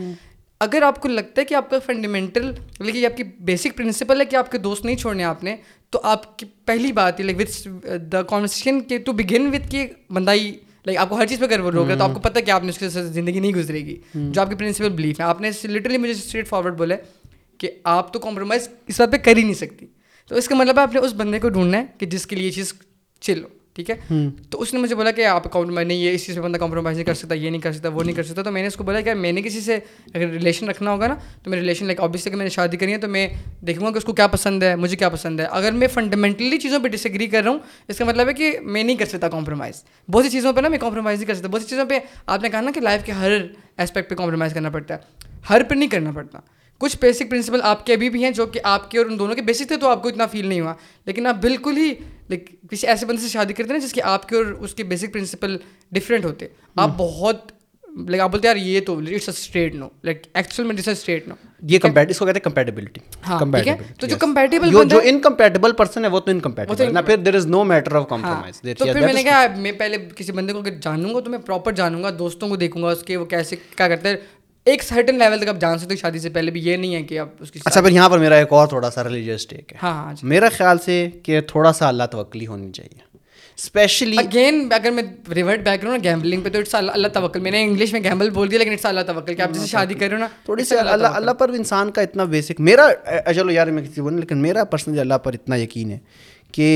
اگر آپ کو لگتا ہے کہ آپ کا فنڈامنٹل لیکن یہ آپ کی بیسک پرنسپل ہے کہ آپ کے دوست نہیں چھوڑنے آپ نے, تو آپ کی پہلی بات ہے لائک وتھ دا کانورسیشن کے ٹو بگن وتھ کہ بندہ ہی لائک آپ کو ہر چیز پہ کرو روک ہے, تو آپ کو پتہ ہے کہ آپ نے اس کے ساتھ زندگی نہیں گزرے گی, جو آپ کی پرنسپل بلیف ہے. آپ نے لٹرلی مجھے اسٹریٹ فارورڈ بولا کہ آپ تو کمپرومائز اس بات پہ کر ہی نہیں سکتی, تو اس کا مطلب ہے آپ نے اس بندے کو ڈھونڈنا ہے کہ جس کے لیے یہ چیز چلو, ٹھیک ہے. تو اس نے مجھے بولا کہ آپ کمپرومائز نہیں, یہ اس چیز پہ بندہ کمپرومائز نہیں کر سکتا, یہ نہیں کر سکتا, وہ نہیں کر سکتا. تو میں نے اس کو بولا کہ میں نے کسی سے اگر ریلیشن رکھنا ہوگا نا تو میرے ریلیشن لائک آبویسلی کہ میں نے شادی کرنی ہے تو میں دیکھوں گا کہ اس کو کیا پسند ہے, مجھے کیا پسند ہے. اگر میں فنڈامنٹلی چیزوں پہ ڈس ایگری کر رہا ہوں اس کا مطلب ہے کہ میں نہیں کر سکتا کمپرومائز. بہت سی چیزوں پہ نا میں کمپرومائز نہیں کر سکتا, بہت سی چیزوں پہ آپ نے کہا نا کہ لائف کے ہر اسپیکٹ پہ کمپرومائز کرنا پڑتا ہے, ہر پہ نہیں کرنا پڑتا. کچھ بیسک پرنسپل آپ کے ابھی بھی ہیں جو کہ آپ کے اور ان دونوں کے بیسک تھے, تو آپ کو اتنا فیل نہیں ہوا, لیکن آپ بالکل ہی لائک کسی ایسے بندے سے شادی کرتے ہیں جس کے آپ کے اور اس کے بیسک پرنسپل ڈفرینٹ ہوتے, آپ بہت لائک آپ بولتے ہیں یار یہ تو it's a straight no, like actual میں اٹس اے اسٹریٹ نو. یہ اس کو کہتے ہیں کمپیٹیبلٹی. ہاں ٹھیک ہے, تو جو کمپیٹیبل جو انکمپیٹیبل پرسن ہے وہ تو انکمپیٹیبل, نہ پھر there is no matter of compromise. تو پھر میں نے کہا میں پہلے کسی بندے کو جانوں گا تو میں پراپر جانوں گا, دوستوں کو دیکھوں گا اس کے وہ کیسے کیا کرتے ہیں, ایک سرٹن لیول تک آپ جان سکتے ہو شادی سے پہلے بھی, یہ نہیں ہے کہ آپ اس کی. اچھا پھر یہاں پر میرا ایک اور تھوڑا سا ریلیجیس ٹیک ہے. ہاں میرا خیال سے کہ تھوڑا سا اللہ توکلی ہونی چاہیے, اسپیشلی اگین اگر میں ریورٹ بیک کروں نا گیمبلنگ پہ, تو اٹس اللہ توکل. میں نے انگلش میں گیمبل بول دیا لیکن اٹس اللہ توکل کہ آپ جیسے شادی کر رہے ہو نا تھوڑی سی اللہ پر انسان کا اتنا بیسک, میرا چلو یار میں کسی بولوں لیکن میرا پرسنل اللہ پر اتنا یقین ہے کہ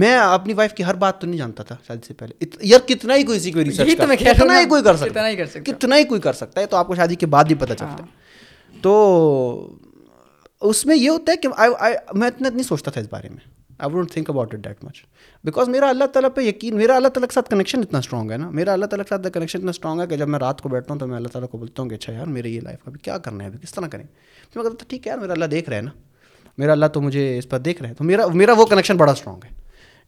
میں اپنی وائف کی ہر بات تو نہیں جانتا تھا شادی سے پہلے. یار کتنا ہی کوئی اسی کو ریسرچ کرتا ہے, کتنا ہی کوئی کر سکتا ہے, تو آپ کو شادی کے بعد ہی پتہ چلتا ہے. تو اس میں یہ ہوتا ہے کہ میں اتنا نہیں سوچتا تھا اس بارے میں, I wouldn't think about it that much, because میرا اللہ تعالیٰ پہ یقین, میرا اللہ تعالیٰ کے ساتھ کنیکشن اتنا اسٹرانگ ہے نا, میرا اللہ تعالیٰ کے ساتھ کنیکشن اتنا اسٹرانگ ہے کہ جب میں رات کو بیٹھتا ہوں تو میں اللہ تعالیٰ کو بولتا ہوں کہ اچھا یار میرے یہ لائف ابھی کیا کرنا ہے, ابھی کس طرح کریں. تو میں کہتا تھا ٹھیک ہے یار میرا اللہ دیکھ رہا ہے نا, میرا اللہ تو مجھے اس پر دیکھ رہا ہے. تو میرا وہ کنیکشن بڑا اسٹرانگ ہے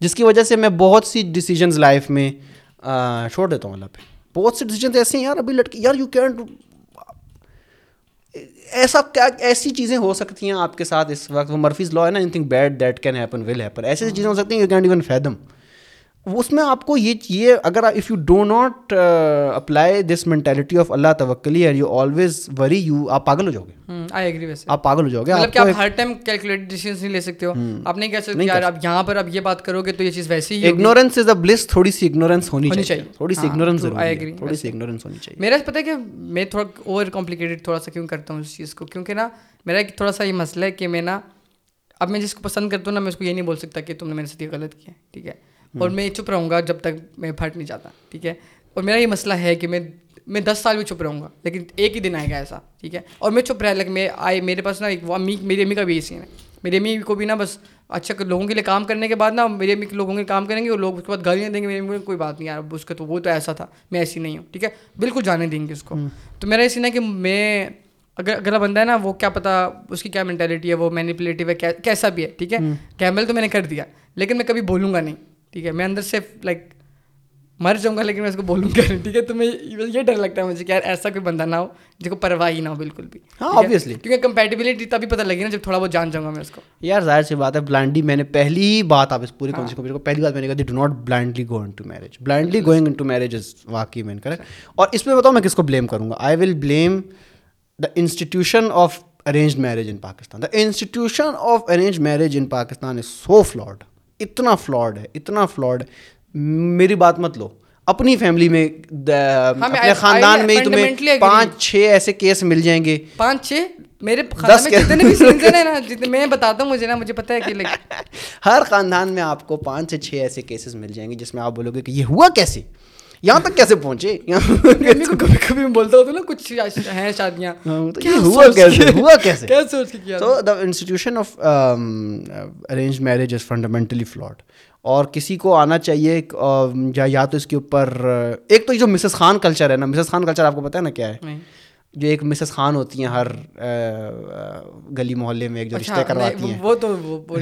جس کی وجہ سے میں بہت سی ڈیسیجنز لائف میں چھوڑ دیتا ہوں اللہ پہ. بہت سی ڈیسیجنز ایسے ہیں یار, ابھی لڑکی یار یو کینٹ, ایسا کیا ایسی چیزیں ہو سکتی ہیں آپ کے ساتھ اس وقت, وہ مرفیز لا ہے نا, anything bad that can happen will happen, ایسی چیزیں ہو سکتی ہیں یو کینٹ ایون فیدم. اس میں آپ کو یہ اگر if you do not apply this mentality of اللہ توکلی and you always worry you آپ پاگل ہو جاؤ گے. آئی ایگری ویسے آپ پاگل ہو جاؤ گے. مطلب کہ آپ ہر ٹائم کیلکولیٹڈ ڈیسیژنز نہیں لے سکتے ہو. آپ نہیں کہہ سکتے یار آپ یہاں پر آپ یہ بات کرو گے تو یہ چیز ویسے ہی. اگنورینس از اے بلس. تھوڑی سی اگنورینس ہونی چاہیے, تھوڑی سی اگنورینس ضروری ہے, تھوڑی سی اگنورینس ہونی چاہیے. میرا پتہ ہے کہ میں تھوڑا اوور کمپلیکیٹڈ تھوڑا سا کیوں کرتا ہوں اس چیز کو, کیونکہ نا میرا ایک تھوڑا سا یہ مسئلہ ہے کہ میں نا اب میں جس کو پسند کرتا ہوں نا میں اس کو یہ نہیں بول سکتا کہ تم نے میرے ساتھ یہ غلط کیا, ٹھیک ہے, اور میں چپ رہوں گا جب تک میں پھٹ نہیں جاتا, ٹھیک ہے. اور میرا یہ مسئلہ ہے کہ میں 10 سال بھی چپ رہوں گا لیکن ایک ہی دن آئے گا ایسا, ٹھیک ہے. اور میں چپ رہا لیکن میں آئے میرے پاس نا میری امی کا بھی یہ سین ہے. میری امی کو بھی نا بس اچھا لوگوں کے لیے کام کرنے کے بعد نا میری امی لوگوں کے کام کریں گے اور لوگ اس کے بعد گالیاں دیں گے. میری امی کوئی بات نہیں یار اس کا تو وہ تو ایسا تھا, میں ایسی نہیں ہوں, ٹھیک ہے, بالکل جانے دیں گے اس کو. تو میرا یہ سین ہے کہ میں اگر اگلا بندہ ہے نا وہ کیا پتا اس کی کیا مینٹیلٹی ہے, وہ مینیپولیٹو ہے کیسا بھی ہے, ٹھیک ہے. کیمل تو میں نے کر دیا لیکن میں کبھی بولوں گا نہیں, ٹھیک ہے. میں اندر سے لائک مر جاؤں گا لیکن میں اس کو بولوں گا, ٹھیک ہے. تو میں یہ ڈر لگتا ہے مجھے کہ یار ایسا کوئی بندہ نہ ہو جس کو پرواہ ہی نہ ہو بالکل بھی. ہاں آبویسلی, کیونکہ کمپیٹیبلٹی تبھی پتہ لگے نا جب تھوڑا بہت جان جاؤں گا میں اس کو. یار ظاہر سی بات ہے بلائنڈلی, میں نے پہلی بات آپ اس پوری کانسیپٹ کو پہلی بات میں نے کہا تھی do not blindly go into marriage. Blindly going into marriage is واقعی مین کریکٹ. اور اس میں بتاؤ میں کس کو بلیم کروں گا, I will blame the institution of arranged marriage in Pakistan. The institution of arranged marriage in Pakistan is so flawed, اتنا فلاڈ ہے, اتنا فلاڈ. میری بات مت لو, اپنی فیملی میں اپنے خاندان میں تمہیں 5-6 ایسے کیس مل جائیں گے. 5-6 میرے خاندان میں جتنے بھی سینجن ہیں نا, جتنے میں بتاتا ہوں مجھے نا مجھے پتہ ہے کہ ہر خاندان میں آپ کو 5-6 ایسے کیسز مل جائیں گے جس میں آپ بولو گے کہ یہ ہوا کیسے, یہاں تک کیسے پہنچے. کبھی کبھی میں بولتا ہوتا نا کچھ ہیں شادیاں, تو the institution of arrange marriage is fundamentally flawed. اور کسی کو آنا چاہیے یا تو اس کے اوپر ایک تو جو مسز خان کلچر ہے نا, مسز خان کلچر آپ کو پتہ ہے نا کیا ہے, جو ایک مسز خان ہوتی ہیں ہر گلی محلے میں ایک جو رشتے کرواتی ہیں, وہ تو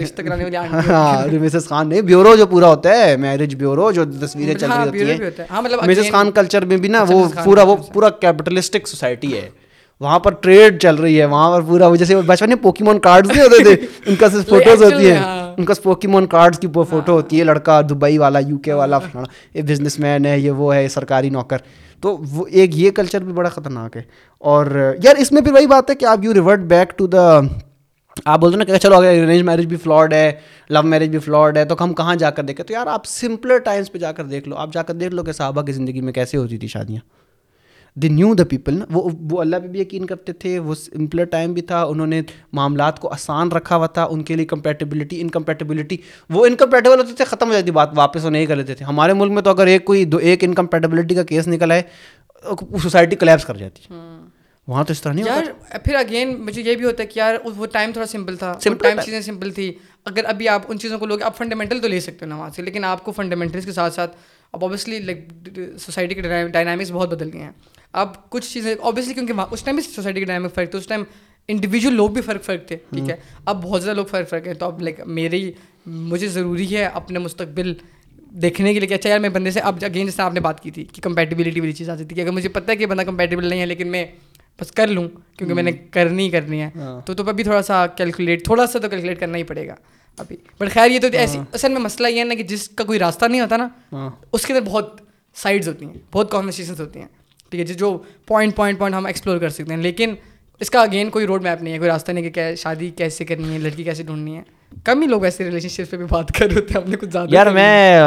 رشتے کرانے والی ہاں مسز خان نہیں, بیورو جو پورا ہوتا ہے میرج بیورو جو تصویریں چل رہی ہوتی ہیں, مسز خان کلچر میں بھی نا وہ پورا کیپٹلسٹک سوسائٹی ہے, وہاں پر ٹریڈ چل رہی ہے, وہاں پر پورا جیسے بچپن میں پوکیمون کارڈز نہیں ہوتے تھے, ان کا صرف فوٹوز ہوتی ہیں, ان کا پوکیمون کارڈز کی فوٹو ہوتی ہے, لڑکا دبئی والا یو کے والا یہ بزنس مین ہے, یہ وہ ہے, سرکاری نوکر. تو وہ ایک یہ کلچر بھی بڑا خطرناک ہے. اور یار اس میں پھر وہی بات ہے کہ آپ you revert back to the, آپ بولتے نا کہ چلو اگر ارینج میرج بھی فلاڈ ہے, لو میرج بھی فلاڈ ہے, تو ہم کہاں جا کر دیکھیں. تو یار آپ سمپلر ٹائمس پہ جا کر دیکھ لو, آپ جا کر دیکھ لو کہ صحابہ کی زندگی میں کیسے ہوتی تھی شادیاں. They knew the people, نا وہ اللہ پہ بھی یقین کرتے تھے, وہ سمپلر ٹائم بھی تھا, انہوں نے معاملات کو آسان رکھا ہوا تھا, ان کے لیے کمپیٹیبلٹی انکمپیٹیبلٹی, وہ انکمپیٹیبل ہوتے تھے ختم ہو جاتی بات, واپس وہ نہیں کر لیتے تھے. ہمارے ملک میں تو اگر ایک انکمپیٹیبلٹی کا کیس نکلا ہے سوسائٹی کولیپس کر جاتی ہے, وہاں تو اس طرح نہیں ہوتا. یار پھر اگین مجھے یہ بھی ہوتا ہے کہ یار وہ ٹائم تھوڑا سمپل تھا, ٹائم چیزیں سمپل تھی. اگر ابھی آپ ان چیزوں کو لوگ آپ فنڈامنٹل تو لے سکتے ہو نا وہاں سے, لیکن آپ کو فنڈامنٹلس کے ساتھ ساتھ اب اوبیسلی سوسائٹی کے ڈائنامکس بہت بدل گئے ہیں. اب کچھ چیزیں اوبیسلی کیونکہ اس ٹائم بھی سوسائٹی کے ڈائنامک فرق تھے, اس ٹائم انڈیویجول لوگ بھی فرق تھے, ٹھیک ہے. اب بہت زیادہ لوگ فرق ہیں. تو اب لائک مجھے ضروری ہے اپنے مستقبل دیکھنے کے لیے کہ اچھا یار میں بندے سے, اب اگین جس طرح آپ نے بات کی تھی کہ کمپیٹیبلٹی والی چیز آتی تھی کہ اگر مجھے پتہ ہے کہ بندہ کمپیٹیبل نہیں ہے لیکن میں بس کر لوں کیونکہ میں نے کرنی ہے, تو ابھی تھوڑا سا تو کیلکولیٹ کرنا ہی پڑے گا ابھی. بٹ خیر یہ تو ایسی اصل میں مسئلہ یہ ہے نا کہ جس کا کوئی راستہ نہیں ہوتا نا, اس کے اندر بہت سائڈز ہوتی ہیں, بہت کانورسیشنز ہوتی ہیں, ٹھیک ہے, جو پوائنٹ ہم ایکسپلور کر سکتے ہیں. لیکن اس کا اگین کوئی روڈ میپ نہیں ہے, کوئی راستہ نہیں کہ شادی کیسے کرنی ہے, لڑکی کیسے ڈھونڈنی ہے. کم ہی لوگ ایسے ریلیشن شپ پہ بھی بات کر رہے ہوتے ہیں, ہم نے کچھ زیادہ. یار میں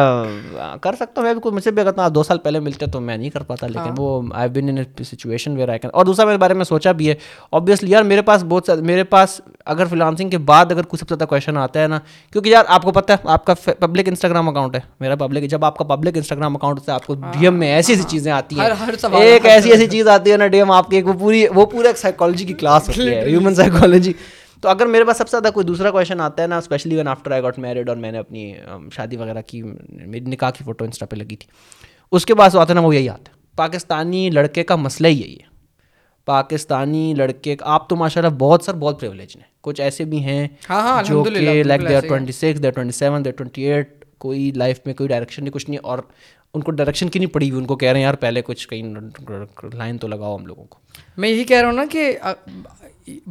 کر سکتا ہوں, میں بھی کوئی مجھ سے بھی اگر آپ 2 سال پہلے ملتے تو میں نہیں کر پاتا, لیکن وہ I been in situation where I can. اور دوسرا میرے بارے میں سوچا بھی ہے اوبویسلی, یار میرے پاس اگر فریلانسنگ کے بعد اگر کچھ سب سے زیادہ کویشچن آتا ہے نا, کیونکہ یار آپ کو پتہ ہے آپ کا پبلک انسٹاگرام اکاؤنٹ ہے, میرا پبلک. جب آپ کا پبلک انسٹاگرام اکاؤنٹ سے آپ کو ڈی ایم میں ایسی ایسی چیزیں آتی ہیں, ایک ایسی چیز آتی ہے نا ڈی ایم آپ کی, وہ پورا ایک سائیکالوجی کی کلاس ہوتی ہے, ہیومن سائیکالوجی. تو اگر میرے پاس سب سے زیادہ کوئی دوسرا کویشچن آتا ہے نا, especially when after I got married اور میں نے اپنی شادی وغیرہ کی, میری نکاح کی فوٹو انسٹا پہ لگی تھی, اس کے بعد جو آتا ہے نا وہ یہی آتا ہے, پاکستانی لڑکے کا مسئلہ ہی یہی ہے. پاکستانی لڑکے آپ تو ماشاء اللہ بہت سر بہت پریولیج ہیں, کچھ ایسے بھی ہیں جو کہ like they are 26, they are 27, they are 28, کوئی لائف میں کوئی ڈائریکشن نہیں, کچھ نہیں, اور ان کو ڈائریکشن کی نہیں پڑی ہوئی, ان کو کہہ رہے ہیں یار پہلے کچھ کہیں لائن تو لگاؤ ہم لوگوں کو. میں یہی کہہ رہا ہوں نا کہ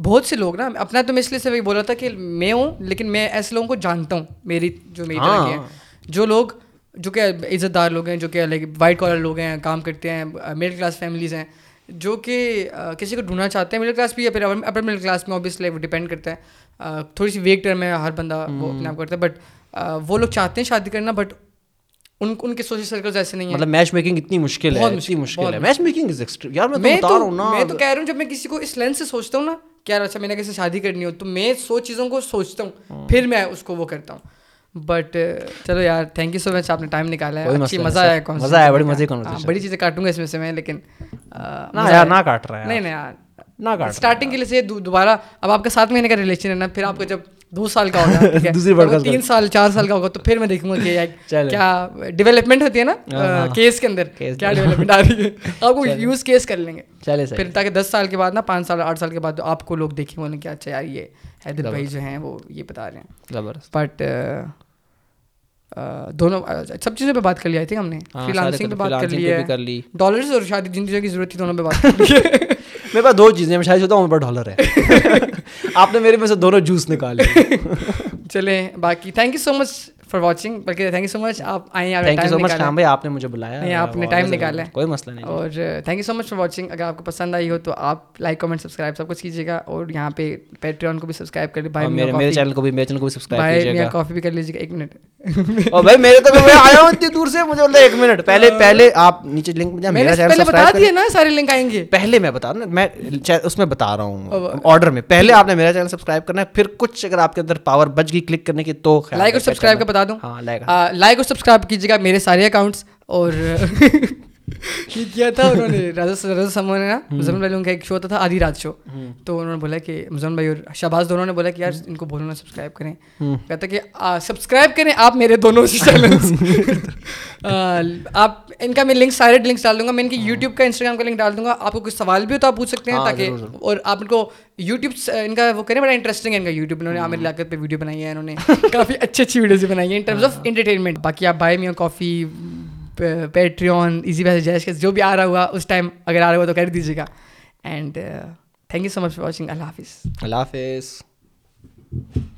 بہت سے لوگ نا, اپنا تو میں اس لیے سے بولا تھا کہ میں ہوں, لیکن میں ایسے لوگوں کو جانتا ہوں, میری جو لوگ جو کہ عزت دار لوگ ہیں, جو کہ وائٹ کالر لوگ ہیں, کام کرتے ہیں, مڈل کلاس فیملیز ہیں, جو کہ کسی کو ڈھونڈنا چاہتے ہیں. مڈل کلاس بھی یا پھر اپر مڈل کلاس میں آبویسلی وہ ڈیپینڈ کرتا ہے, تھوڑی سی ویگ ٹرم ہے, ہر بندہ وہ اپنے آپ کرتا ہے. بٹ وہ لوگ چاہتے ہیں شادی کرنا, بٹ ان کے سوشل سرکلز ایسے نہیں ہیں. مطلب میچ میکنگ اتنی مشکل ہے, اتنی مشکل ہے میچ میکنگ. از ایکسٹریم یار. میں تو کہہ رہا ہوں, جب میں کسی کو اس لینس سے سوچتا ہوں نا کہ یار اچھا میں نے کیسے شادی کرنی ہو, تو میں سو چیزوں کو سوچتا ہوں, پھر میں اس کو وہ کرتا ہوں. بٹ چلو یار, تھینک یو سو مچ, آپ نے ٹائم نکالا ہے, اچھی مزہ آیا, مزہ آیا, بڑی مزے. بڑی چیزیں کاٹوں گا اس میں سے میں, لیکن نہ کاٹ رہا ہے, نہیں نہیں یار نہ کاٹ. اسٹارٹنگ کے لیے دوبارہ, اب آپ کا 7 مہینے کا ریلیشن ہے نا, پھر آپ کو جب 2 سال کا ہوگا, 3 سال, 4 سال کا ہوگا, تو پھر میں دیکھوں گا کہ کیا ڈیولپمنٹ ہوتی ہے نا کیس کے اندر, کیا ڈیولپمنٹ آ رہی ہے. آپ کو یوز کیس کر لیں گے پھر, تاکہ 10 سال کے بعد نا, 5 سال 8 سال کے بعد آپ کو لوگ دیکھیں گے کہ اچھا یار یہ حیدر بھائی جو ہیں وہ یہ بتا رہے ہیں زبردست. بٹ دونوں سب چیزوں پہ بات کر لی, آئی تھنک ہم نے فری لانسنگ پہ بات کر لی, ڈالرز اور شادی جن چیزوں کی ضرورت تھی دونوں پہ بات کر لی. میرے پاس 2 چیزیں, میں شادی ہوتا ہوں, میرے پاس ڈالر ہے. آپ نے میرے پاس دونوں جوس نکالے. چلیں باقی thank you so much for watching, بلکہ تھینک یو سو مچ آپ آئیں, تھینک یو سو مچ خیام بھائی, آپ نے مجھے بلایا, نہیں آپ نے ٹائم نکالا, کوئی مسئلہ نہیں. اور thank you so much for watching. اگر آپ کو پسند آئی ہو تو آپ لائک کمنٹ سبسکرائب سب کچھ کیجیے گا, اور یہاں پہ پیٹریون کو بھی سبسکرائب کر لیجیے, میرے چینل کو بھی, میرے چینل کو بھی سبسکرائب کیجیے گا, کافی بھی کر لیجیے گا. 1 منٹ اور بھائی میرے تو میں آیا ہوں اتنی دور سے, مجھے بولتا ہے 1 منٹ پہلے آپ نیچے لنک میں بتا دیے نا, سارے لنک آئیں گے پہلے, میں بتا رہا ہوں, میں اس میں بتا رہا ہوں آرڈر میں. پہلے آپ نے میرا چینل سبسکرائب کرنا ہے, پھر کچھ اگر آپ کے اندر پاور بچ گئی کلک کرنے کی تو لائک اور سبسکرائب کا بتا دوں. ہاں لائک اور سبسکرائب کیجیے گا میرے سارے اکاؤنٹس. اور یہ کیا تھا انہوں نے, رضا سمون نے نا, مزمل بھائی لوگوں کا ایک شو ہوتا تھا آدھی رات شو, تو انہوں نے بولا کہ مزمل بھائی اور شہباز دونوں نے بولا کہ یار ان کو بولو نا سبسکرائب کریں, کہتا کہ سبسکرائب کریں آپ میرے دونوں چینلز. آپ ان کا میں لنک, سارے لنکس ڈال دوں گا میں, ان کی یوٹیوب کا انسٹاگرام کا لنک ڈال دوں گا. آپ کو کوئی سوال بھی ہو تو آپ پوچھ سکتے ہیں, تاکہ اور آپ ان کو یوٹیوب ان کا وہ کریں, بڑا انٹرسٹنگ ہے ان کا یوٹیوب, انہوں نے عامر لیاقت پہ ویڈیو بنائی ہے, انہوں نے کافی اچھی اچھی ویڈیوز بنائی ہیں ان ٹرمز آف انٹرٹینمنٹ. باقی آپ بائی میاں کافی, پیٹریون, ایزی پیسے, جیش کے جو بھی آ رہا ہوا اس ٹائم اگر آ رہا ہوا تو کر دیجیے گا. And thank you so much for watching. اللہ حافظ. اللہ حافظ.